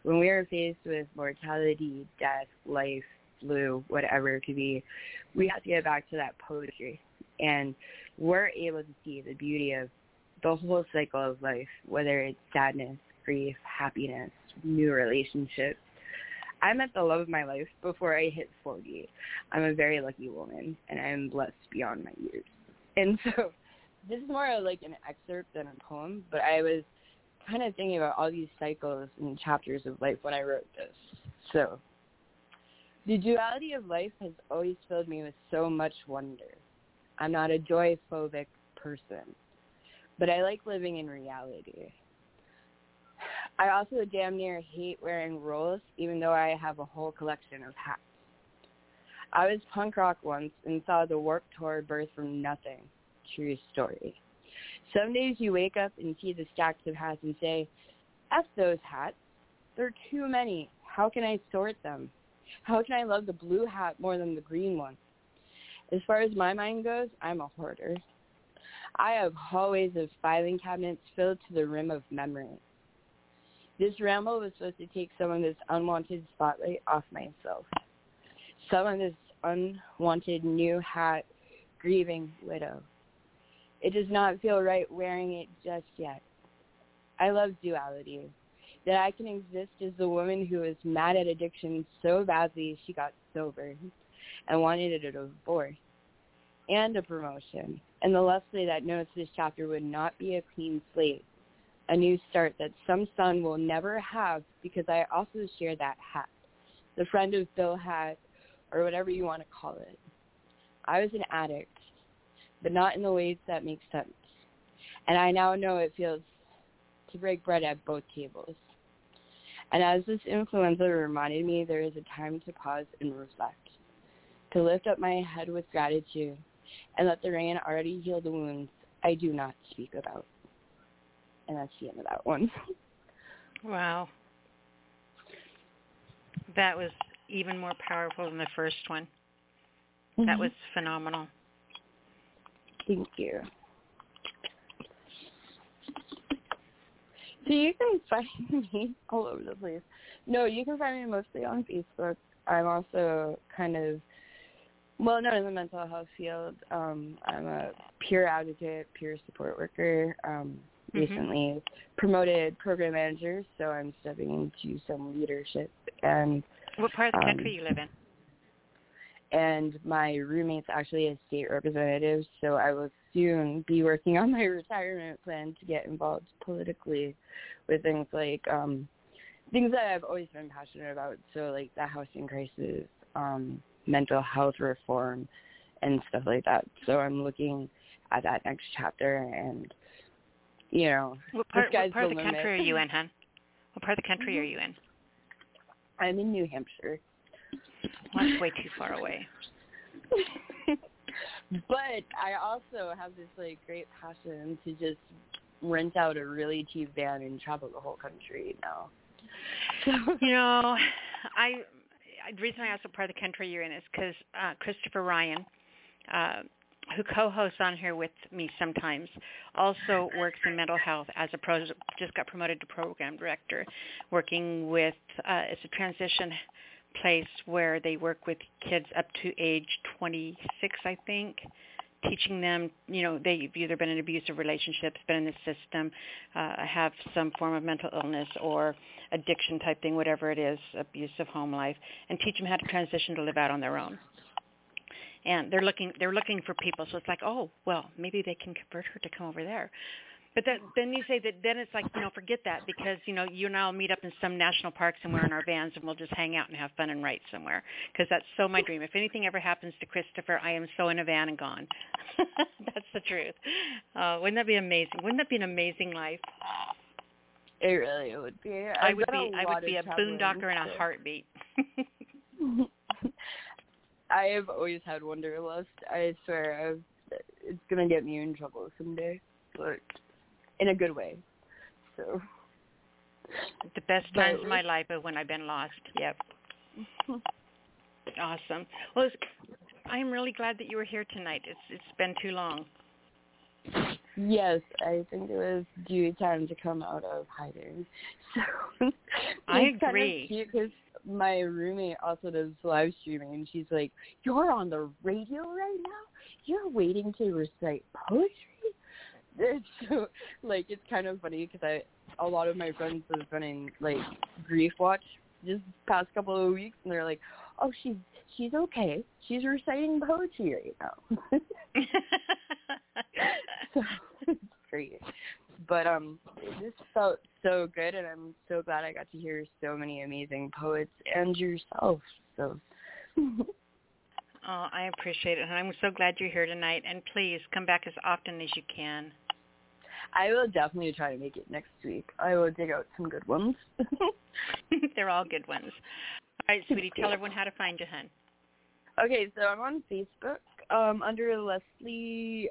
when we are faced with mortality, death, life, flu, whatever it could be, we have to get back to that poetry. And we're able to see the beauty of the whole cycle of life, whether it's sadness, grief, happiness, new relationships. I met the love of my life before I hit forty. I'm a very lucky woman, and I'm blessed beyond my years. And so this is more like an excerpt than a poem, but I was kind of thinking about all these cycles and chapters of life when I wrote this. So, the duality of life has always filled me with so much wonder. I'm not a joy-phobic person, but I like living in reality. I also damn near hate wearing rolls, even though I have a whole collection of hats. I was punk rock once and saw the Warped Tour birth from nothing. True story. Some days you wake up and see the stacks of hats and say, F those hats. There are too many. How can I sort them? How can I love the blue hat more than the green one? As far as my mind goes, I'm a hoarder. I have hallways of filing cabinets filled to the rim of memory. This ramble was supposed to take some of this unwanted spotlight off myself. Some of this unwanted new hat, grieving widow. It does not feel right wearing it just yet. I love duality, that I can exist as the woman who was mad at addiction so badly she got sober and wanted a divorce and a promotion, and the Leslie that knows this chapter would not be a clean slate, a new start that some son will never have because I also share that hat, the friend of Bill hat, or whatever you want to call it. I was an addict, but not in the ways that make sense, and I now know it feels to break bread at both tables. And as this influenza reminded me, there is a time to pause and reflect, to lift up my head with gratitude, and let the rain already heal the wounds I do not speak about. And that's the end of that one. Wow. That was even more powerful than the first one. Mm-hmm. That was phenomenal. Thank you. So you can find me all over the place. No, you can find me mostly on Facebook. I'm also kind of well known in the mental health field. Um, I'm a peer advocate, peer support worker. Um, mm-hmm. recently promoted program manager, so I'm stepping into some leadership. And what part of the um, country you live in? And my roommate's actually a state representative, so I will soon be working on my retirement plan to get involved politically with things like um, things that I've always been passionate about, so like the housing crisis, um, mental health reform, and stuff like that. So I'm looking at that next chapter, and, you know. What part, what part of the limit. country are you in, hon? What part of the country are you in? I'm in New Hampshire. Well, that's way too far away. But I also have this, like, great passion to just rent out a really cheap van and travel the whole country now. So. You know, I, the reason I asked what part of the country you're in is because uh, Christopher Ryan, uh, who co-hosts on here with me sometimes, also works in mental health as a pro, just got promoted to program director, working with, uh, it's a transition place where they work with kids up to age twenty-six, I think, teaching them, you know, they've either been in abusive relationships, been in the system, uh, have some form of mental illness or addiction type thing, whatever it is, abusive home life, and teach them how to transition to live out on their own. And they're looking they're looking for people, so it's like, oh, well, maybe they can convert her to come over there. But that, then you say that then it's like, you know, forget that because, you know, you and I will meet up in some national park somewhere in our vans and we'll just hang out and have fun and write somewhere because that's so my dream. If anything ever happens to Christopher, I am so in a van and gone. That's the truth. Uh, wouldn't that be amazing? Wouldn't that be an amazing life? It really would be. I, I would be I would be a boondocker in a heartbeat. I have always had wanderlust. I swear I've, it's going to get me in trouble someday, but... in a good way. So the best times of my life are when I've been lost. Yep. Awesome. Well, I'm really glad that you were here tonight. It's it's been too long. Yes, I think it was due time to come out of hiding. So I agree. Kind of cute 'cause my roommate also does live streaming, and she's like, "You're on the radio right now. You're waiting to recite poetry." It's so, like, it's kind of funny because I, a lot of my friends have been in, like, grief watch just past couple of weeks, and they're like, oh, she's, she's okay. She's reciting poetry right now. So, it's great. But um, it just felt so good, and I'm so glad I got to hear so many amazing poets and yourself, so... Oh, I appreciate it, and I'm so glad you're here tonight. And please come back as often as you can. I will definitely try to make it next week. I will dig out some good ones. They're all good ones. All right, sweetie, tell everyone how to find you, hun. Okay, so I'm on Facebook um, under Leslie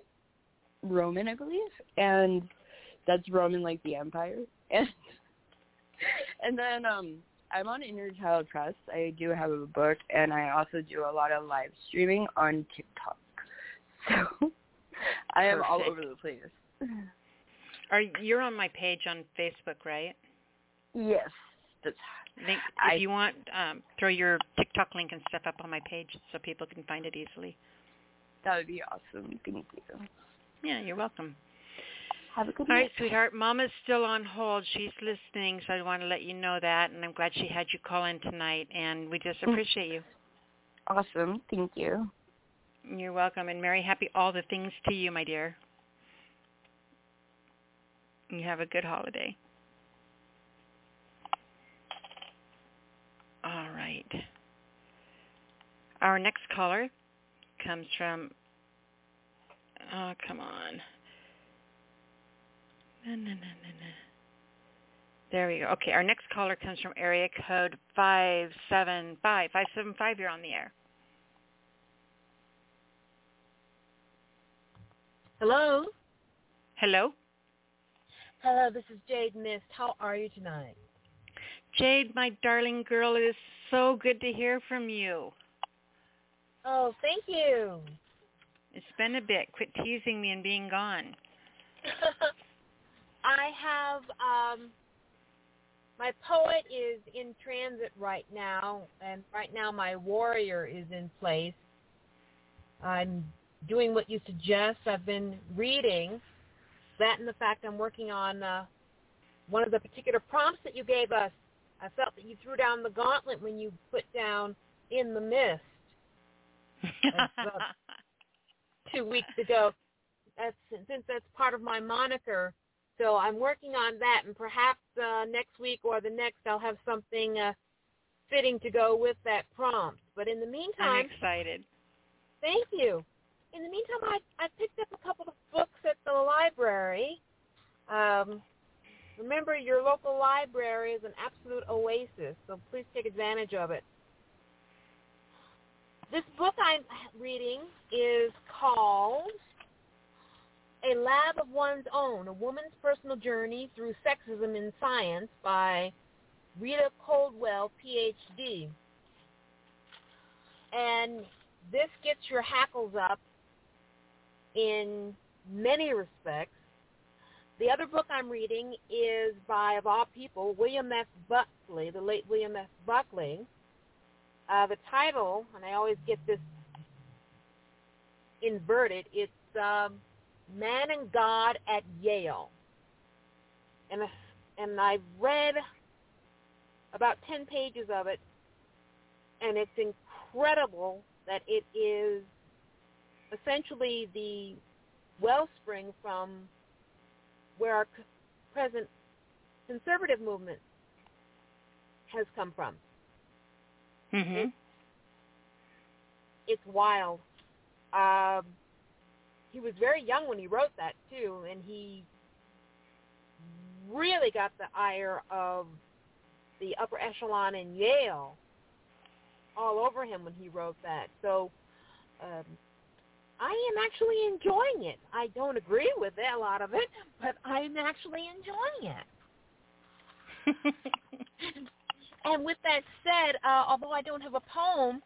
Roman, I believe, and that's Roman like the Empire. And, and then... um. I'm on Inner Child Press. I do have a book, and I also do a lot of live streaming on TikTok. So I am Perfect. all over the place. Are you're on my page on Facebook, right? Yes. That's, Link, if I, you want, um, throw your TikTok link and stuff up on my page so people can find it easily. That would be awesome. Thank you. Yeah, you're welcome. Have a good All night. right, sweetheart. Mama's still on hold. She's listening, so I want to let you know that, and I'm glad she had you call in tonight, and we just appreciate you. Awesome. Thank you. You're welcome, and Mary, happy all the things to you, my dear. You have a good holiday. All right. Our next caller comes from, oh, come on. Na, na, na, na, na. There we go. Okay, our next caller comes from area code five seven five. five seven five, you're on the air. Hello? Hello? Hello, this is Jade Mist. How are you tonight? Jade, my darling girl, it is so good to hear from you. Oh, thank you. It's been a bit. Quit teasing me and being gone. I have, um, my poet is in transit right now, and right now my warrior is in place. I'm doing what you suggest. I've been reading that and the fact I'm working on uh, one of the particular prompts that you gave us. I felt that you threw down the gauntlet when you put down In the Mist two weeks ago. That's, since that's part of my moniker, so I'm working on that, and perhaps uh, next week or the next I'll have something uh, fitting to go with that prompt. But in the meantime... I'm excited. Thank you. In the meantime, I, I picked up a couple of books at the library. Um, remember, your local library is an absolute oasis, so please take advantage of it. This book I'm reading is called A Lab of One's Own, A Woman's Personal Journey Through Sexism in Science by Rita Caldwell, P H D. And this gets your hackles up in many respects. The other book I'm reading is by, of all people, William F. Buckley, the late William F. Buckley. Uh, the title, and I always get this inverted, it's... Um, Man and God at Yale. And, and I read about ten pages of it, and it's incredible that it is essentially the wellspring from where our present conservative movement has come from. Mm-hmm. It's, it's wild. Um... He was very young when he wrote that, too, and he really got the ire of the upper echelon in Yale all over him when he wrote that. So um, I am actually enjoying it. I don't agree with it, a lot of it, but I'm actually enjoying it. And with that said, uh, although I don't have a poem,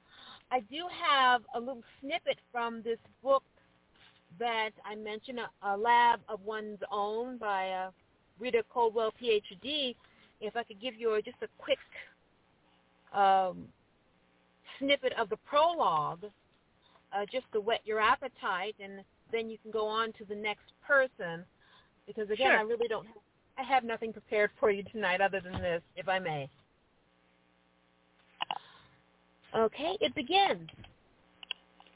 I do have a little snippet from this book that I mentioned, a, a Lab of One's Own by uh, Rita Caldwell, P H D. If I could give you a, just a quick um, snippet of the prologue, uh, just to whet your appetite, and then you can go on to the next person. Because again, sure. I really don't. I have nothing prepared for you tonight other than this, if I may. Okay, it begins.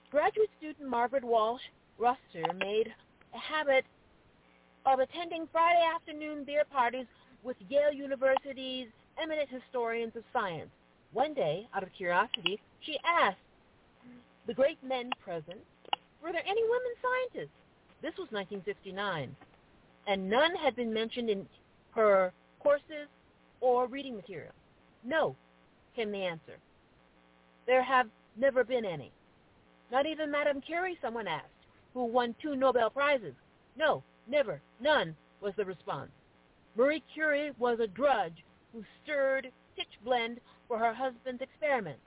Graduate student Margaret Walsh Ruster made a habit of attending Friday afternoon beer parties with Yale University's eminent historians of science. One day, out of curiosity, she asked the great men present, were there any women scientists? This was nineteen sixty-nine, and none had been mentioned in her courses or reading material. No, came the answer. There have never been any. Not even Madame Curie, someone asked, who won two Nobel Prizes. No, never, none, was the response. Marie Curie was a drudge who stirred pitch blend for her husband's experiments.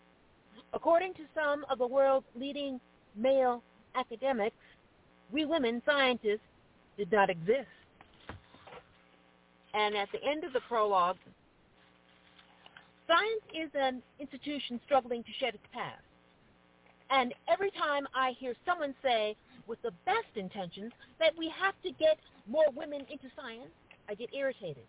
According to some of the world's leading male academics, we women scientists did not exist. And at the end of the prologue, science is an institution struggling to shed its past. And every time I hear someone say, with the best intentions, that we have to get more women into science, I get irritated.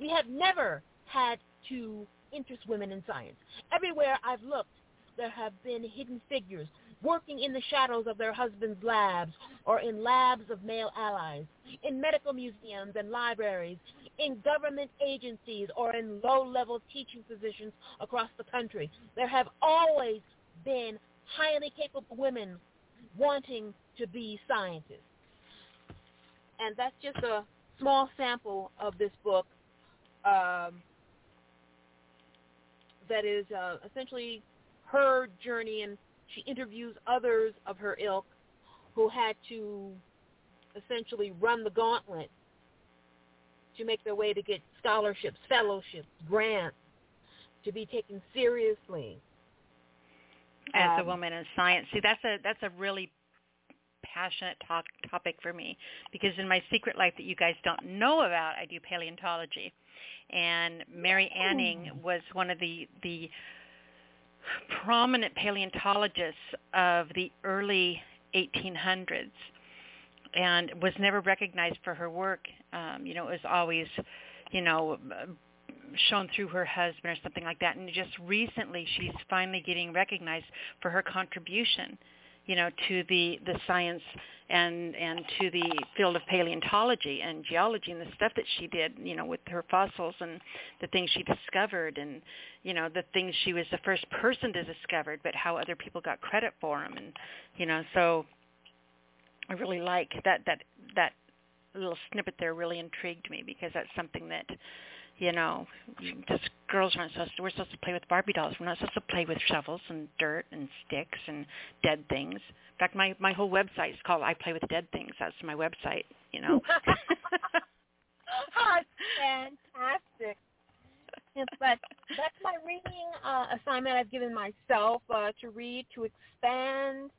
We have never had to interest women in science. Everywhere I've looked, there have been hidden figures working in the shadows of their husbands' labs or in labs of male allies, in medical museums and libraries, in government agencies or in low-level teaching positions across the country. There have always been highly capable women wanting to be scientists. And that's just a small sample of this book um, that is uh, essentially her journey, and she interviews others of her ilk who had to essentially run the gauntlet to make their way to get scholarships, fellowships, grants, to be taken seriously as a woman in science. See, that's a that's a really passionate talk, topic for me, because in my secret life that you guys don't know about, I do paleontology. And Mary Anning was one of the, the prominent paleontologists of the early eighteen hundreds. and was never recognized for her work. Um, you know, it was always, you know, shown through her husband or something like that. And just recently she's finally getting recognized for her contribution, you know, to the, the science and, and to the field of paleontology and geology and the stuff that she did, you know, with her fossils and the things she discovered and, you know, the things she was the first person to discover, but how other people got credit for them. And, you know, so I really like that, that, that little snippet there really intrigued me, because that's something that, you know, just girls aren't supposed to, we're supposed to play with Barbie dolls. We're not supposed to play with shovels and dirt and sticks and dead things. In fact, my, my whole website is called I Play With Dead Things. That's my website, you know. Oh, fantastic. But that's my reading uh, assignment I've given myself, uh, to read, to expand.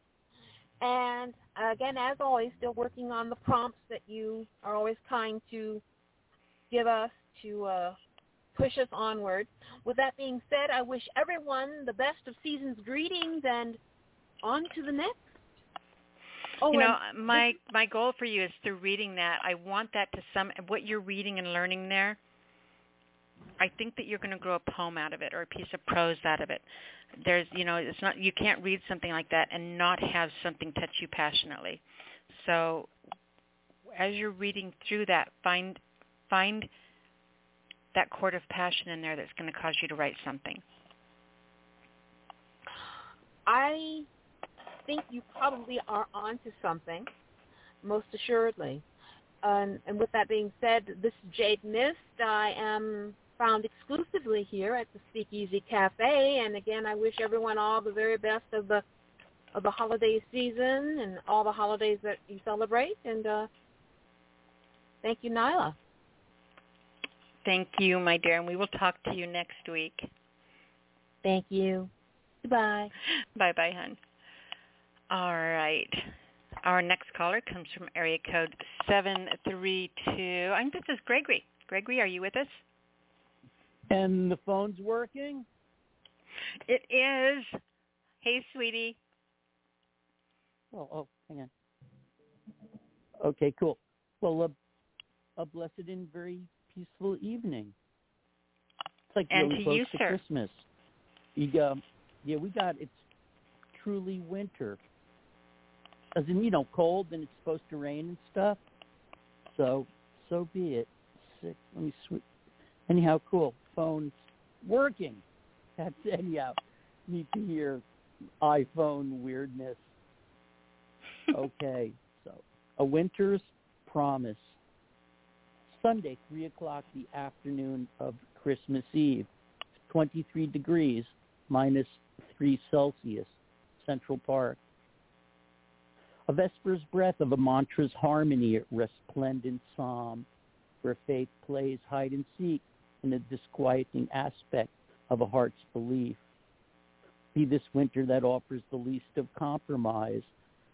And again, as always, still working on the prompts that you are always kind to give us, to uh, push us onward. With that being said, I wish everyone the best of season's greetings, and on to the next. Oh, you know, my my goal for you is through reading that, I want that to some, what you're reading and learning there, I think that you're going to grow a poem out of it or a piece of prose out of it. There's, you know, it's not, you can't read something like that and not have something touch you passionately. So as you're reading through that, find find that chord of passion in there that's going to cause you to write something. I think you probably are onto something, most assuredly. Um, and with that being said, this is Jade Mist. I am found exclusively here at the Speakeasy Cafe. And again, I wish everyone all the very best of the of the holiday season and all the holidays that you celebrate. And uh, thank you, Nyla. Thank you, my dear, and we will talk to you next week. Thank you. Goodbye. Bye-bye, hon. All right. Our next caller comes from area code seven three two. I think this is Gregory. Gregory, are you with us? And the phone's working? It is. Hey, sweetie. Oh, oh, hang on. Okay, cool. Well, a, a blessed and very peaceful evening. It's like and really to you, sir. Christmas. You got, yeah, we got, it's truly winter. As in, you know, cold, and it's supposed to rain and stuff. So, so be it. Sick. Let me switch. Anyhow, cool. Phone's working. That's, anyhow, need to hear iPhone weirdness. Okay. So, A Winter's Promise. Sunday, three o'clock, the afternoon of Christmas Eve, twenty-three degrees, minus three Celsius, Central Park. A vesper's breath of a mantra's harmony, a resplendent psalm, where faith plays hide and seek in the disquieting aspect of a heart's belief. Be this winter that offers the least of compromise,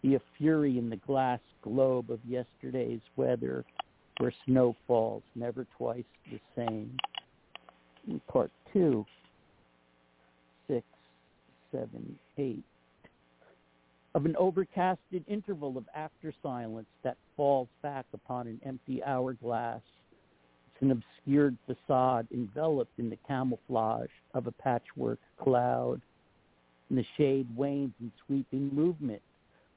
be a fury in the glass globe of yesterday's weather, where snow falls, never twice the same. In part two, six, seven, eight, of an overcasted interval of after silence that falls back upon an empty hourglass. It's an obscured facade enveloped in the camouflage of a patchwork cloud. And the shade wanes in sweeping movement,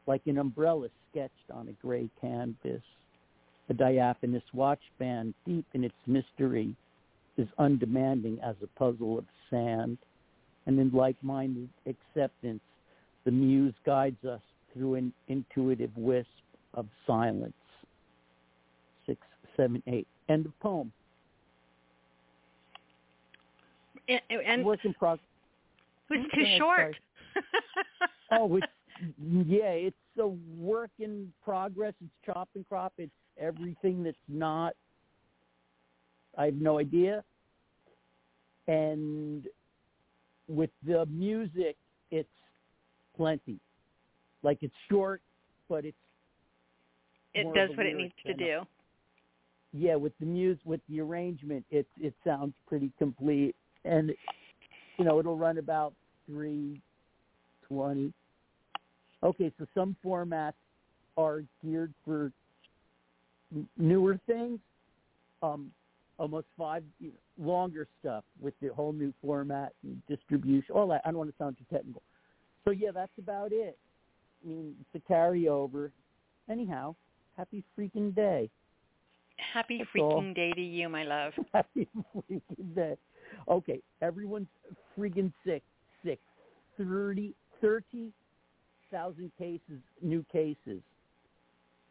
like an umbrella sketched on a gray canvas. A diaphanous watch band, deep in its mystery, is undemanding as a puzzle of sand. And in like-minded acceptance, the muse guides us through an intuitive wisp of silence. Six, seven, eight. End of poem. And, and work in progress. It's too okay, short. oh, it's, yeah, it's a work in progress. It's chop and crop. It's everything that's not, I have no idea. And with the music, it's plenty. Like, it's short, but it's it does what it needs to do. Yeah, with the muse, with the arrangement, it it sounds pretty complete. And, you know, it'll run about three twenty. Okay, so some formats are geared for newer things, um, almost five you know, longer stuff with the whole new format and distribution, all that. I don't want to sound too technical. So, yeah, that's about it. I mean, it's a carryover. Anyhow, happy freaking day. Happy that's freaking all. Day to you, my love. Happy freaking day. Okay, everyone's freaking sick. Sick. thirty, thirty thousand cases, new cases.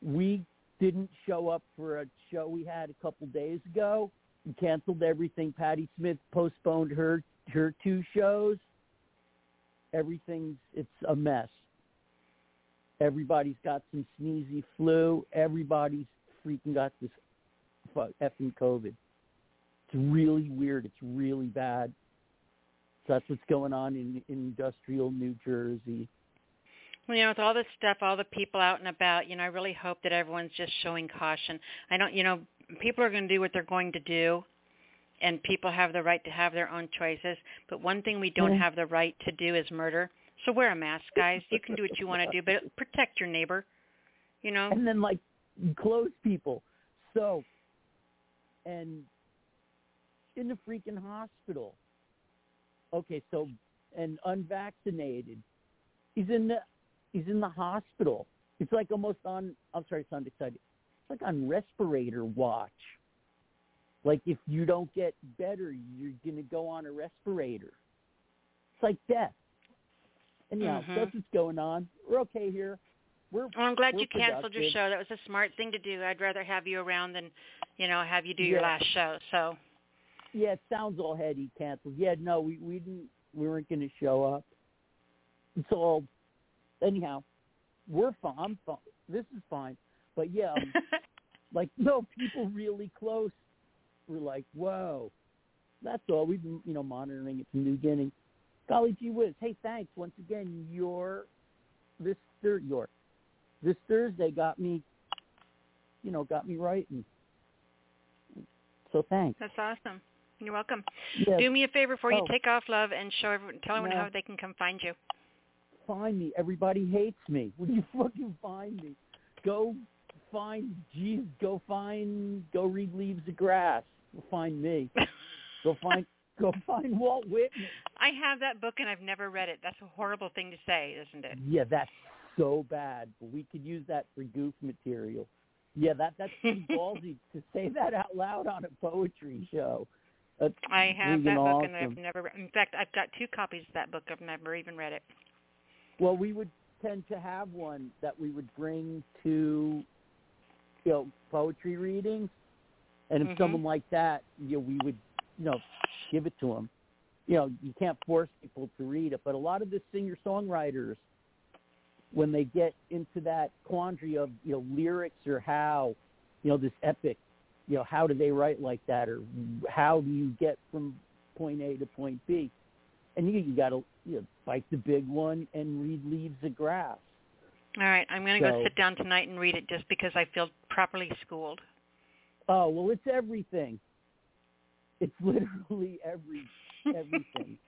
We didn't show up for a show we had a couple days ago. We canceled everything. Patty Smith postponed her her two shows. Everything's, it's a mess. Everybody's got some sneezy flu. Everybody's freaking got this effing COVID. It's really weird. It's really bad. So that's what's going on in, in industrial New Jersey. Well, you know, with all this stuff, all the people out and about, you know, I really hope that everyone's just showing caution. I don't, you know, people are going to do what they're going to do, and people have the right to have their own choices. But one thing we don't have the right to do is murder. So wear a mask, guys. You can do what you want to do, but protect your neighbor, you know. And then, like, close people. So, and in the freaking hospital. Okay, so, and unvaccinated. He's in the... He's in the hospital. It's like almost on, I'm sorry, it sounds exciting. It's like on respirator watch. Like if you don't get better, you're going to go on a respirator. It's like death. And yeah, mm-hmm. That's what's going on. We're okay here. We're, well, I'm glad we're you canceled productive. Your show. That was a smart thing to do. I'd rather have you around than, you know, have you do yeah. your last show. So. Yeah, it sounds all heady, canceled. Yeah, no, we, we didn't, we weren't going to show up. It's all... Anyhow, we're fine. I'm fine. This is fine. But, yeah, um, like, no, people really close were like, whoa. That's all. We've been, you know, monitoring it from the beginning. Golly gee whiz. Hey, thanks. Once again, your this, thir- your, this Thursday got me, you know, got me writing. So thanks. That's awesome. You're welcome. Yes. Do me a favor before oh. you take off, love, and show everyone, tell everyone no. how they can come find you. Find me. Everybody hates me. Will you fucking find me? Go find, geez, go find, go read Leaves of Grass. Go find me. Go find, go find Walt Whitman. I have that book and I've never read it. That's a horrible thing to say, isn't it? Yeah, that's so bad. But we could use that for goof material. Yeah, that that's pretty ballsy to say that out loud on a poetry show. That's I have that book awesome. And I've never read it. In fact, I've got two copies of that book. I've never even read it. Well, we would tend to have one that we would bring to, you know, poetry readings, and if mm-hmm. someone like that, you know, we would, you know, give it to them. You know, you can't force people to read it, but a lot of the singer-songwriters, when they get into that quandary of, you know, lyrics or how, you know, this epic, you know, how do they write like that, or how do you get from point A to point B? And you, you got to you know, bite the big one and read Leaves of Grass. All right. I'm going to so, go sit down tonight and read it just because I feel properly schooled. Oh, well, it's everything. It's literally every everything.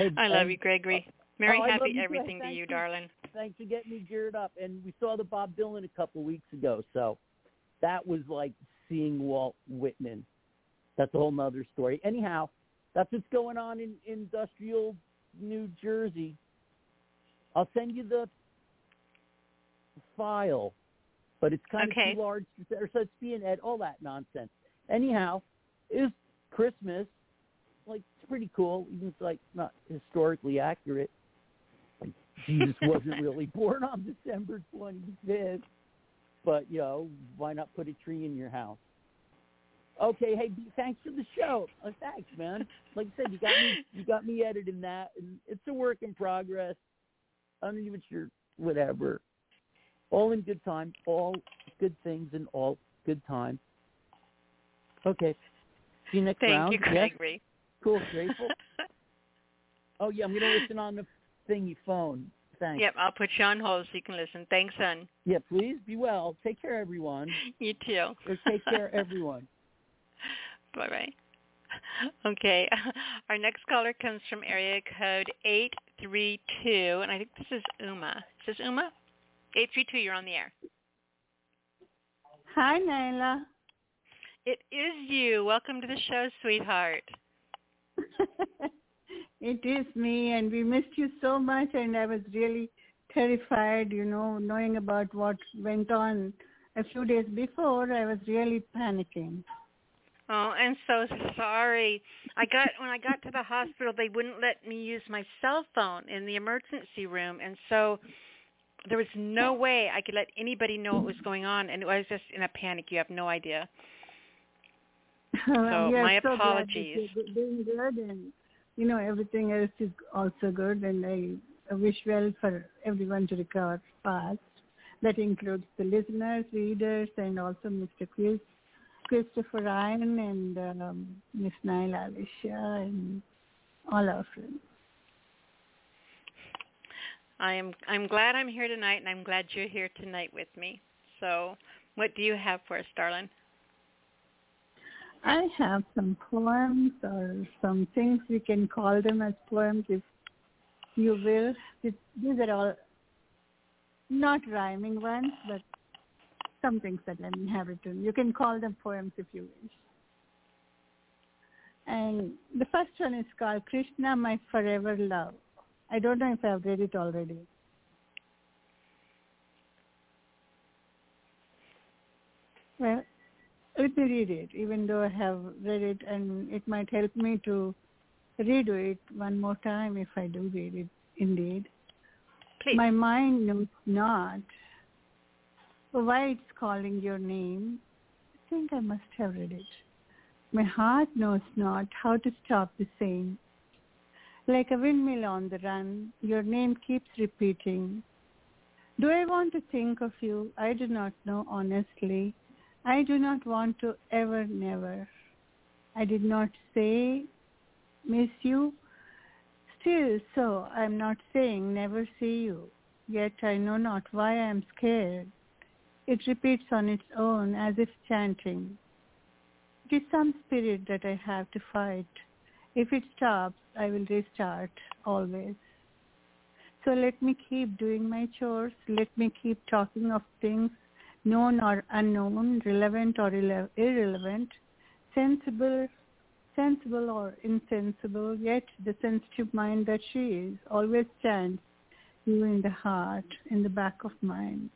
and, I love and, you, Gregory. Uh, Merry oh, happy you, everything to you, you, darling. Thanks for getting me geared up. And we saw the Bob Dylan a couple weeks ago, so that was like seeing Walt Whitman. That's a whole nother story. Anyhow. That's what's going on in industrial New Jersey. I'll send you the file, but it's kind okay. of too large. Or so it's being ed, all that nonsense. Anyhow, it's Christmas. Like, it's pretty cool. Even if it's, like, not historically accurate. Like, Jesus wasn't really born on December twenty-fifth. But, you know, why not put a tree in your house? Okay, hey, thanks for the show. Oh, thanks, man. Like I said, you got me, you got me editing that, and it's a work in progress. I'm even sure, whatever. All in good time, all good things, and all good time. Okay. See you next Thank round. Thank you, Gregory. Yes? Cool, grateful. Oh yeah, I'm gonna listen on the thingy phone. Thanks. Yep, I'll put you on hold so you can listen. Thanks, son. Yeah, please be well. Take care, everyone. You too. Or take care, everyone. Bye-bye. Okay. Our next caller comes from area code eight three two, and I think this is Uma. Is this Uma? eight three two, you're on the air. Hi, Nyla. It is you. Welcome to the show, sweetheart. It is me, and we missed you so much, and I was really terrified, you know, knowing about what went on a few days before. I was really panicking. Oh, I'm so sorry. I got when I got to the hospital, they wouldn't let me use my cell phone in the emergency room, and so there was no way I could let anybody know what was going on, and I was just in a panic. You have no idea. So yeah, my so apologies. Glad you're doing good, and you know everything else is also good, and I, I wish well for everyone to recover fast. That includes the listeners, readers, and also Mister Chris, Christopher Ryan, and um, Miss Nyla Alisia, and all our friends. I am. I'm glad I'm here tonight, and I'm glad you're here tonight with me. So, what do you have for us, darling? I have some poems or some things, we can call them as poems if you will. These are all not rhyming ones, but some things that I have written. You can call them poems if you wish. And the first one is called Krishna, My Forever Love. I don't know if I've read it already. Well, let me read it, even though I have read it, and it might help me to redo it one more time if I do read it, indeed. Please. My mind knows not why it's calling your name. I think I must have read it. My heart knows not how to stop the same. Like a windmill on the run, your name keeps repeating. Do I want to think of you? I do not know, honestly. I do not want to ever, never. I did not say miss you. Still, so I'm not saying never see you. Yet I know not why I am scared. It repeats on its own as if chanting. It is some spirit that I have to fight. If it stops, I will restart always. So let me keep doing my chores. Let me keep talking of things known or unknown, relevant or irre- irrelevant, sensible sensible or insensible, yet the sensitive mind that she is always stands you in the heart, in the back of mind,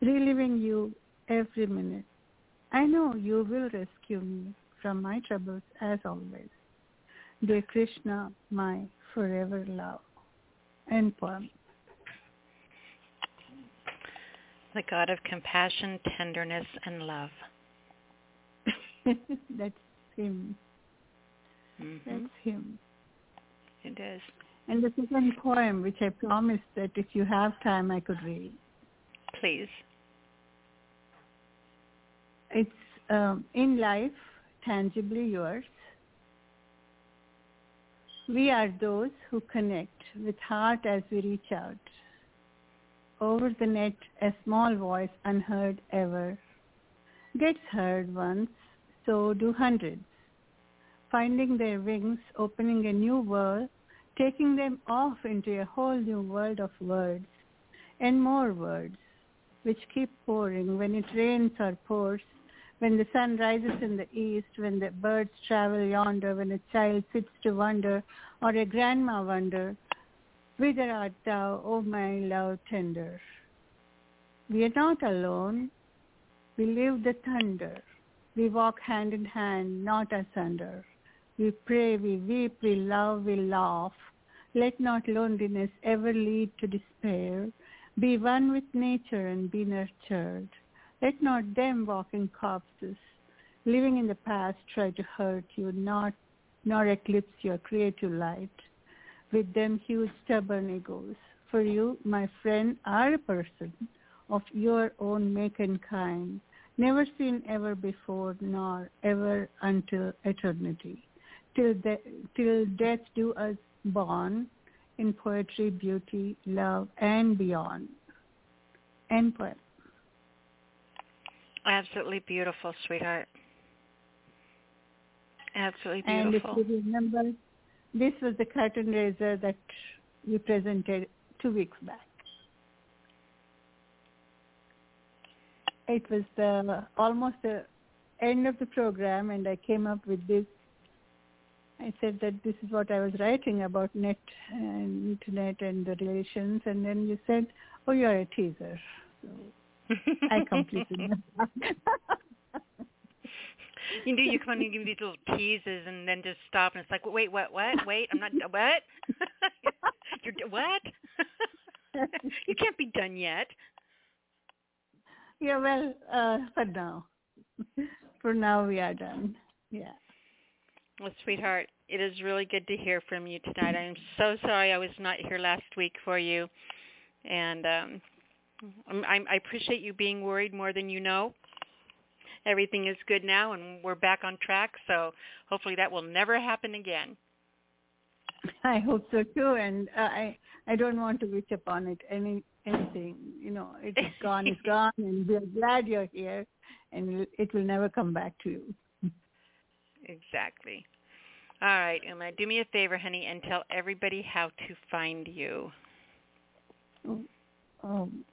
reliving you every minute. I know you will rescue me from my troubles as always. Dear Krishna, my forever love. End poem. The God of compassion, tenderness, and love. That's him. Mm-hmm. That's him. It is. And the second poem, which I promised that if you have time, I could read. Please. It's um, In Life, Tangibly Yours. We are those who connect with heart as we reach out. Over the net, a small voice unheard ever gets heard once, so do hundreds, finding their wings, opening a new world, taking them off into a whole new world of words, and more words, which keep pouring when it rains or pours, when the sun rises in the east, when the birds travel yonder, when a child sits to wonder, or a grandma wonder, whither art thou, O my love tender? We are not alone. We live the thunder. We walk hand in hand, not asunder. We pray, we weep, we love, we laugh. Let not loneliness ever lead to despair. Be one with nature and be nurtured. Let not them walk in corpses, living in the past, try to hurt you, not, nor eclipse your creative light. With them huge stubborn egos. For you, my friend, are a person of your own make and kind, never seen ever before, nor ever until eternity. Till, de- till death do us bond in poetry, beauty, love, and beyond. End poem. Absolutely beautiful, sweetheart. Absolutely beautiful. And if you remember, this was the curtain raiser that we presented two weeks back. it was uh, almost the end of the program, and I came up with this. I said that this is what I was writing about net and internet and the relations, and then you said, oh, you're a teaser. So I completed it. You do, you come on, you give me these little teases and then just stop, and it's like, wait, what, what, wait, I'm not, what? You're, what? You can't be done yet. Yeah, well, uh, for now. For now we are done, yeah. Well, sweetheart, it is really good to hear from you tonight. I am so sorry I was not here last week for you, and um, I, I appreciate you being worried more than you know. Everything is good now, and we're back on track, so hopefully that will never happen again. I hope so, too, and uh, I I don't want to wish upon it any anything. You know, it's gone, it's gone, and we're glad you're here, and it will never come back to you. Exactly. All right, Uma, do me a favor, honey, and tell everybody how to find you. Um,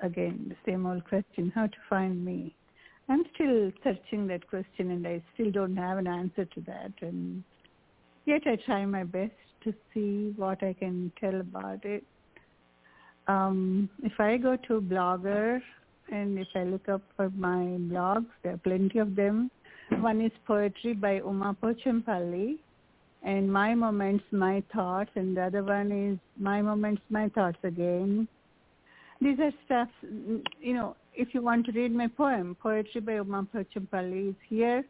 again, the same old question, how to find me. I'm still searching that question, and I still don't have an answer to that. And yet I try my best to see what I can tell about it. Um, if I go to Blogger, and if I look up for my blogs, there are plenty of them. One is Poetry by Uma Pochampalli, and My Moments, My Thoughts, and the other one is My Moments, My Thoughts again. These are stuff, you know, if you want to read my poem, Poetry by Uma Pochampalli is here.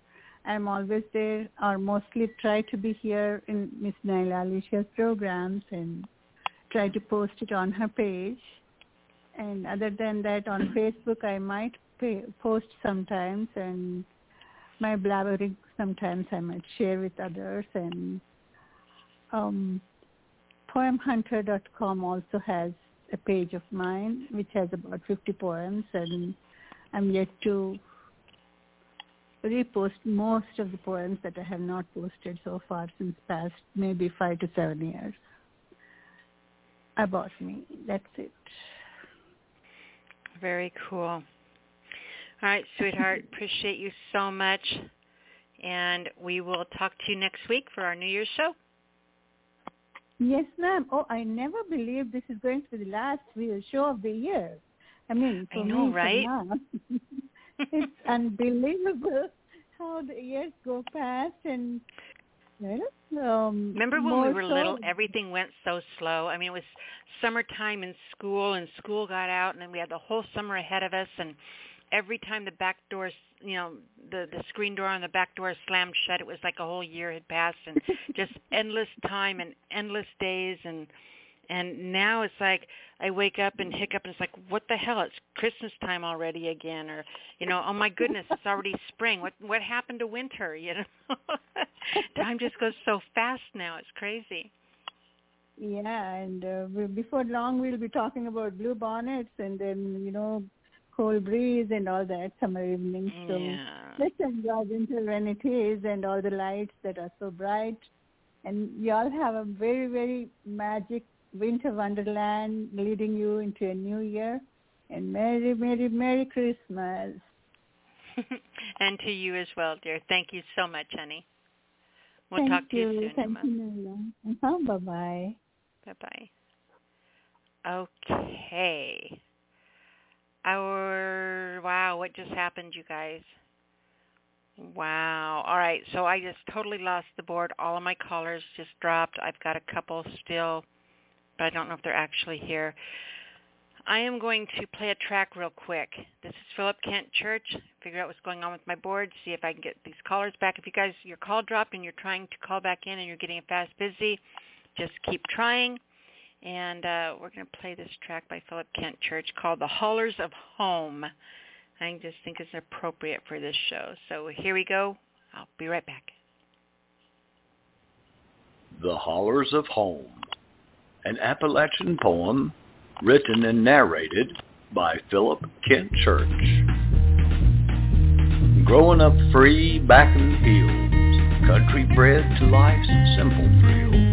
I'm always there, or mostly try to be here in Miss Nyla Alisia's programs and try to post it on her page. And other than that, on Facebook, I might pay, post sometimes, and my blabbering sometimes I might share with others. And um, poem hunter dot com also has a page of mine, which has about fifty poems, and I'm yet to repost most of the poems that I have not posted so far since past maybe five to seven years. About me. That's it. Very cool. All right, sweetheart, appreciate you so much, and we will talk to you next week for our New Year's show. Yes, ma'am. Oh, I never believed this is going to be the last show of the year. I mean, for I know, me, right? Now, it's unbelievable how the years go past. And well, um, remember when we were so little, everything went so slow. I mean, it was summertime in school, and school got out, and then we had the whole summer ahead of us, and every time the back door, you know, the, the screen door on the back door slammed shut, it was like a whole year had passed, and just endless time and endless days. And and now it's like I wake up and hiccup, and it's like, what the hell? It's Christmas time already again, or, you know, oh, my goodness, it's already spring. What what happened to winter, you know? Time just goes so fast now. It's crazy. Yeah, and uh, before long we'll be talking about blue bonnets and then, you know, cold breeze and all that summer evening. So yeah. Let's enjoy winter when it is, and all the lights that are so bright. And you all have a very, very magic winter wonderland leading you into a new year. And Merry, Merry, Merry Christmas. And to you as well, dear. Thank you so much, honey. We'll Thank talk to you, you soon. Thank you, uh-huh. Bye-bye. Bye-bye. Okay. Our, wow, what just happened, you guys? Wow. All right, so I just totally lost the board. All of my callers just dropped. I've got a couple still, but I don't know if they're actually here. I am going to play a track real quick. This is Philip Kent Church. Figure out what's going on with my board, see if I can get these callers back. If you guys, your call dropped and you're trying to call back in and you're getting a fast busy, just keep trying. And uh, we're going to play this track by Philip Kent Church called The Hollers of Home. I just think it's appropriate for this show. So here we go. I'll be right back. The Hollers of Home, an Appalachian poem written and narrated by Philip Kent Church. Growing up free back in the fields, country bred to life's simple thrills.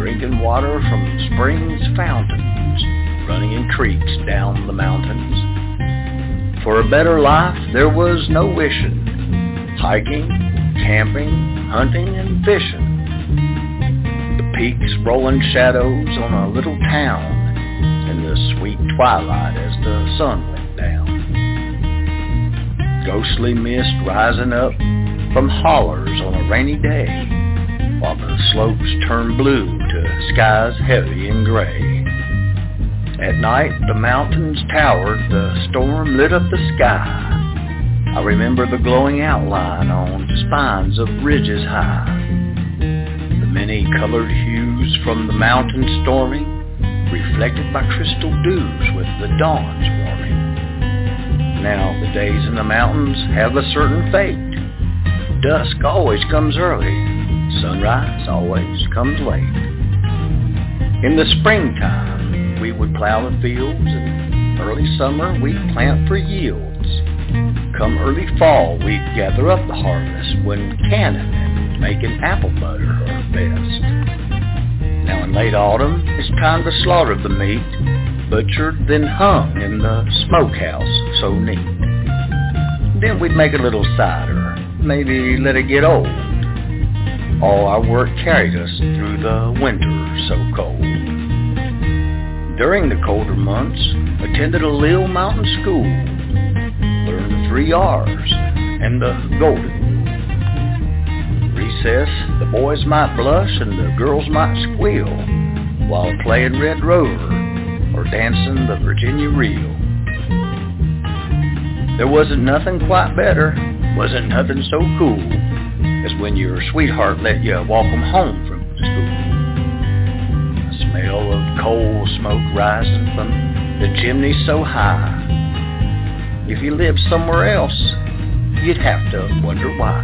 Drinking water from springs, fountains, running in creeks down the mountains. For a better life, there was no wishing. Hiking, camping, hunting, and fishing. The peaks rolling shadows on a little town, and the sweet twilight as the sun went down. Ghostly mist rising up from hollers on a rainy day, while the slopes turned blue to skies heavy and gray. At night, the mountains towered, the storm lit up the sky. I remember the glowing outline on spines of ridges high. The many colored hues from the mountain storming, reflected by crystal dews with the dawn's warming. Now the days in the mountains have a certain fate. Dusk always comes early, sunrise always comes late. In the springtime we would plow the fields, and early summer we'd plant for yield. Come early fall, we'd gather up the harvest when canning and making apple butter are best. Now in late autumn, it's time to slaughter the meat, butchered then hung in the smokehouse so neat. Then we'd make a little cider, maybe let it get old. All our work carried us through the winter so cold. During the colder months, attended a little mountain school. Learned the three R's and the golden rule. Recess, the boys might blush and the girls might squeal while playing Red Rover or dancing the Virginia Reel. There wasn't nothing quite better, wasn't nothing so cool as when your sweetheart let you walk 'em home from school. The smell of coal smoke rising from the chimney so high. If you lived somewhere else, you'd have to wonder why.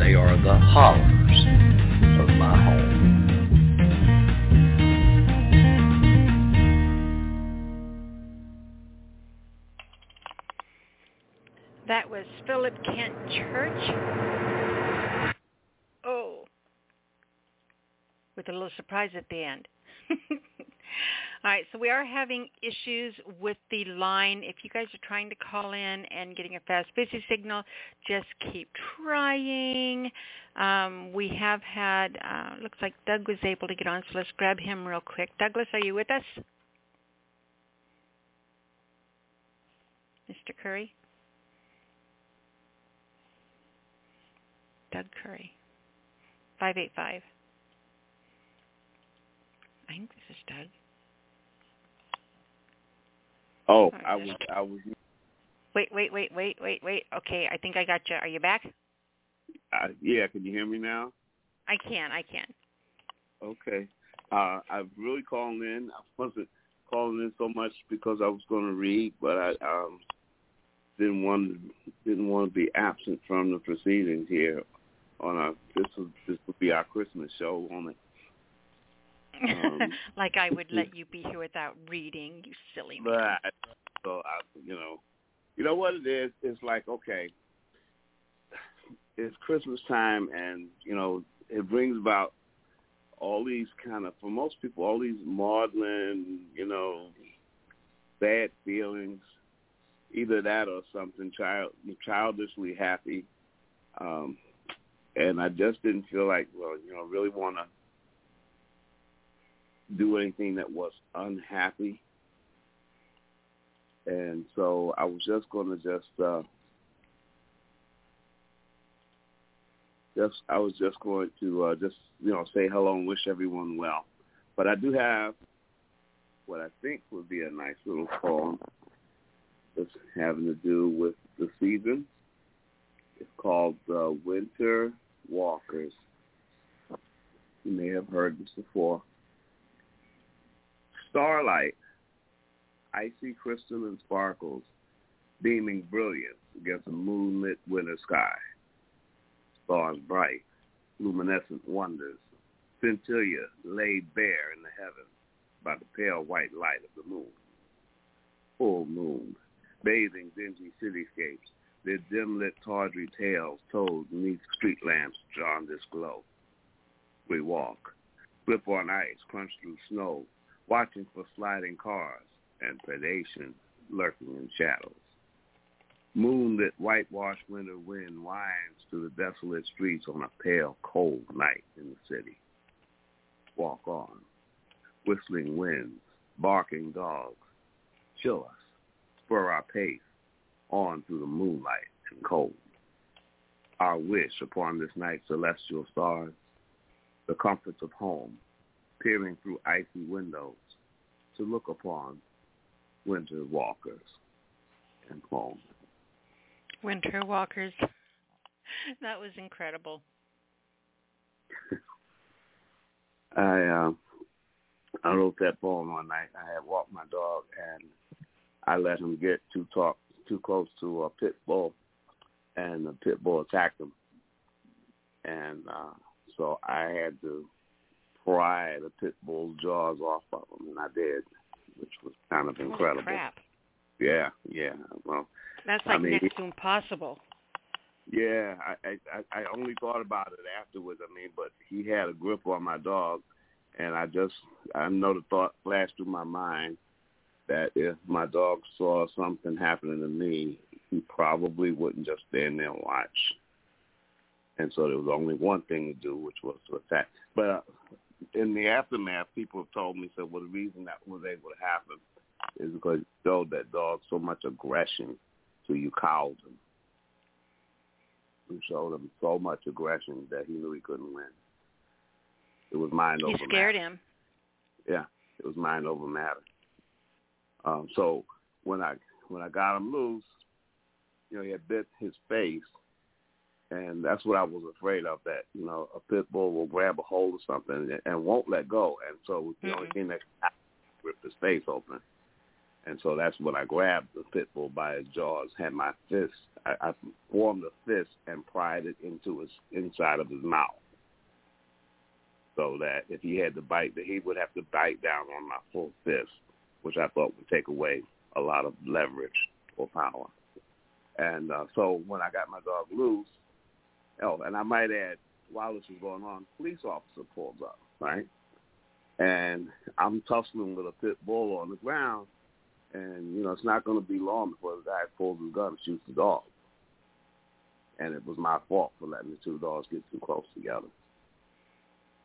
They are the hollers of my home. That was Philip Kent Church. Oh, with a little surprise at the end. All right, so we are having issues with the line. If you guys are trying to call in and getting a fast busy signal, just keep trying. Um, we have had, uh, looks like Doug was able to get on, so let's grab him real quick. Douglas, are you with us? Mister Curry? Doug Curry, five eight five. I think this is Doug. Oh, I was, I was. Wait, wait, wait, wait, wait, wait. Okay, I think I got you. Are you back? Uh, yeah, can you hear me now? I can, I can. Okay. Uh, I've really called in. I wasn't calling in so much because I was going to read, but I um, didn't want to, didn't want to be absent from the proceedings here. On our this will this will be our Christmas show, won't it? Um, like I would let you be here without reading, you silly man. Right. So I, you know, you know what it is. It's like, okay, it's Christmas time, and you know it brings about all these kind of, for most people, all these maudlin, you know, bad feelings. Either that or something child childishly happy. Um, and I just didn't feel like, well, you know, really want to do anything that was unhappy. And so I was just going to just, uh, just, I was just going to uh, just, you know, say hello and wish everyone well. But I do have what I think would be a nice little poem that's having to do with the season. It's called uh, Winter Walkers. You may have heard this before. Starlight, icy crystalline sparkles, beaming brilliance against a moonlit winter sky. Stars bright, luminescent wonders, scintillae laid bare in the heavens by the pale white light of the moon. Full moon, bathing dingy cityscapes, their dim-lit tawdry tales told neath street lamps drawn this glow. We walk, grip on ice, crunch through snow, watching for sliding cars and predation lurking in shadows. moonlit whitewashed winter wind winds through the desolate streets on a pale, cold night in the city. Walk on. Whistling winds, barking dogs, chill us, spur our pace on through the moonlight and cold. Our wish upon this night's celestial stars, the comforts of home, peering through icy windows to look upon winter walkers and home. Winter walkers. That was incredible. I uh, I wrote that poem one night. I had walked my dog and I let him get too talk, too close to a pit bull, and the pit bull attacked him. And uh, so I had to pry the pit bull's jaws off of him, and I did, which was kind of incredible. Holy crap. Yeah, yeah. Well, that's like I mean, next to impossible. Yeah, I, I I only thought about it afterwards. I mean, but he had a grip on my dog, and I just I know the thought flashed through my mind that if my dog saw something happening to me, he probably wouldn't just stand there and watch. And so there was only one thing to do, which was to attack. But uh, in the aftermath, people have told me, so well, the reason that was able to happen is because you showed that dog so much aggression, so you cowed him. You showed him so much aggression that he knew he couldn't win. It was mind over matter. You scared him. Yeah, it was mind over matter. Um, so when I when I got him loose, you know, he had bit his face, and that's what I was afraid of, that, you know, a pit bull will grab a hold of something and, and won't let go. And so it was the mm-hmm. only thing that ripped his face open. And so that's when I grabbed the pit bull by his jaws, had my fist, I, I formed a fist and pried it into his inside of his mouth, so that if he had to bite, that he would have to bite down on my full fist, which I thought would take away a lot of leverage or power. And uh, so when I got my dog loose, oh, and I might add, while this was going on, police officer pulls up, right? And I'm tussling with a pit bull on the ground, and, you know, it's not going to be long before the guy pulls his gun and shoots the dog. And it was my fault for letting the two dogs get too close together.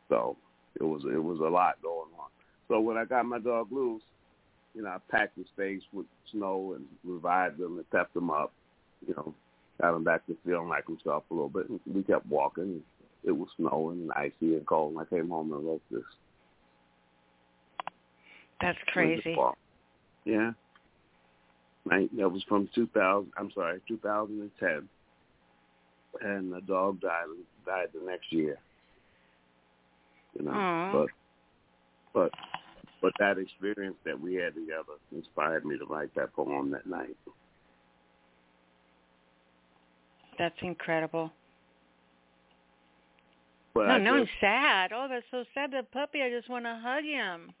So it was it was a lot going on. So when I got my dog loose, you know, I packed his face with snow and revived him and pepped him up, you know, got him back to feeling like himself a little bit. And we kept walking. It was snowing and icy and cold. And I came home and wrote this. That's crazy. Yeah. That was from two thousand. I'm sorry, two thousand ten. And the dog died died the next year. You know, aww. but but but that experience that we had together inspired me to write that poem that night. That's incredible. But no, I no, just, I'm sad. Oh, that's so sad. That puppy, I just want to hug him.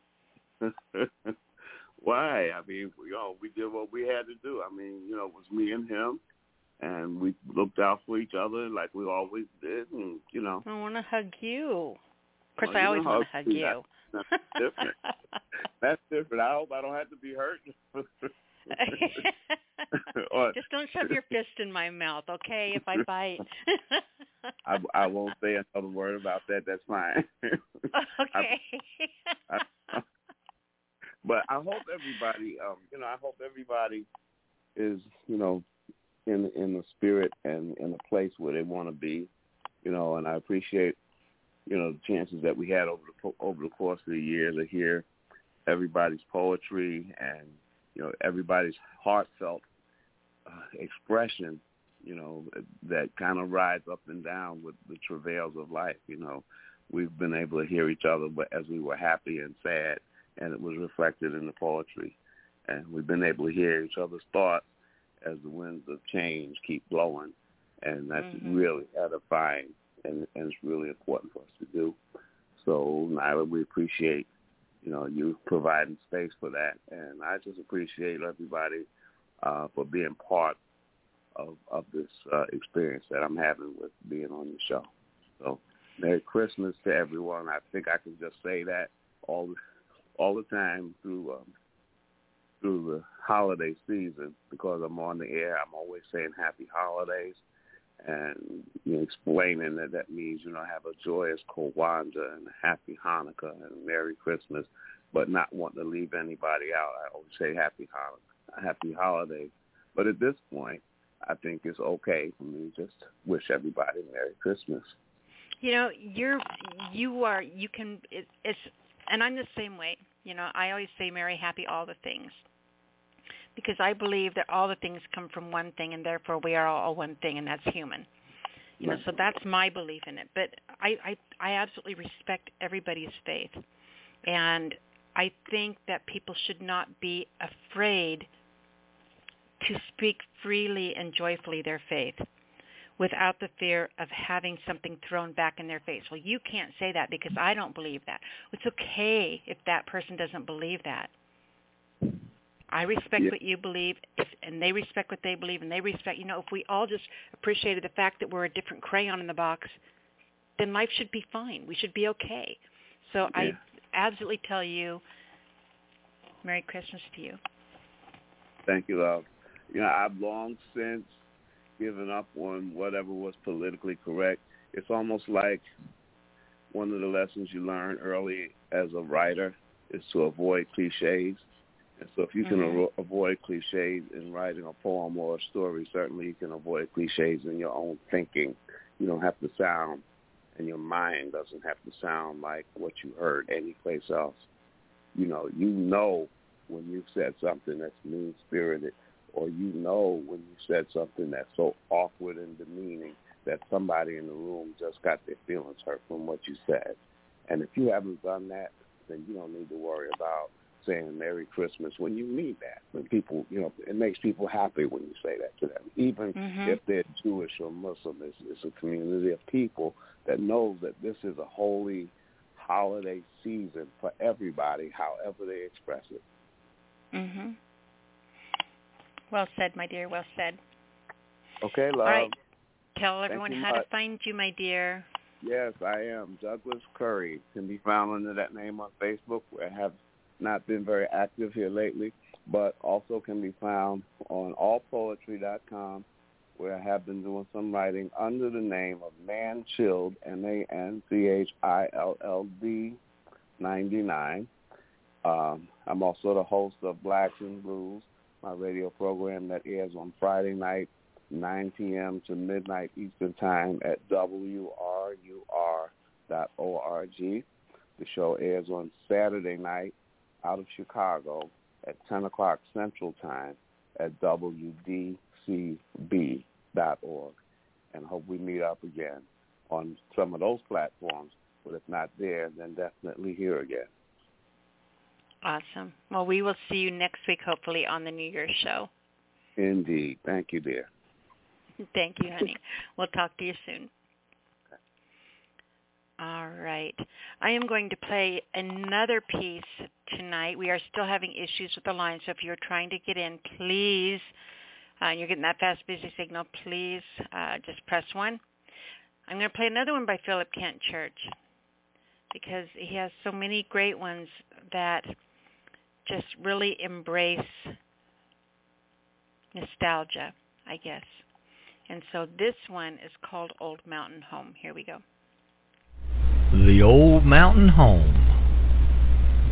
Why? I mean, we all, we did what we had to do. I mean, you know, it was me and him, and we looked out for each other like we always did, and, you know. I want to hug you. Of course, well, I always want to hug you. That's, that's different. That's different. I hope I don't have to be hurt. Just don't shove your fist in my mouth, okay, if I bite. I, I won't say another word about that. That's fine. Okay. I, I, But I hope everybody, um, you know, I hope everybody is, you know, in in the spirit and in the place where they want to be, you know. And I appreciate, you know, the chances that we had over the over the course of the year to hear everybody's poetry and, you know, everybody's heartfelt uh, expression, you know, that kind of rides up and down with the travails of life. You know, we've been able to hear each other as we were happy and sad, and it was reflected in the poetry. And we've been able to hear each other's thoughts as the winds of change keep blowing, and that's mm-hmm. really edifying, and, and it's really important for us to do. So, Nyla, we appreciate, you know, you providing space for that, and I just appreciate everybody uh, for being part of, of this uh, experience that I'm having with being on the show. So, Merry Christmas to everyone. I think I can just say that all the All the time through um, through the holiday season, because I'm on the air, I'm always saying happy holidays, and you know, explaining that that means, you know, have a joyous Kwanzaa and happy Hanukkah and Merry Christmas, but not wanting to leave anybody out. I always say happy Hanukkah, happy holidays. But at this point, I think it's okay for me just to wish everybody Merry Christmas. You know, you're, you are, you can, it, it's, and I'm the same way. You know, I always say Merry, Happy, all the things. Because I believe that all the things come from one thing, and therefore we are all one thing, and that's human. You know, so that's my belief in it. But I, I, I absolutely respect everybody's faith. And I think that people should not be afraid to speak freely and joyfully their faith, without the fear of having something thrown back in their face. Well, you can't say that because I don't believe that. It's okay if that person doesn't believe that. I respect yeah. what you believe, if, and they respect what they believe, and they respect, you know, if we all just appreciated the fact that we're a different crayon in the box, then life should be fine. We should be okay. So yeah. I absolutely tell you, Merry Christmas to you. Thank you, love. You know, I've long since given up on whatever was politically correct. It's almost like one of the lessons you learn early as a writer is to avoid cliches. And so if you mm-hmm. can a- avoid cliches in writing a poem or a story, certainly you can avoid cliches in your own thinking. You don't have to sound, and your mind doesn't have to sound like what you heard anyplace else. You know, you know when you've said something that's mean-spirited, or you know when you said something that's so awkward and demeaning that somebody in the room just got their feelings hurt from what you said. And if you haven't done that, then you don't need to worry about saying Merry Christmas when you mean that. When people, you know, it makes people happy when you say that to them. Even mm-hmm. if they're Jewish or Muslim, it's, it's a community of people that knows that this is a holy holiday season for everybody, however they express it. Mm-hmm. Well said, my dear. Well said. Okay, love. All right. Tell everyone how much. to find you, my dear. Yes, I am. Douglas Curry can be found under that name on Facebook, where I have not been very active here lately, but also can be found on all poetry dot com, where I have been doing some writing under the name of Manchilled, M A N C H I L L D ninety-nine. Um, I'm also the host of Blacks and Blues, my radio program that airs on Friday night, nine p.m. to midnight Eastern Time at W R U R dot org. The show airs on Saturday night out of Chicago at ten o'clock Central Time at W D C B dot org. And hope we meet up again on some of those platforms, but if not there, then definitely here again. Awesome. Well, we will see you next week, hopefully, on the New Year's show. Indeed. Thank you, dear. Thank you, honey. We'll talk to you soon. All right. I am going to play another piece tonight. We are still having issues with the line, so if you're trying to get in, please, uh, you're getting that fast, busy signal, please uh, just press one. I'm going to play another one by Philip Kent Church, because he has so many great ones that just really embrace nostalgia, I guess. And so this one is called Old Mountain Home. Here we go. The Old Mountain Home,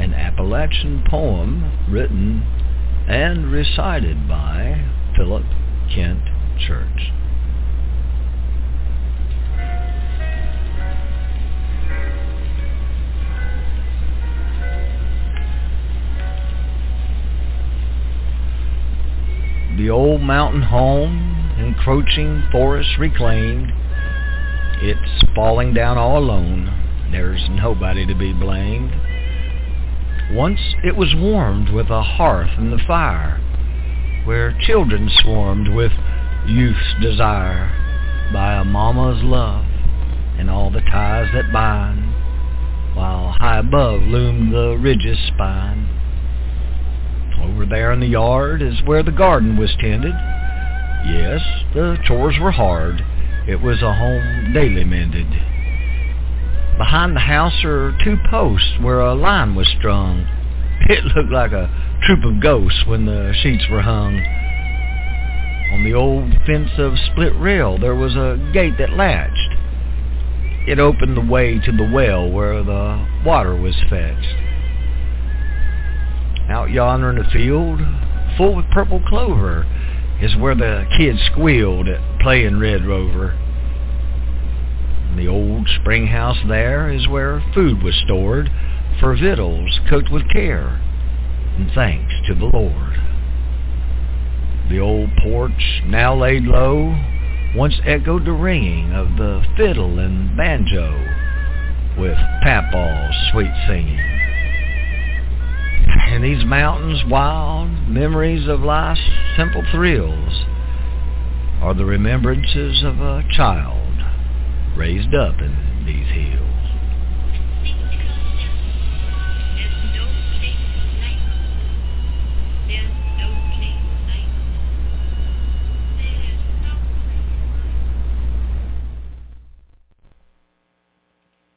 an Appalachian poem written and recited by Philip Kent Church. The old mountain home, encroaching forest reclaimed. It's falling down all alone. There's nobody to be blamed. Once it was warmed with a hearth and the fire, where children swarmed with youth's desire, by a mama's love and all the ties that bind, while high above loomed the ridge's spine. Over there in the yard is where the garden was tended. Yes, the chores were hard. It was a home daily mended. Behind the house are two posts where a line was strung. It looked like a troop of ghosts when the sheets were hung. On the old fence of split rail, there was a gate that latched. It opened the way to the well where the water was fetched. Out yonder in the field, full with purple clover, is where the kids squealed at playing Red Rover. And the old spring house there is where food was stored for victuals cooked with care and thanks to the Lord. The old porch, now laid low, once echoed the ringing of the fiddle and banjo with Papaw's sweet singing. In these mountains wild, memories of life's simple thrills are the remembrances of a child raised up in these hills.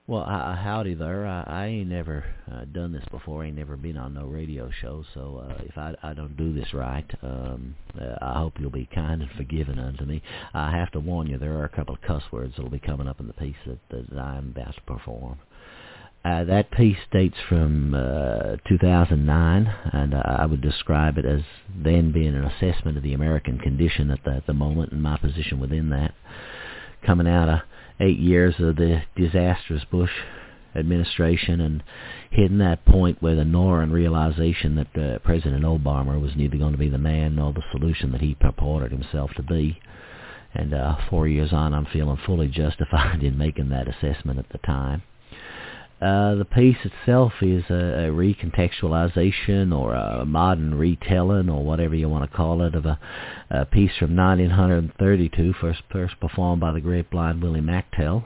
Well, uh, howdy there. I, I ain't never uh, done this before. I ain't never been on no radio show, so uh, if I, I don't do this right, um, uh, I hope you'll be kind and forgiving unto me. I have to warn you, there are a couple of cuss words that will be coming up in the piece that, that I'm about to perform. Uh, that piece dates from uh, two thousand nine, and uh, I would describe it as then being an assessment of the American condition at the, at the moment and my position within that, coming out of eight years of the disastrous Bush administration and hitting that point where the N O R A N realization that uh, President Obama was neither going to be the man nor the solution that he purported himself to be. And uh, four years on, I'm feeling fully justified in making that assessment at the time. Uh, the piece itself is a, a recontextualization or a modern retelling or whatever you want to call it of a, a piece from nineteen thirty-two, first, first performed by the great blind Willie McTell,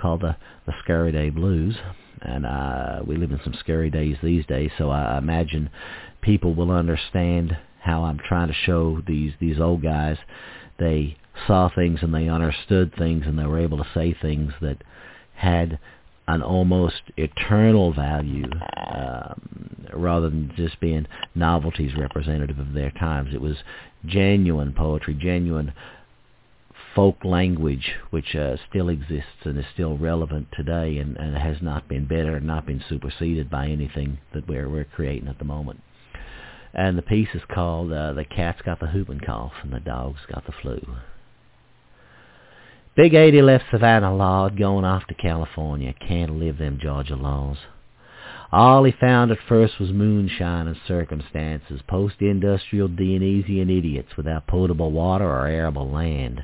called the, the Scurry Day Blues. And uh, we live in some scary days these days, so I imagine people will understand how I'm trying to show these, these old guys. They saw things and they understood things and they were able to say things that had an almost eternal value, um, rather than just being novelties representative of their times. It was genuine poetry, genuine folk language, which uh, still exists and is still relevant today and, and has not been better and not been superseded by anything that we're, we're creating at the moment. And the piece is called uh, The Cat's Got the Whooping Cough and the Dog's Got the Flu. Big eighty left Savannah Lord, going off to California. Can't live them Georgia laws. All he found at first was moonshine and circumstances, post-industrial Dionysian idiots without potable water or arable land.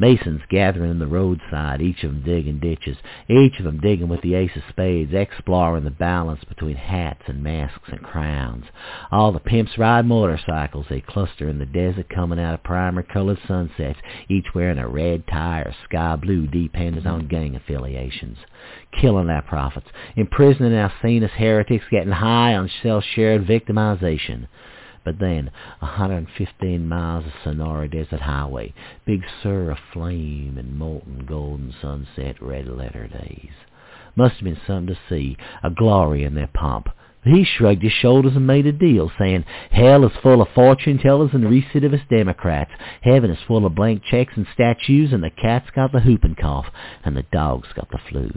Masons gathering in the roadside, each of them digging ditches, each of them digging with the ace of spades, exploring the balance between hats and masks and crowns. All the pimps ride motorcycles. They cluster in the desert coming out of primer-colored sunsets, each wearing a red tie or sky blue dependent on gang affiliations. Killing our prophets, imprisoning our heinous heretics, getting high on self-shared victimization. But then, one hundred fifteen miles of Sonora Desert Highway, Big Sur aflame in molten golden sunset red-letter days. Must have been something to see, a glory in their pomp. He shrugged his shoulders and made a deal, saying, hell is full of fortune tellers and recidivist Democrats. Heaven is full of blank checks and statues, and the cat's got the whooping cough, and the dog's got the flu.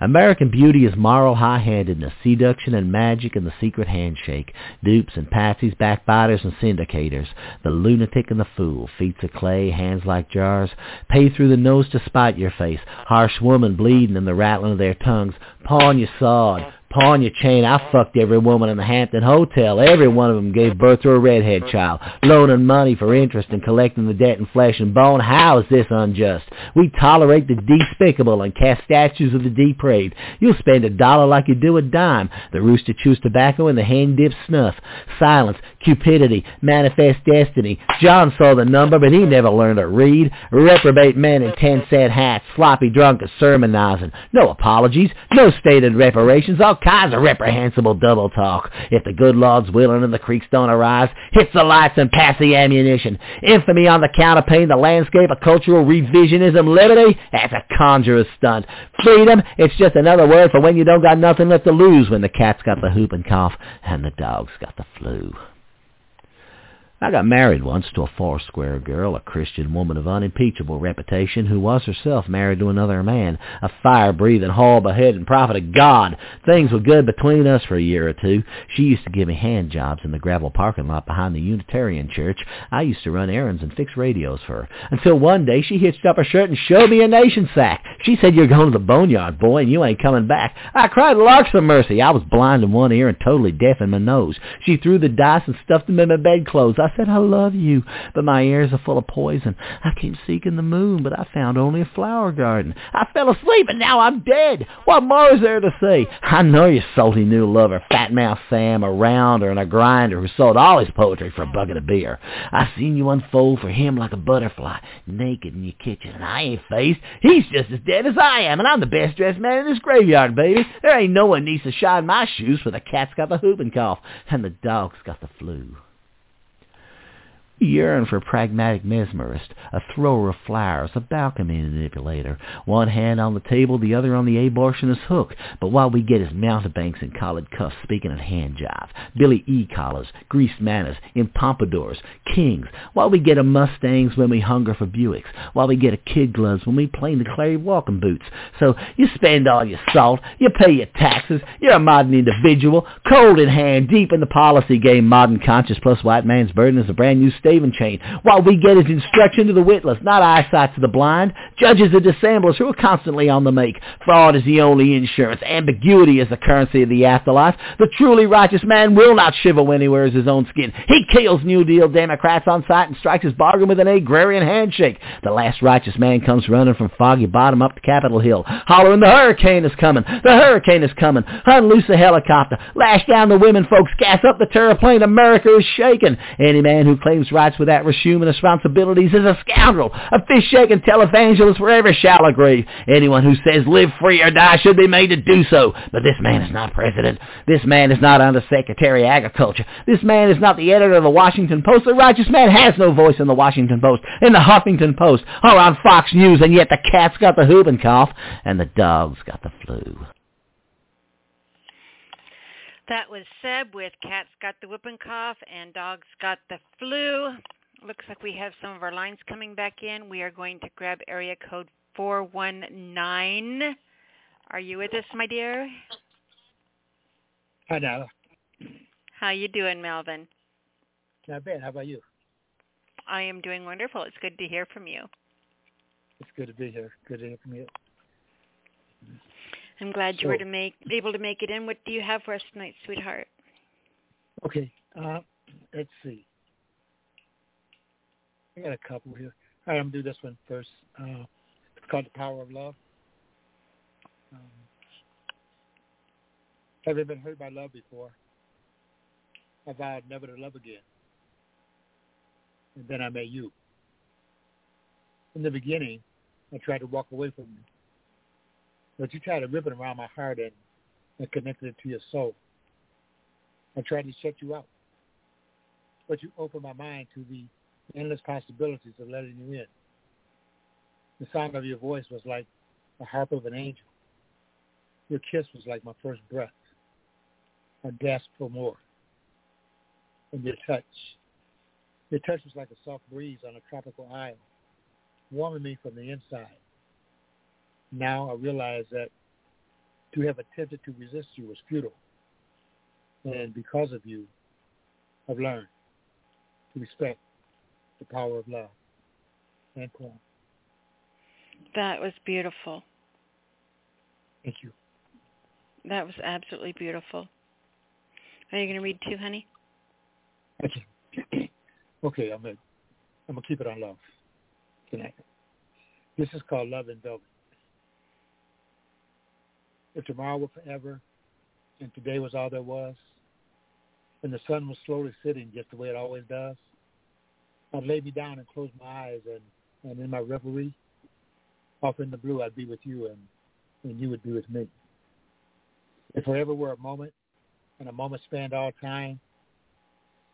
American beauty is moral high-handedness, seduction and magic and the secret handshake, dupes and patsies, backbiters and syndicators, the lunatic and the fool, feet of clay, hands like jars, pay through the nose to spite your face, harsh woman bleeding and the rattling of their tongues, pawn your sword, pawn your chain. I fucked every woman in the Hampton Hotel. Every one of them gave birth to a redhead child, loaning money for interest and collecting the debt in flesh and bone. How is this unjust? We tolerate the despicable and cast statues of the depraved. You'll spend a dollar like you do a dime. The rooster chews tobacco and the hen dips snuff. Silence, cupidity, manifest destiny. John saw the number, but he never learned to read. Reprobate men in ten-cent hats, sloppy drunk and sermonizing. No apologies, no stated reparations. I'll kinds of reprehensible double talk. If the good Lord's willing and the creeks don't arise, hits the lights and pass the ammunition. Infamy on the counterpane, the landscape of cultural revisionism. Liberty, that's a conjurer's stunt. Freedom, it's just another word for when you don't got nothing left to lose, when the cat's got the whoop and cough and the dog's got the flu. I got married once to a four-square girl, a Christian woman of unimpeachable reputation who was herself married to another man, a fire-breathing, hall-beheaded prophet of God. Things were good between us for a year or two. She used to give me hand jobs in the gravel parking lot behind the Unitarian Church. I used to run errands and fix radios for her. Until one day she hitched up her shirt and showed me a nation sack. She said, "You're going to the boneyard, boy, and you ain't coming back." I cried larks of mercy. I was blind in one ear and totally deaf in my nose. She threw the dice and stuffed them in my bedclothes. I said, "I love you, but my ears are full of poison. I came seeking the moon, but I found only a flower garden. I fell asleep, and now I'm dead. What more is there to say? I know your salty new lover, Fat Mouth Sam, a rounder and a grinder who sold all his poetry for a bucket of beer. I seen you unfold for him like a butterfly, naked in your kitchen, and I ain't faced. He's just as dead as I am, and I'm the best-dressed man in this graveyard, baby. There ain't no one needs to shine my shoes, for the cat's got the whooping cough, and the dog's got the flu." We yearn for a pragmatic mesmerist, a thrower of flowers, a balcony manipulator, one hand on the table, the other on the abortionist hook. But what we get is mountebanks in collared cuffs speaking of hand jive, Billy E. collars, greased manners, in pompadours, kings. What we get are Mustangs when we hunger for Buicks. What we get are kid gloves when we plain declared walking boots. So you spend all your salt, you pay your taxes, you're a modern individual, cold in hand, deep in the policy game, modern conscious plus white man's burden is a brand new state. Chain. What we get is instruction to the witless, not eyesight to the blind. Judges are dissemblers who are constantly on the make. Fraud is the only insurance. Ambiguity is the currency of the afterlife. The truly righteous man will not shiver when he wears his own skin. He kills New Deal Democrats on sight and strikes his bargain with an agrarian handshake. The last righteous man comes running from Foggy Bottom up to Capitol Hill, hollering, "The hurricane is coming! The hurricane is coming!" Unloose the helicopter. Lash down the women folks. Gas up the terraplane. America is shaking. Any man who claims rights without resuming responsibilities is a scoundrel, a fish-shaking televangelist wherever shall agree. Anyone who says live free or die should be made to do so. But this man is not president. This man is not undersecretary of agriculture. This man is not the editor of the Washington Post. The righteous man has no voice in the Washington Post, in the Huffington Post, or on Fox News, and yet the cat's got the whooping cough and the dog's got the flu. That was Seb with Cat's Got the Whooping Cough and Dog's Got the Flu. Looks like we have some of our lines coming back in. We are going to grab area code four one nine. Are you with us, my dear? Hi, Nyla. How you doing, Melvin? Not bad. How about you? I am doing wonderful. It's good to hear from you. It's good to be here. Good to hear from you. I'm glad you so, were to make, able to make it in. What do you have for us tonight, sweetheart? Okay. Uh, let's see. I got a couple here. All right, I'm going to do this one first. Uh, it's called The Power of Love. Um, have I been hurt by love before? I vowed never to love again. And then I met you. In the beginning, I tried to walk away from you. But you tried to rip it around my heart and, and connected it to your soul. I tried to shut you out. But you opened my mind to the endless possibilities of letting you in. The sound of your voice was like the harp of an angel. Your kiss was like my first breath. I gasped for more. And your touch. Your touch was like a soft breeze on a tropical isle, warming me from the inside. Now I realize that to have attempted to resist you was futile. And because of you, I've learned to respect the power of love. And poem. That was beautiful. Thank you. That was absolutely beautiful. Are you going to read two, honey? Okay. okay, I'm going to I'm gonna keep it on love tonight. This is called Love in Velvet. If tomorrow were forever, and today was all there was, and the sun was slowly sitting just the way it always does, I'd lay me down and close my eyes, and, and in my reverie, off in the blue, I'd be with you, and, and you would be with me. If forever were a moment, and a moment spanned all time,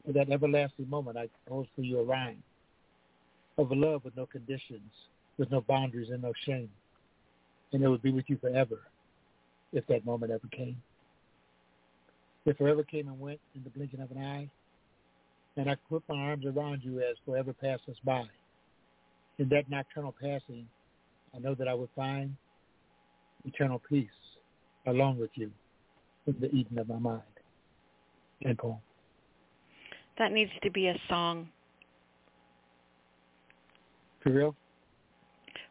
with that everlasting moment I pose for you a rhyme of a love with no conditions, with no boundaries and no shame, and it would be with you forever if that moment ever came. If forever came and went in the blinking of an eye, and I put my arms around you as forever passed us by, in that nocturnal passing I know that I would find eternal peace along with you in the Eden of my mind. And poem. That needs to be a song. For real?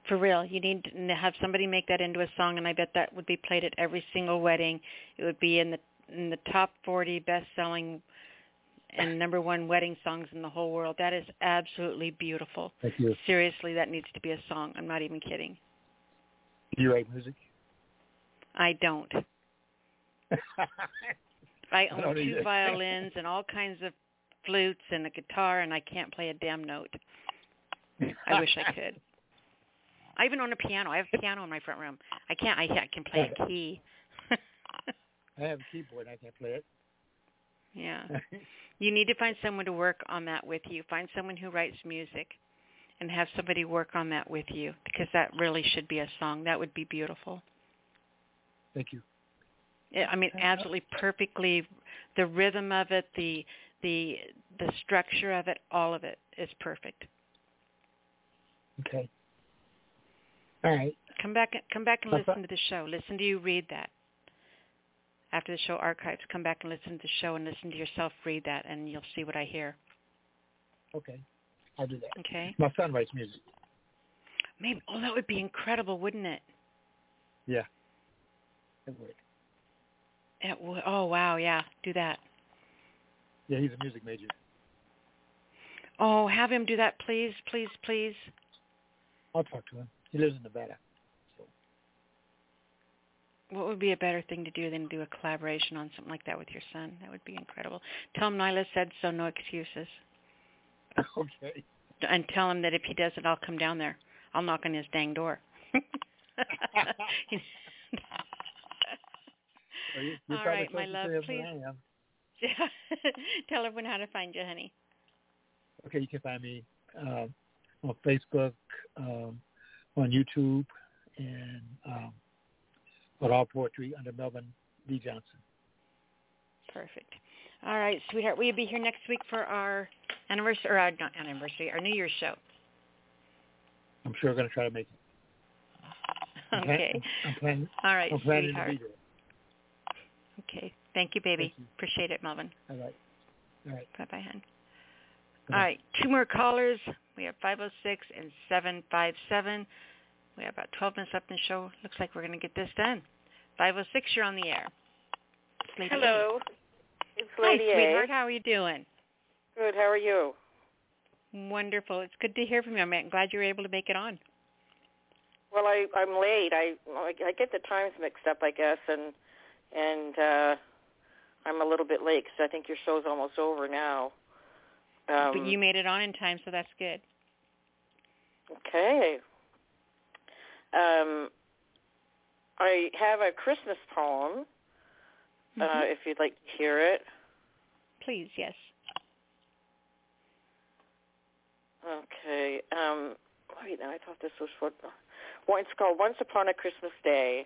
For real. You need to have somebody make that into a song, and I bet that would be played at every single wedding. It would be in the in the top forty best-selling and number one wedding songs in the whole world. That is absolutely beautiful. Thank you. Seriously, that needs to be a song. I'm not even kidding. Do you write music? I don't. I own I two violins and all kinds of flutes and a guitar, and I can't play a damn note. I wish I could. I even own a piano. I have a piano in my front room. I can't. I, I can play a key. I have a keyboard. I can't play it. Yeah. You need to find someone to work on that with you. Find someone who writes music and have somebody work on that with you, because that really should be a song. That would be beautiful. Thank you. I mean, absolutely perfectly. The rhythm of it, the the the structure of it, all of it is perfect. Okay. All right. Come back, come back and listen to the show. Listen to you read that. After the show archives, come back and listen to the show and listen to yourself read that, and you'll see what I hear. Okay. I'll do that. Okay. My son writes music. Maybe. Oh, that would be incredible, wouldn't it? Yeah. It would. It would. Oh, wow. Yeah. Do that. Yeah, he's a music major. Oh, have him do that, please, please, please. I'll talk to him. He lives in Nevada. What would be a better thing to do than do a collaboration on something like that with your son? That would be incredible. Tell him Nyla said so, no excuses. Okay. And tell him that if he doesn't, I'll come down there. I'll knock on his dang door. Well, you, all right, my love, please. Tell everyone how to find you, honey. Okay, you can find me uh, on Facebook, um, on YouTube, and... Um, but all poetry under Melvin D. Johnson. Perfect. All right, sweetheart. Will you be here next week for our anniversary, or our, not anniversary, our New Year's show? I'm sure we're going to try to make it. Okay. I'm planning, all right, I'm planning sweetheart. To be there. Okay. Thank you, baby. Thank you. Appreciate it, Melvin. All right. All right. Bye-bye, hon. All right. Two more callers. We have five oh six and seven five seven. We have about twelve minutes left in the show. Looks like we're going to get this done. five oh six, you're on the air. It's Hello. A. It's Lady Hi, sweetheart. A. How are you doing? Good. How are you? Wonderful. It's good to hear from you. I'm glad you were able to make it on. Well, I, I'm late. I, I get the times mixed up, I guess, and and uh, I'm a little bit late because I think your show's almost over now. Um, but you made it on in time, so that's good. Okay. Um, I have a Christmas poem, mm-hmm. uh, if you'd like to hear it. Please, yes. Okay. Um, wait, now I thought this was for... Well, it's called Once Upon a Christmas Day.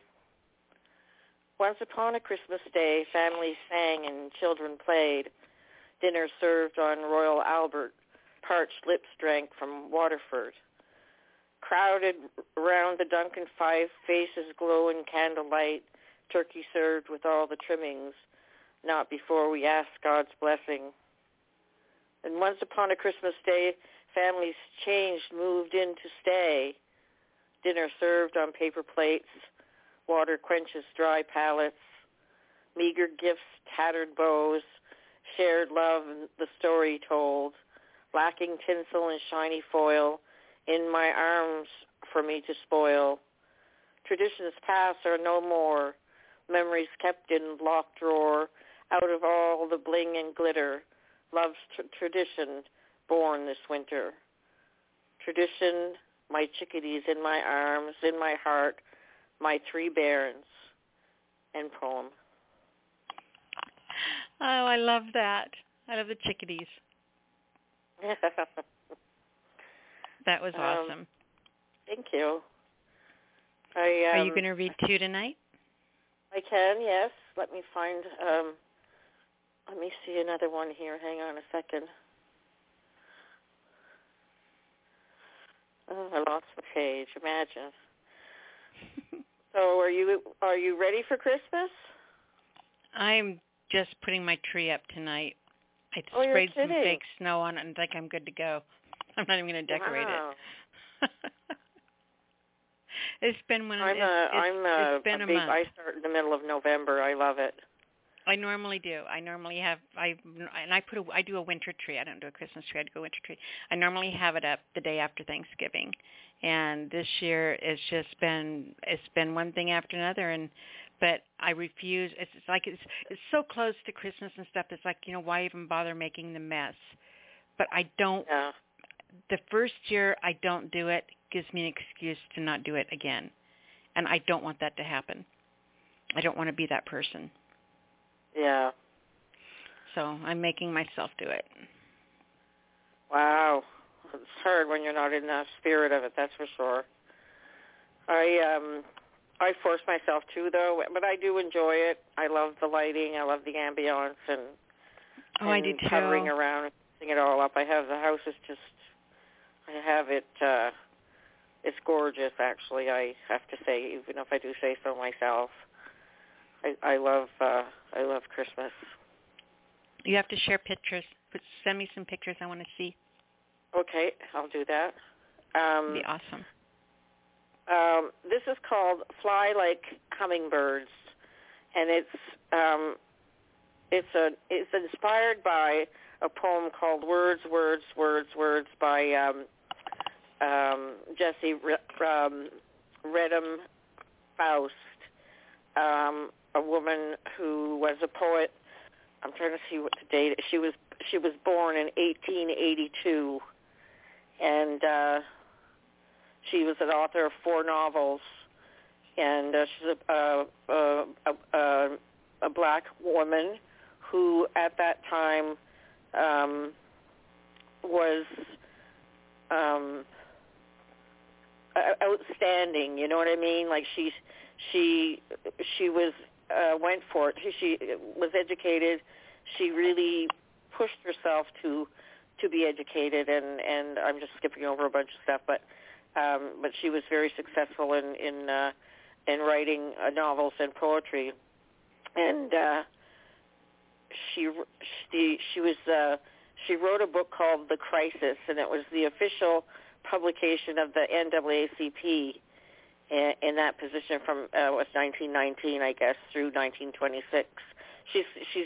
Once upon a Christmas day, families sang and children played. Dinner served on Royal Albert. Parched lips drank from Waterford. Crowded round the Duncan Fife, faces glow in candlelight, turkey served with all the trimmings, not before we ask God's blessing. And once upon a Christmas day, families changed, moved in to stay. Dinner served on paper plates, water quenches dry palates, meager gifts, tattered bows, shared love and the story told, lacking tinsel and shiny foil, in my arms for me to spoil. Traditions past are no more, memories kept in locked drawer, out of all the bling and glitter, love's t- tradition born this winter. Tradition, my chickadees in my arms, in my heart, my three bairns, and poem. Oh, I love that. I love the chickadees. That was awesome. Um, thank you. I, um, Are you going to read two tonight? I can, yes. Let me find, um, let me see another one here. Hang on a second. Oh, I lost the page. Imagine. So are you are you ready for Christmas? I'm just putting my tree up tonight. I oh, sprayed some fake snow on it and think I'm good to go. I'm not even going to decorate wow. it. It's been one of I'm a, it's, I'm a, it's been a, a big, month. I start in the middle of November. I love it. I normally do. I normally have I and I put a, I do a winter tree. I don't do a Christmas tree. I do a winter tree. I normally have it up the day after Thanksgiving, and this year it's just been it's been one thing after another. And but I refuse. It's, it's like it's it's so close to Christmas and stuff. It's like, you know, why even bother making the mess? But I don't. Yeah. The first year I don't do it gives me an excuse to not do it again, and I don't want that to happen. I don't want to be that person. Yeah. So I'm making myself do it. Wow. It's hard when you're not in the spirit of it, that's for sure. I um, I force myself to, though, but I do enjoy it. I love the lighting. I love the ambience and, oh, and I do too. Covering around and putting it all up. I have the house is just, I have it, uh, it's gorgeous, actually, I have to say, even if I do say so myself. I, I love uh, I love Christmas. You have to share pictures. Send me some pictures. I want to see. Okay, I'll do that. Um, That'd be awesome. Um, this is called "Fly Like Hummingbirds," and it's um, it's a it's inspired by a poem called "Words, Words, Words, Words" by um, um, Jesse um, Redham Faust. Um, a woman who was a poet. I'm trying to see what the date is. She was she was born in eighteen eighty-two, and uh, she was an author of four novels. And uh, she's a, uh, uh, a, uh, a black woman who, at that time, um, was um, outstanding. You know what I mean? Like she's. She she was uh, went for it. She, she was educated. She really pushed herself to to be educated, and, and I'm just skipping over a bunch of stuff, but um, but she was very successful in in, uh, in writing uh, novels and poetry, and uh, she she she was uh, she wrote a book called The Crisis, and it was the official publication of the N double A C P. In that position from uh, was nineteen nineteen, I guess, through nineteen twenty-six. She's she's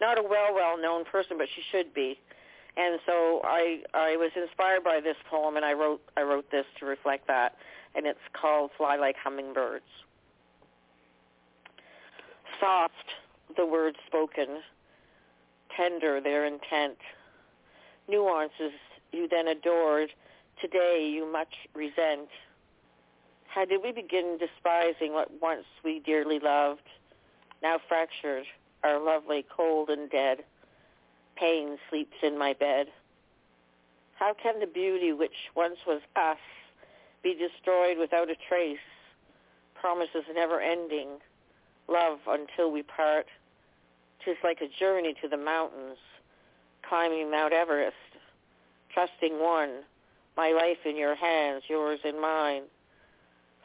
not a well well known person, but she should be. And so I I was inspired by this poem, and I wrote I wrote this to reflect that. And it's called "Fly Like Hummingbirds." Soft the words spoken, tender their intent, nuances you then adored. Today you much resent. How did we begin despising what once we dearly loved, now fractured, our lovely, cold and dead? Pain sleeps in my bed. How can the beauty which once was us be destroyed without a trace? Promises never ending, love until we part. 'Tis like a journey to the mountains, climbing Mount Everest, trusting one, my life in your hands, yours in mine.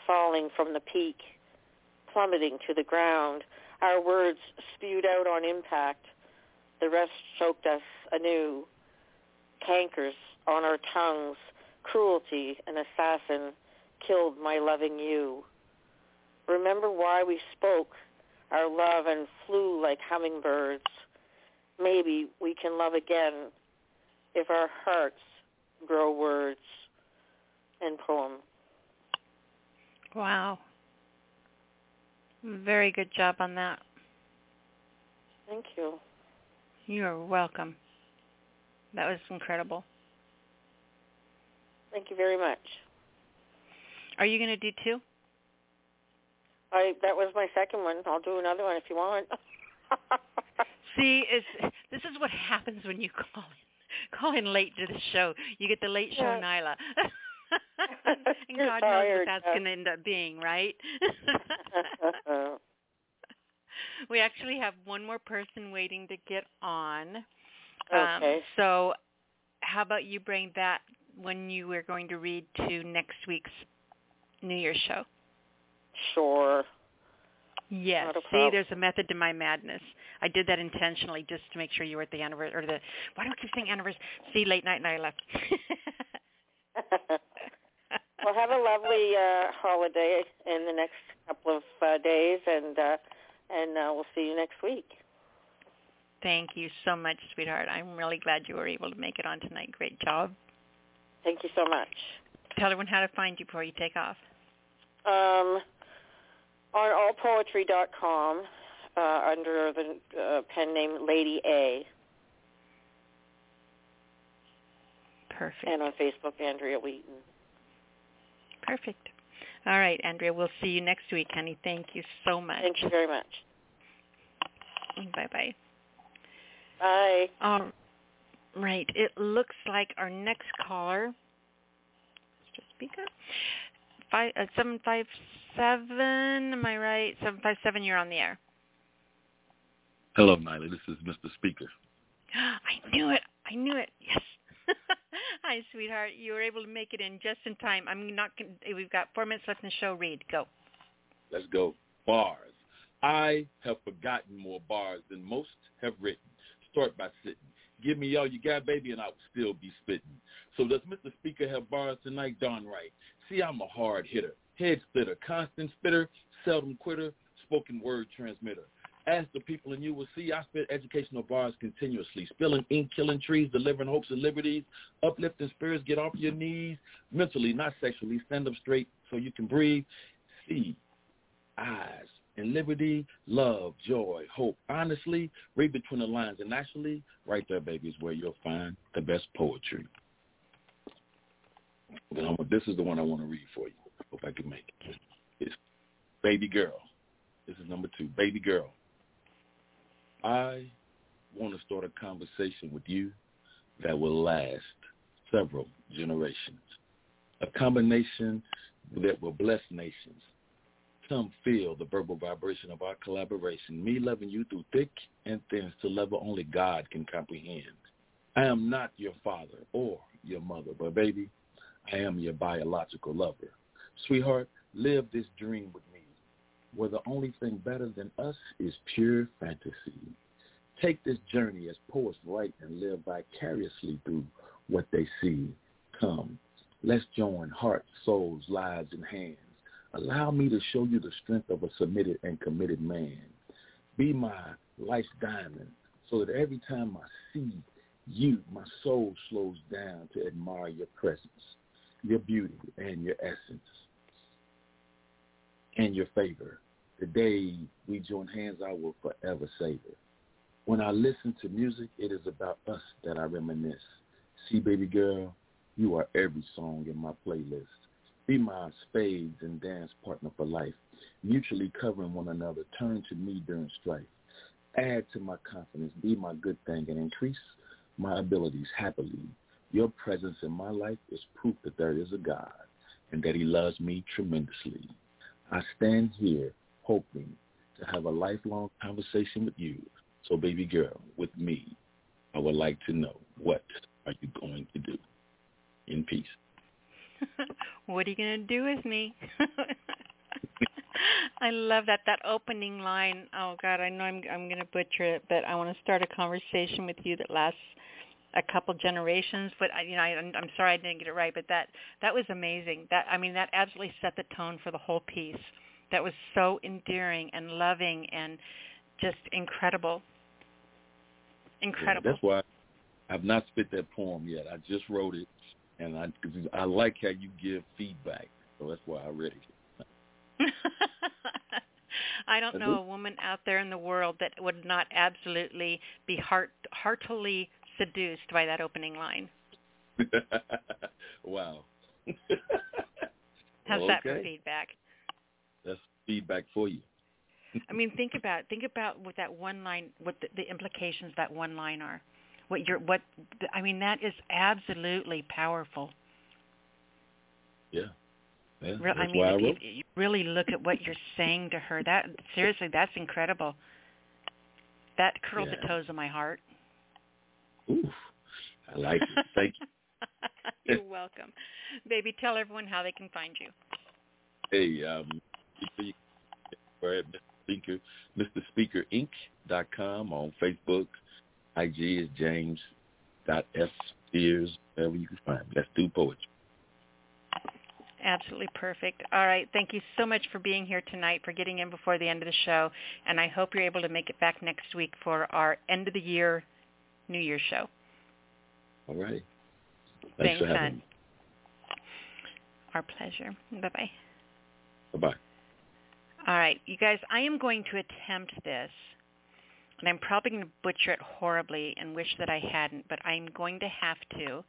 Falling from the peak, plummeting to the ground, our words spewed out on impact. The rest choked us anew. Cankers on our tongues, cruelty, an assassin, killed my loving you. Remember why we spoke our love and flew like hummingbirds. Maybe we can love again if our hearts grow words. End poem. Wow. Very good job on that. Thank you. You're welcome. That was incredible. Thank you very much. Are you going to do two? I, that was my second one. I'll do another one if you want. See, it's, this is what happens when you call in, call in late to the show. You get the late show, yeah. Nyla. And God knows what that's going to end up being, right? We actually have one more person waiting to get on. Okay. Um, so how about you bring that when you were going to read to next week's New Year's show? Sure. Yes. See, there's a method to my madness. I did that intentionally just to make sure you were at the anniversary. Or the why do I keep saying anniversary? See, late night and I left. Well, have a lovely uh, holiday in the next couple of uh, days, and uh, and uh, we'll see you next week. Thank you so much, sweetheart. I'm really glad you were able to make it on tonight. Great job. Thank you so much. Tell everyone how to find you before you take off. Um, on all poetry dot com uh, under the uh, pen name Lady A. Perfect. And on Facebook, Andrea Wheaton. Perfect. All right, Andrea, we'll see you next week, honey. Thank you so much. Thank you very much. Bye-bye. Bye. All right. It looks like our next caller, Mister Speaker, five, uh, seven five seven, am I right? seven five seven, you're on the air. Hello, Nyla. This is Mister Speaker. I knew it. I knew it. Yes. Hi, sweetheart. You were able to make it in just in time. I'm not. We've got four minutes left in the show. Read. Go. Let's go. Bars. I have forgotten more bars than most have written. Start by sitting. Give me all you got, baby, and I will still be spitting. So does Mister Speaker have bars tonight? Darn right. See, I'm a hard hitter, head splitter, constant spitter, seldom quitter, spoken word transmitter. Ask the people and you will see I spit educational bars continuously, spilling ink, killing trees, delivering hopes and liberties, uplifting spirits, get off your knees, mentally, not sexually, stand up straight so you can breathe, see, eyes, and liberty, love, joy, hope, honestly, read between the lines, and actually, right there, baby, is where you'll find the best poetry. This is the one I want to read for you. Hope I can make it. It's Baby Girl. This is number two. Baby Girl. I want to start a conversation with you that will last several generations, a combination that will bless nations. Some feel the verbal vibration of our collaboration, me loving you through thick and thin, to level only God can comprehend. I am not your father or your mother, but baby, I am your biological lover. Sweetheart, live this dream with me, where the only thing better than us is pure fantasy. Take this journey as poets write and live vicariously through what they see. Come, let's join hearts, souls, lives, and hands. Allow me to show you the strength of a submitted and committed man. Be my life's diamond so that every time I see you, my soul slows down to admire your presence, your beauty, and your essence, and your favor. The day we join hands, I will forever savor. When I listen to music, it is about us that I reminisce. See, baby girl, you are every song in my playlist. Be my spades and dance partner for life, mutually covering one another. Turn to me during strife. Add to my confidence. Be my good thing and increase my abilities happily. Your presence in my life is proof that there is a God and that he loves me tremendously. I stand here hoping to have a lifelong conversation with you. So, baby girl, with me, I would like to know, what are you going to do? In peace. What are you going to do with me? I love that, that opening line. Oh, God, I know I'm, I'm going to butcher it, but I want to start a conversation with you that lasts a couple generations, but I, you know, I, I'm, I'm sorry I didn't get it right, but that, that was amazing. That I mean, that absolutely set the tone for the whole piece. That was so endearing and loving and just incredible. Incredible. Yeah, that's why I've not spit that poem yet. I just wrote it, and I I like how you give feedback, so that's why I read it. I don't know a woman out there in the world that would not absolutely be heart heartily seduced by that opening line. Wow. How's well, that okay. for feedback? That's feedback for you. I mean, think about think about what that one line, what the, the implications of that one line are. What you're, what I mean, that is absolutely powerful. Yeah. Yeah, Re- I mean, if you, you really look at what you're saying to her. That seriously, that's incredible. That curled yeah. the toes of my heart. Oof, I like it. Thank you. You're welcome. Baby, tell everyone how they can find you. Hey, um, Mister Speaker, Mister Speaker Inc dot com on Facebook. I G is James dot S Spears. Wherever you can find me. Let's do poetry. Absolutely perfect. All right. Thank you so much for being here tonight, for getting in before the end of the show. And I hope you're able to make it back next week for our end of the year, New Year's show. All right. Thanks, Thanks for having me. Our pleasure. Bye-bye. Bye-bye. All right. You guys, I am going to attempt this, and I'm probably going to butcher it horribly and wish that I hadn't, but I'm going to have to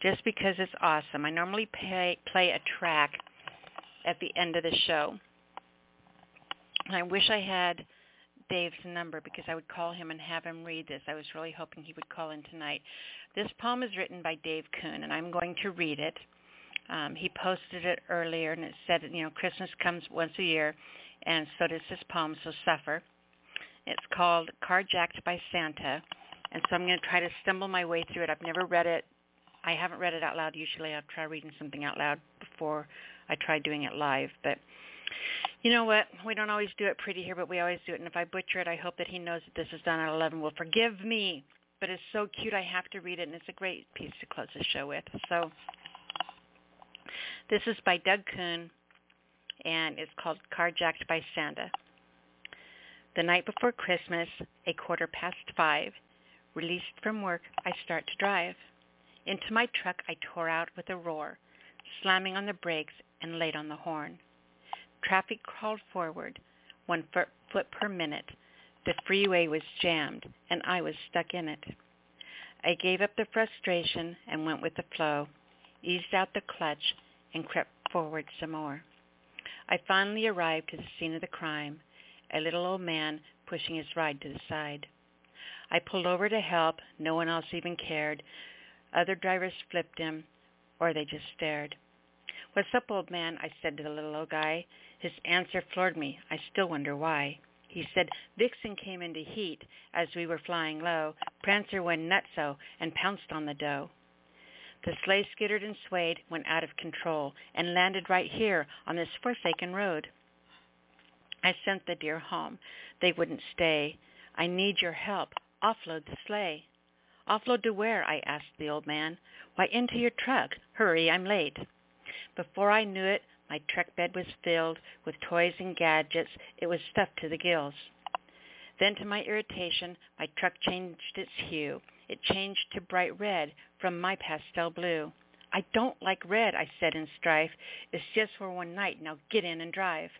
just because it's awesome. I normally pay, play a track at the end of the show, and I wish I had Dave's number because I would call him and have him read this. I was really hoping he would call in tonight. This poem is written by Dave Kuhn, and I'm going to read it. Um, he posted it earlier, and it said, you know, Christmas comes once a year, and so does this poem, so suffer. It's called Carjacked by Santa, and so I'm going to try to stumble my way through it. I've never read it. I haven't read it out loud. Usually I'll try reading something out loud before I try doing it live, but you know what? We don't always do it pretty here, but we always do it, and if I butcher it, I hope that he knows that this is done at eleven. Well, forgive me, but it's so cute I have to read it, and it's a great piece to close the show with. So this is by Doug Kuhn, and it's called Carjacked by Santa. The night before Christmas, a quarter past five, released from work, I start to drive. Into my truck I tore out with a roar, slamming on the brakes and laid on the horn. Traffic crawled forward, one foot per minute. The freeway was jammed, and I was stuck in it. I gave up the frustration and went with the flow, eased out the clutch, and crept forward some more. I finally arrived to the scene of the crime, a little old man pushing his ride to the side. I pulled over to help. No one else even cared. Other drivers flipped him, or they just stared. "What's up, old man?" I said to the little old guy. His answer floored me. I still wonder why. He said, "Vixen came into heat as we were flying low. Prancer went nutso and pounced on the doe." The sleigh skittered and swayed, went out of control, and landed right here on this forsaken road. I sent the deer home. They wouldn't stay. I need your help. Offload the sleigh. Offload to where? I asked the old man. Why, into your truck. Hurry, I'm late. Before I knew it, my truck bed was filled with toys and gadgets. It was stuffed to the gills. Then, to my irritation, my truck changed its hue. It changed to bright red from my pastel blue. I don't like red, I said in strife. It's just for one night. Now get in and drive.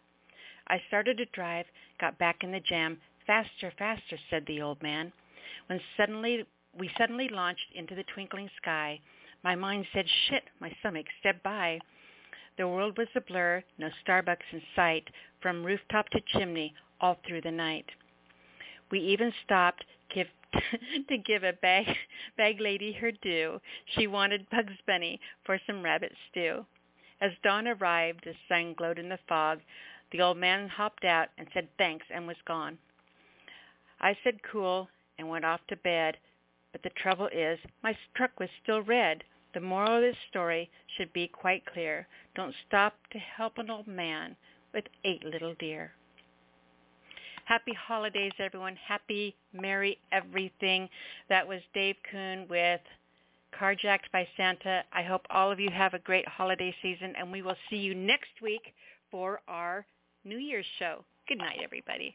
I started to drive, got back in the jam. Faster, faster, said the old man. When suddenly we suddenly launched into the twinkling sky, my mind said, shit, my stomach stepped by. The world was a blur, no Starbucks in sight, from rooftop to chimney, all through the night. We even stopped give, to give a bag, bag lady her due. She wanted Bugs Bunny for some rabbit stew. As dawn arrived, the sun glowed in the fog. The old man hopped out and said thanks and was gone. I said cool and went off to bed, but the trouble is my truck was still red. The moral of this story should be quite clear. Don't stop to help an old man with eight little deer. Happy holidays, everyone. Happy, merry everything. That was Dave Kuhn with Carjacked by Santa. I hope all of you have a great holiday season, and we will see you next week for our New Year's show. Good night, everybody.